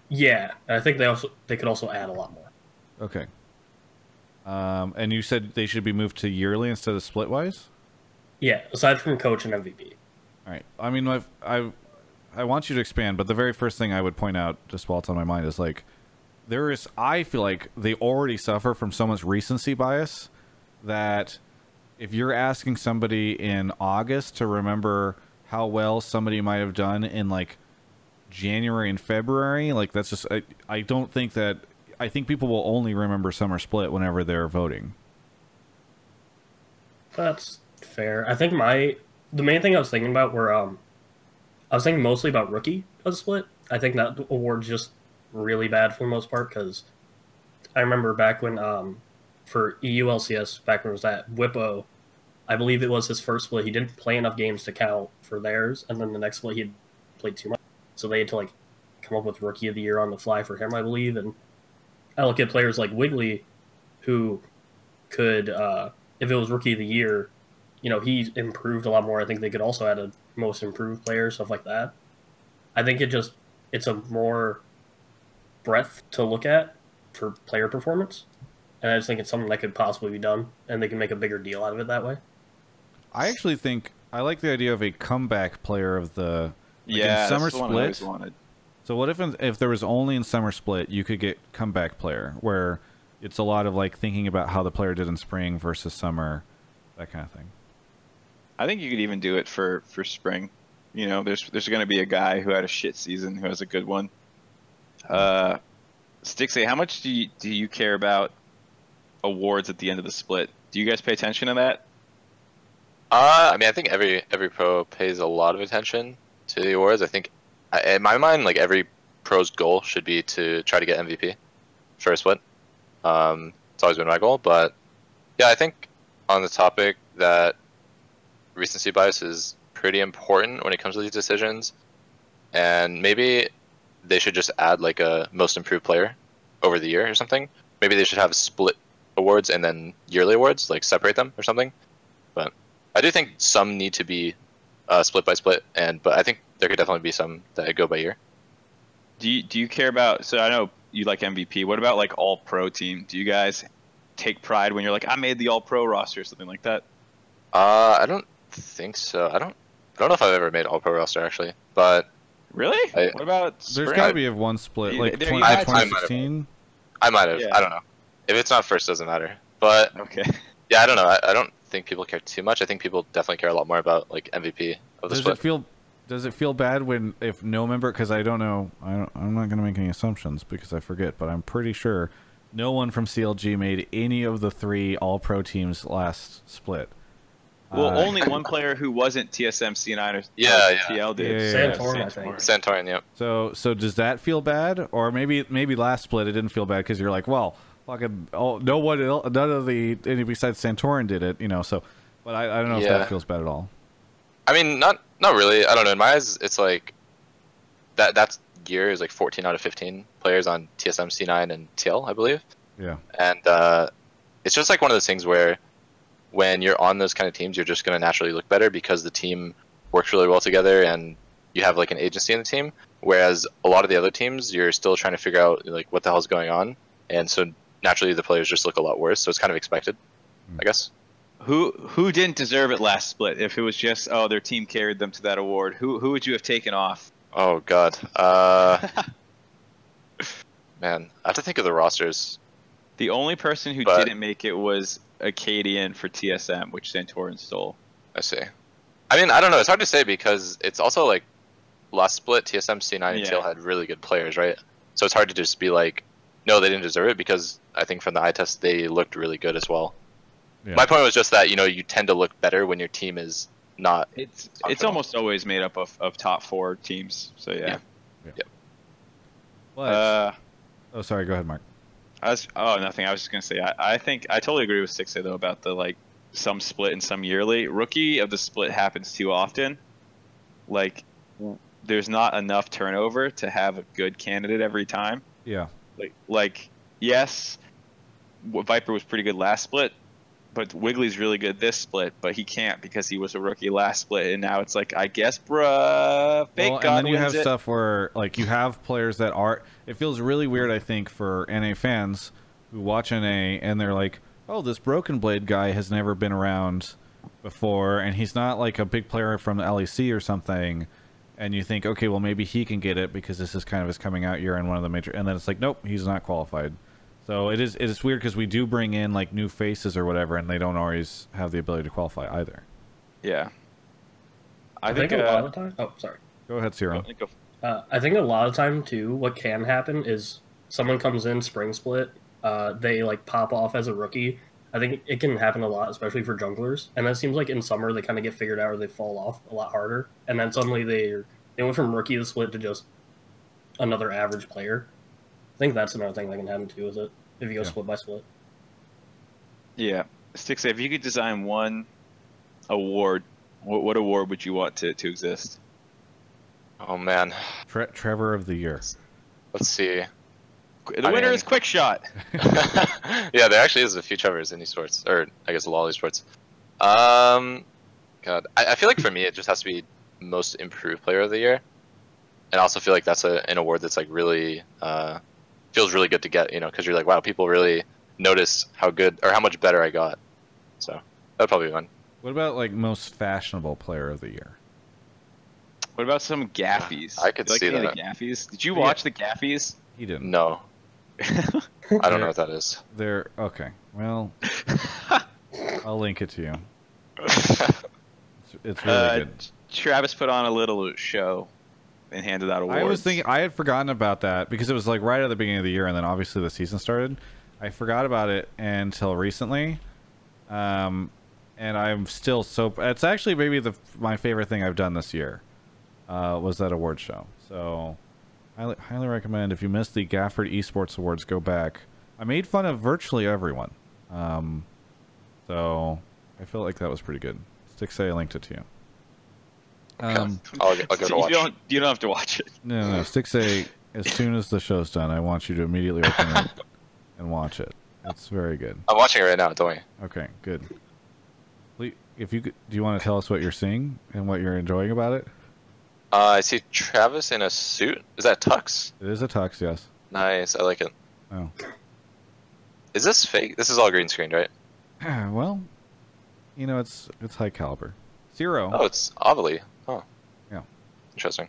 Yeah, and I think they also they could also add a lot more. Okay. Um, and you said they should be moved to yearly instead of split-wise? Yeah, aside from coach and M V P. All right. I mean, I've, I've, I want you to expand, but the very first thing I would point out, just while it's on my mind, is like, there is, I feel like they already suffer from so much recency bias that if you're asking somebody in August to remember how well somebody might have done in like January and February, like that's just, I, I don't think that, I think people will only remember Summer Split whenever they're voting. That's fair. I think my the main thing I was thinking about were um I was thinking mostly about rookie as a split. I think that award's just really bad for the most part, because I remember back when um for E U L C S, back when it was at Bwipo, I believe it was his first split, he didn't play enough games to count for theirs, and then the next split he had played too much, so they had to like come up with rookie of the year on the fly for him, I believe. And I look at players like Wiggly, who could uh if it was rookie of the year, you know, he improved a lot more. I think they could also add a most improved player, stuff like that. I think it just, it's a more breadth to look at for player performance. And I just think it's something that could possibly be done, and they can make a bigger deal out of it that way. I actually think, I like the idea of a comeback player of the, like yeah, in Summer Split. I always wanted. So what if, in, if there was only in Summer Split, you could get comeback player, where it's a lot of like thinking about how the player did in spring versus summer, that kind of thing. I think you could even do it for, for spring. You know, there's there's going to be a guy who had a shit season who has a good one. Uh, Stixxay, how much do you, do you care about awards at the end of the split? Do you guys pay attention to that? Uh, I mean, I think every every pro pays a lot of attention to the awards. I think, in my mind, like every pro's goal should be to try to get M V P for a split. Um, it's always been my goal, but yeah, I think on the topic that recency bias is pretty important when it comes to these decisions, and maybe they should just add like a most improved player over the year or something. Maybe they should have split awards and then yearly awards, like separate them or something. But I I do think some need to be uh, split by split, and but I think there could definitely be some that go by year. Do you, do you care about, so I know you like M V P, what about like all-pro team? Do you guys take pride when you're like, I made the all-pro roster or something like that? Uh, I don't think so. I don't I don't know if I've ever made all-pro roster, actually, but... Really? I, what about Spring? There's gotta be of one split, like twenty sixteen? I might have, yeah. I don't know. If it's not first, it doesn't matter. But, okay. yeah, I don't know. I, I don't think people care too much. I think people definitely care a lot more about, like, M V P of the does split. It feel... Does it feel bad when if no member? Because I don't know, I don't, I'm not going to make any assumptions because I forget, but I'm pretty sure no one from C L G made any of the three all-pro teams last split. Well, uh, only one player who wasn't T S M, C nine, or yeah, yeah. T L did. Yeah, yeah, Santorin, yeah. I think. Santorin, yeah. So, so does that feel bad, or maybe maybe last split it didn't feel bad because you're like, well, fucking, oh, no one, none of the any besides Santorin did it, you know. So, but I, I don't know yeah. if that feels bad at all. I mean, not not really. I don't know. In my eyes, it's like that. That's year is like fourteen out of fifteen players on T S M, C nine, and T L, I believe. Yeah. And uh, it's just like one of those things where when you're on those kind of teams, you're just going to naturally look better because the team works really well together, and you have like an agency in the team. Whereas a lot of the other teams, you're still trying to figure out like what the hell's going on, and so naturally the players just look a lot worse. So it's kind of expected, mm. I guess. Who who didn't deserve it last split? If it was just, oh, their team carried them to that award, who who would you have taken off? Oh god, uh, man, I have to think of the rosters. The only person who but... didn't make it was Acadian for T S M, which Santorin stole. I see. I mean, I don't know. It's hard to say because it's also like last split, T S M, C nine, and yeah. T L had really good players, right? So it's hard to just be like, no, they didn't deserve it because I think from the eye test they looked really good as well. Yeah. My point was just that, you know, you tend to look better when your team is not... It's it's almost always made up of, of top four teams, so yeah. Yeah. yeah. yeah. But, uh, oh, sorry, go ahead, Mark. I was, oh, nothing, I was just going to say, I, I think, I totally agree with Stixxay, though, about the, like, some split and some yearly. Rookie of the split happens too often. Like, there's not enough turnover to have a good candidate every time. Yeah. Like, like yes, Viper was pretty good last split, but Wiggly's really good this split, but he can't because he was a rookie last split, and now it's like, I guess, bruh, fake well, God and then you have it. Stuff where, like, you have players that are... It feels really weird, I think, for N A fans who watch N A, and they're like, oh, this Broken Blade guy has never been around before, and he's not, like, a big player from the L E C or something, and you think, okay, well, maybe he can get it because this is kind of his coming out year in one of the major... And then it's like, nope, he's not qualified. So it is it is weird because we do bring in like new faces or whatever, and they don't always have the ability to qualify either. Yeah, I, I think, think a uh, lot of time. Oh, sorry. Go ahead, Ciro. Uh, I think a lot of time too. What can happen is someone comes in spring split, uh, they like pop off as a rookie. I think it can happen a lot, especially for junglers. And that seems like in summer they kind of get figured out or they fall off a lot harder, and then suddenly they they went from rookie to split to just another average player. I think that's another thing that can happen too, is it? If you go yeah. split by split. Yeah. Stixxay, if you could design one award, what, what award would you want to, to exist? Oh, man. Tre Trevor of the Year. Let's see. The I winner mean... is Quick Shot. Yeah, there actually is a few Trevors in esports, or I guess a lot of esports. Um, God, I, I feel like for me it just has to be Most Improved Player of the Year. And I also feel like that's a, an award that's like really... Uh, feels really good to get, you know, because you're like, wow, people really notice how good or how much better I got. So that'd probably be fun. What about like most fashionable player of the year? What about some gaffies? I could see that. The gaffies? Did you watch yeah. the gaffies? You didn't. No. I don't they're, know what that is. They're okay. Well, I'll link it to you. It's, it's really uh, good. Travis put on a little show and handed out awards. I was thinking, I had forgotten about that because it was like right at the beginning of the year, and then obviously the season started. I forgot about it until recently, um, and I'm still so. It's actually maybe the my favorite thing I've done this year uh, was that award show. So, I highly recommend if you missed the Gafford Esports Awards, go back. I made fun of virtually everyone, um, so I feel like that was pretty good. Stixxay linked it to you. Um, I'll, I'll go to watch. You don't, you don't have to watch it. No, no, Stixxay, as soon as the show's done, I want you to immediately open it and watch it. That's very good. I'm watching it right now, don't you? Okay, good. if you could, do you want to tell us what you're seeing and what you're enjoying about it? Uh, I see Travis in a suit. Is that tux? It is a tux, yes. Nice, I like it. Oh. Is this fake? This is all green screen, right? Well, you know, it's it's high caliber. Zero. Oh, it's Obeli. Huh. Yeah. Interesting.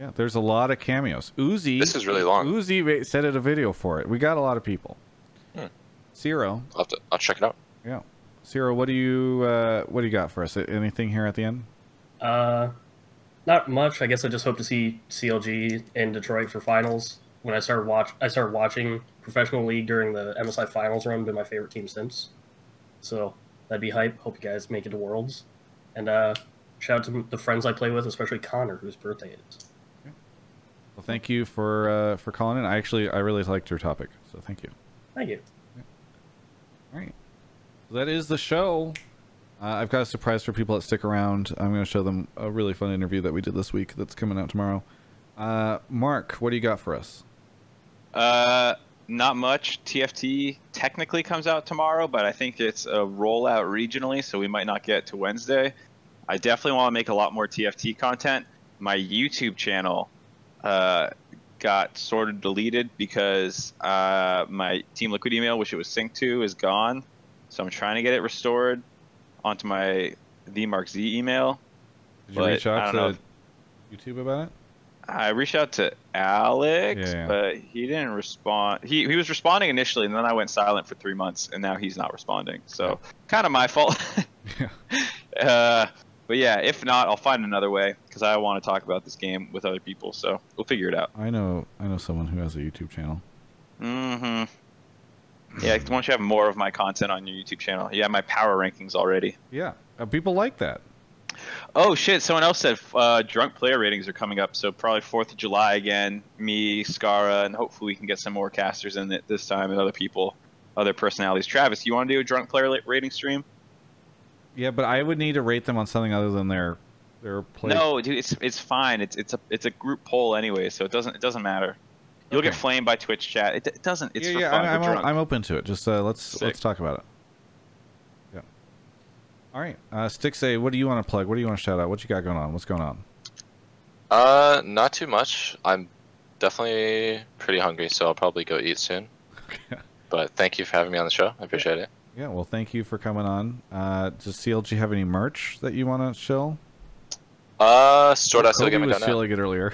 Yeah, there's a lot of cameos. Uzi. This is really long. Uzi said it a video for it. We got a lot of people. Hmm. Zero. I'll, have to, I'll check it out. Yeah. Zero, what do you uh, what do you got for us? Anything here at the end? Uh, not much. I guess I just hope to see C L G in Detroit for finals. When I started watch, I started watching professional league during the M S I finals run. Been my favorite team since. So that'd be hype. Hope you guys make it to Worlds. And uh, shout out to the friends I play with, especially Connor, whose birthday it is. Okay. Well, thank you for uh, for calling in. I actually I really liked your topic, so thank you. Thank you. Okay. All right. Well, that is the show. Uh, I've got a surprise for people that stick around. I'm going to show them a really fun interview that we did this week that's coming out tomorrow. Uh, Mark, what do you got for us? Uh, not much. T F T technically comes out tomorrow, but I think it's a rollout regionally, so we might not get to Wednesday. I definitely want to make a lot more T F T content. My YouTube channel uh, got sort of deleted because uh, my Team Liquid email, which it was synced to, is gone. So I'm trying to get it restored onto my TheMarkZ email. Did you reach out to YouTube about it? I reached out to Alex, yeah, yeah. but he didn't respond. He he was responding initially, and then I went silent for three months, and now he's not responding. So kind of my fault. yeah. Uh, but yeah, if not, I'll find another way because I want to talk about this game with other people. So we'll figure it out. I know I know someone who has a YouTube channel. Mm-hmm. Yeah, why don't you have more of my content on your YouTube channel? You have my power rankings already. Yeah, uh, people like that. Oh, shit, someone else said uh, drunk player ratings are coming up, so probably fourth of July again. Me, Skara, and hopefully we can get some more casters in it this time and other people, other personalities. Travis, you want to do a drunk player rating stream? Yeah, but I would need to rate them on something other than their their play. No, dude, it's it's fine. It's it's a it's a group poll anyway, so it doesn't it doesn't matter. You'll okay. get flamed by Twitch chat. It, it doesn't. It's yeah, for yeah, fun. I'm, I'm, I'm open to it. Just uh, let's Sick. let's talk about it. Yeah. All right. Uh, Stixxay, what do you want to plug? What do you want to shout out? What you got going on? What's going on? Uh, not too much. I'm definitely pretty hungry, so I'll probably go eat soon. But thank you for having me on the show. I appreciate yeah. it. Yeah. Well, thank you for coming on. Uh, does C L G have any merch that you want to show? Uh, store dot seal gaming dot net. Stealing it earlier.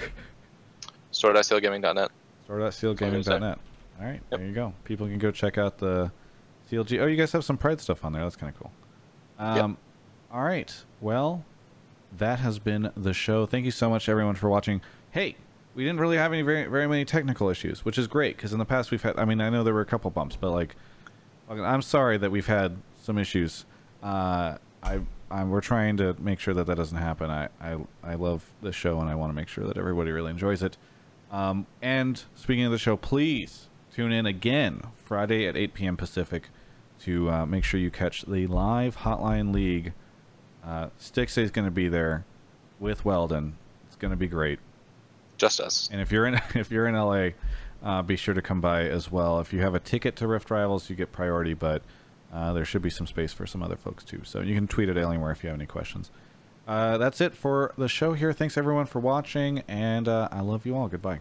store dot seal gaming dot net. store dot seal gaming dot net. All right, yep. There you go. People can go check out the C L G. Oh, you guys have some Pride stuff on there. That's kind of cool. Um, yep. All right. Well, that has been the show. Thank you so much, everyone, for watching. Hey, we didn't really have any very, very many technical issues, which is great because in the past we've had. I mean, I know there were a couple bumps, but like, I'm sorry that we've had some issues. Uh, I, I'm, we're trying to make sure that that doesn't happen. I, I, I love the show, and I want to make sure that everybody really enjoys it. Um, and speaking of the show, please tune in again Friday at eight P M Pacific to uh, make sure you catch the live Hotline League. Uh, Stixxay is going to be there with Weldon. It's going to be great. Just us. And if you're in if you're in L A, uh, be sure to come by as well. If you have a ticket to Rift Rivals, you get priority, but uh, there should be some space for some other folks too. So you can tweet at Alienware if you have any questions. Uh, that's it for the show here. Thanks, everyone, for watching, and uh, I love you all. Goodbye.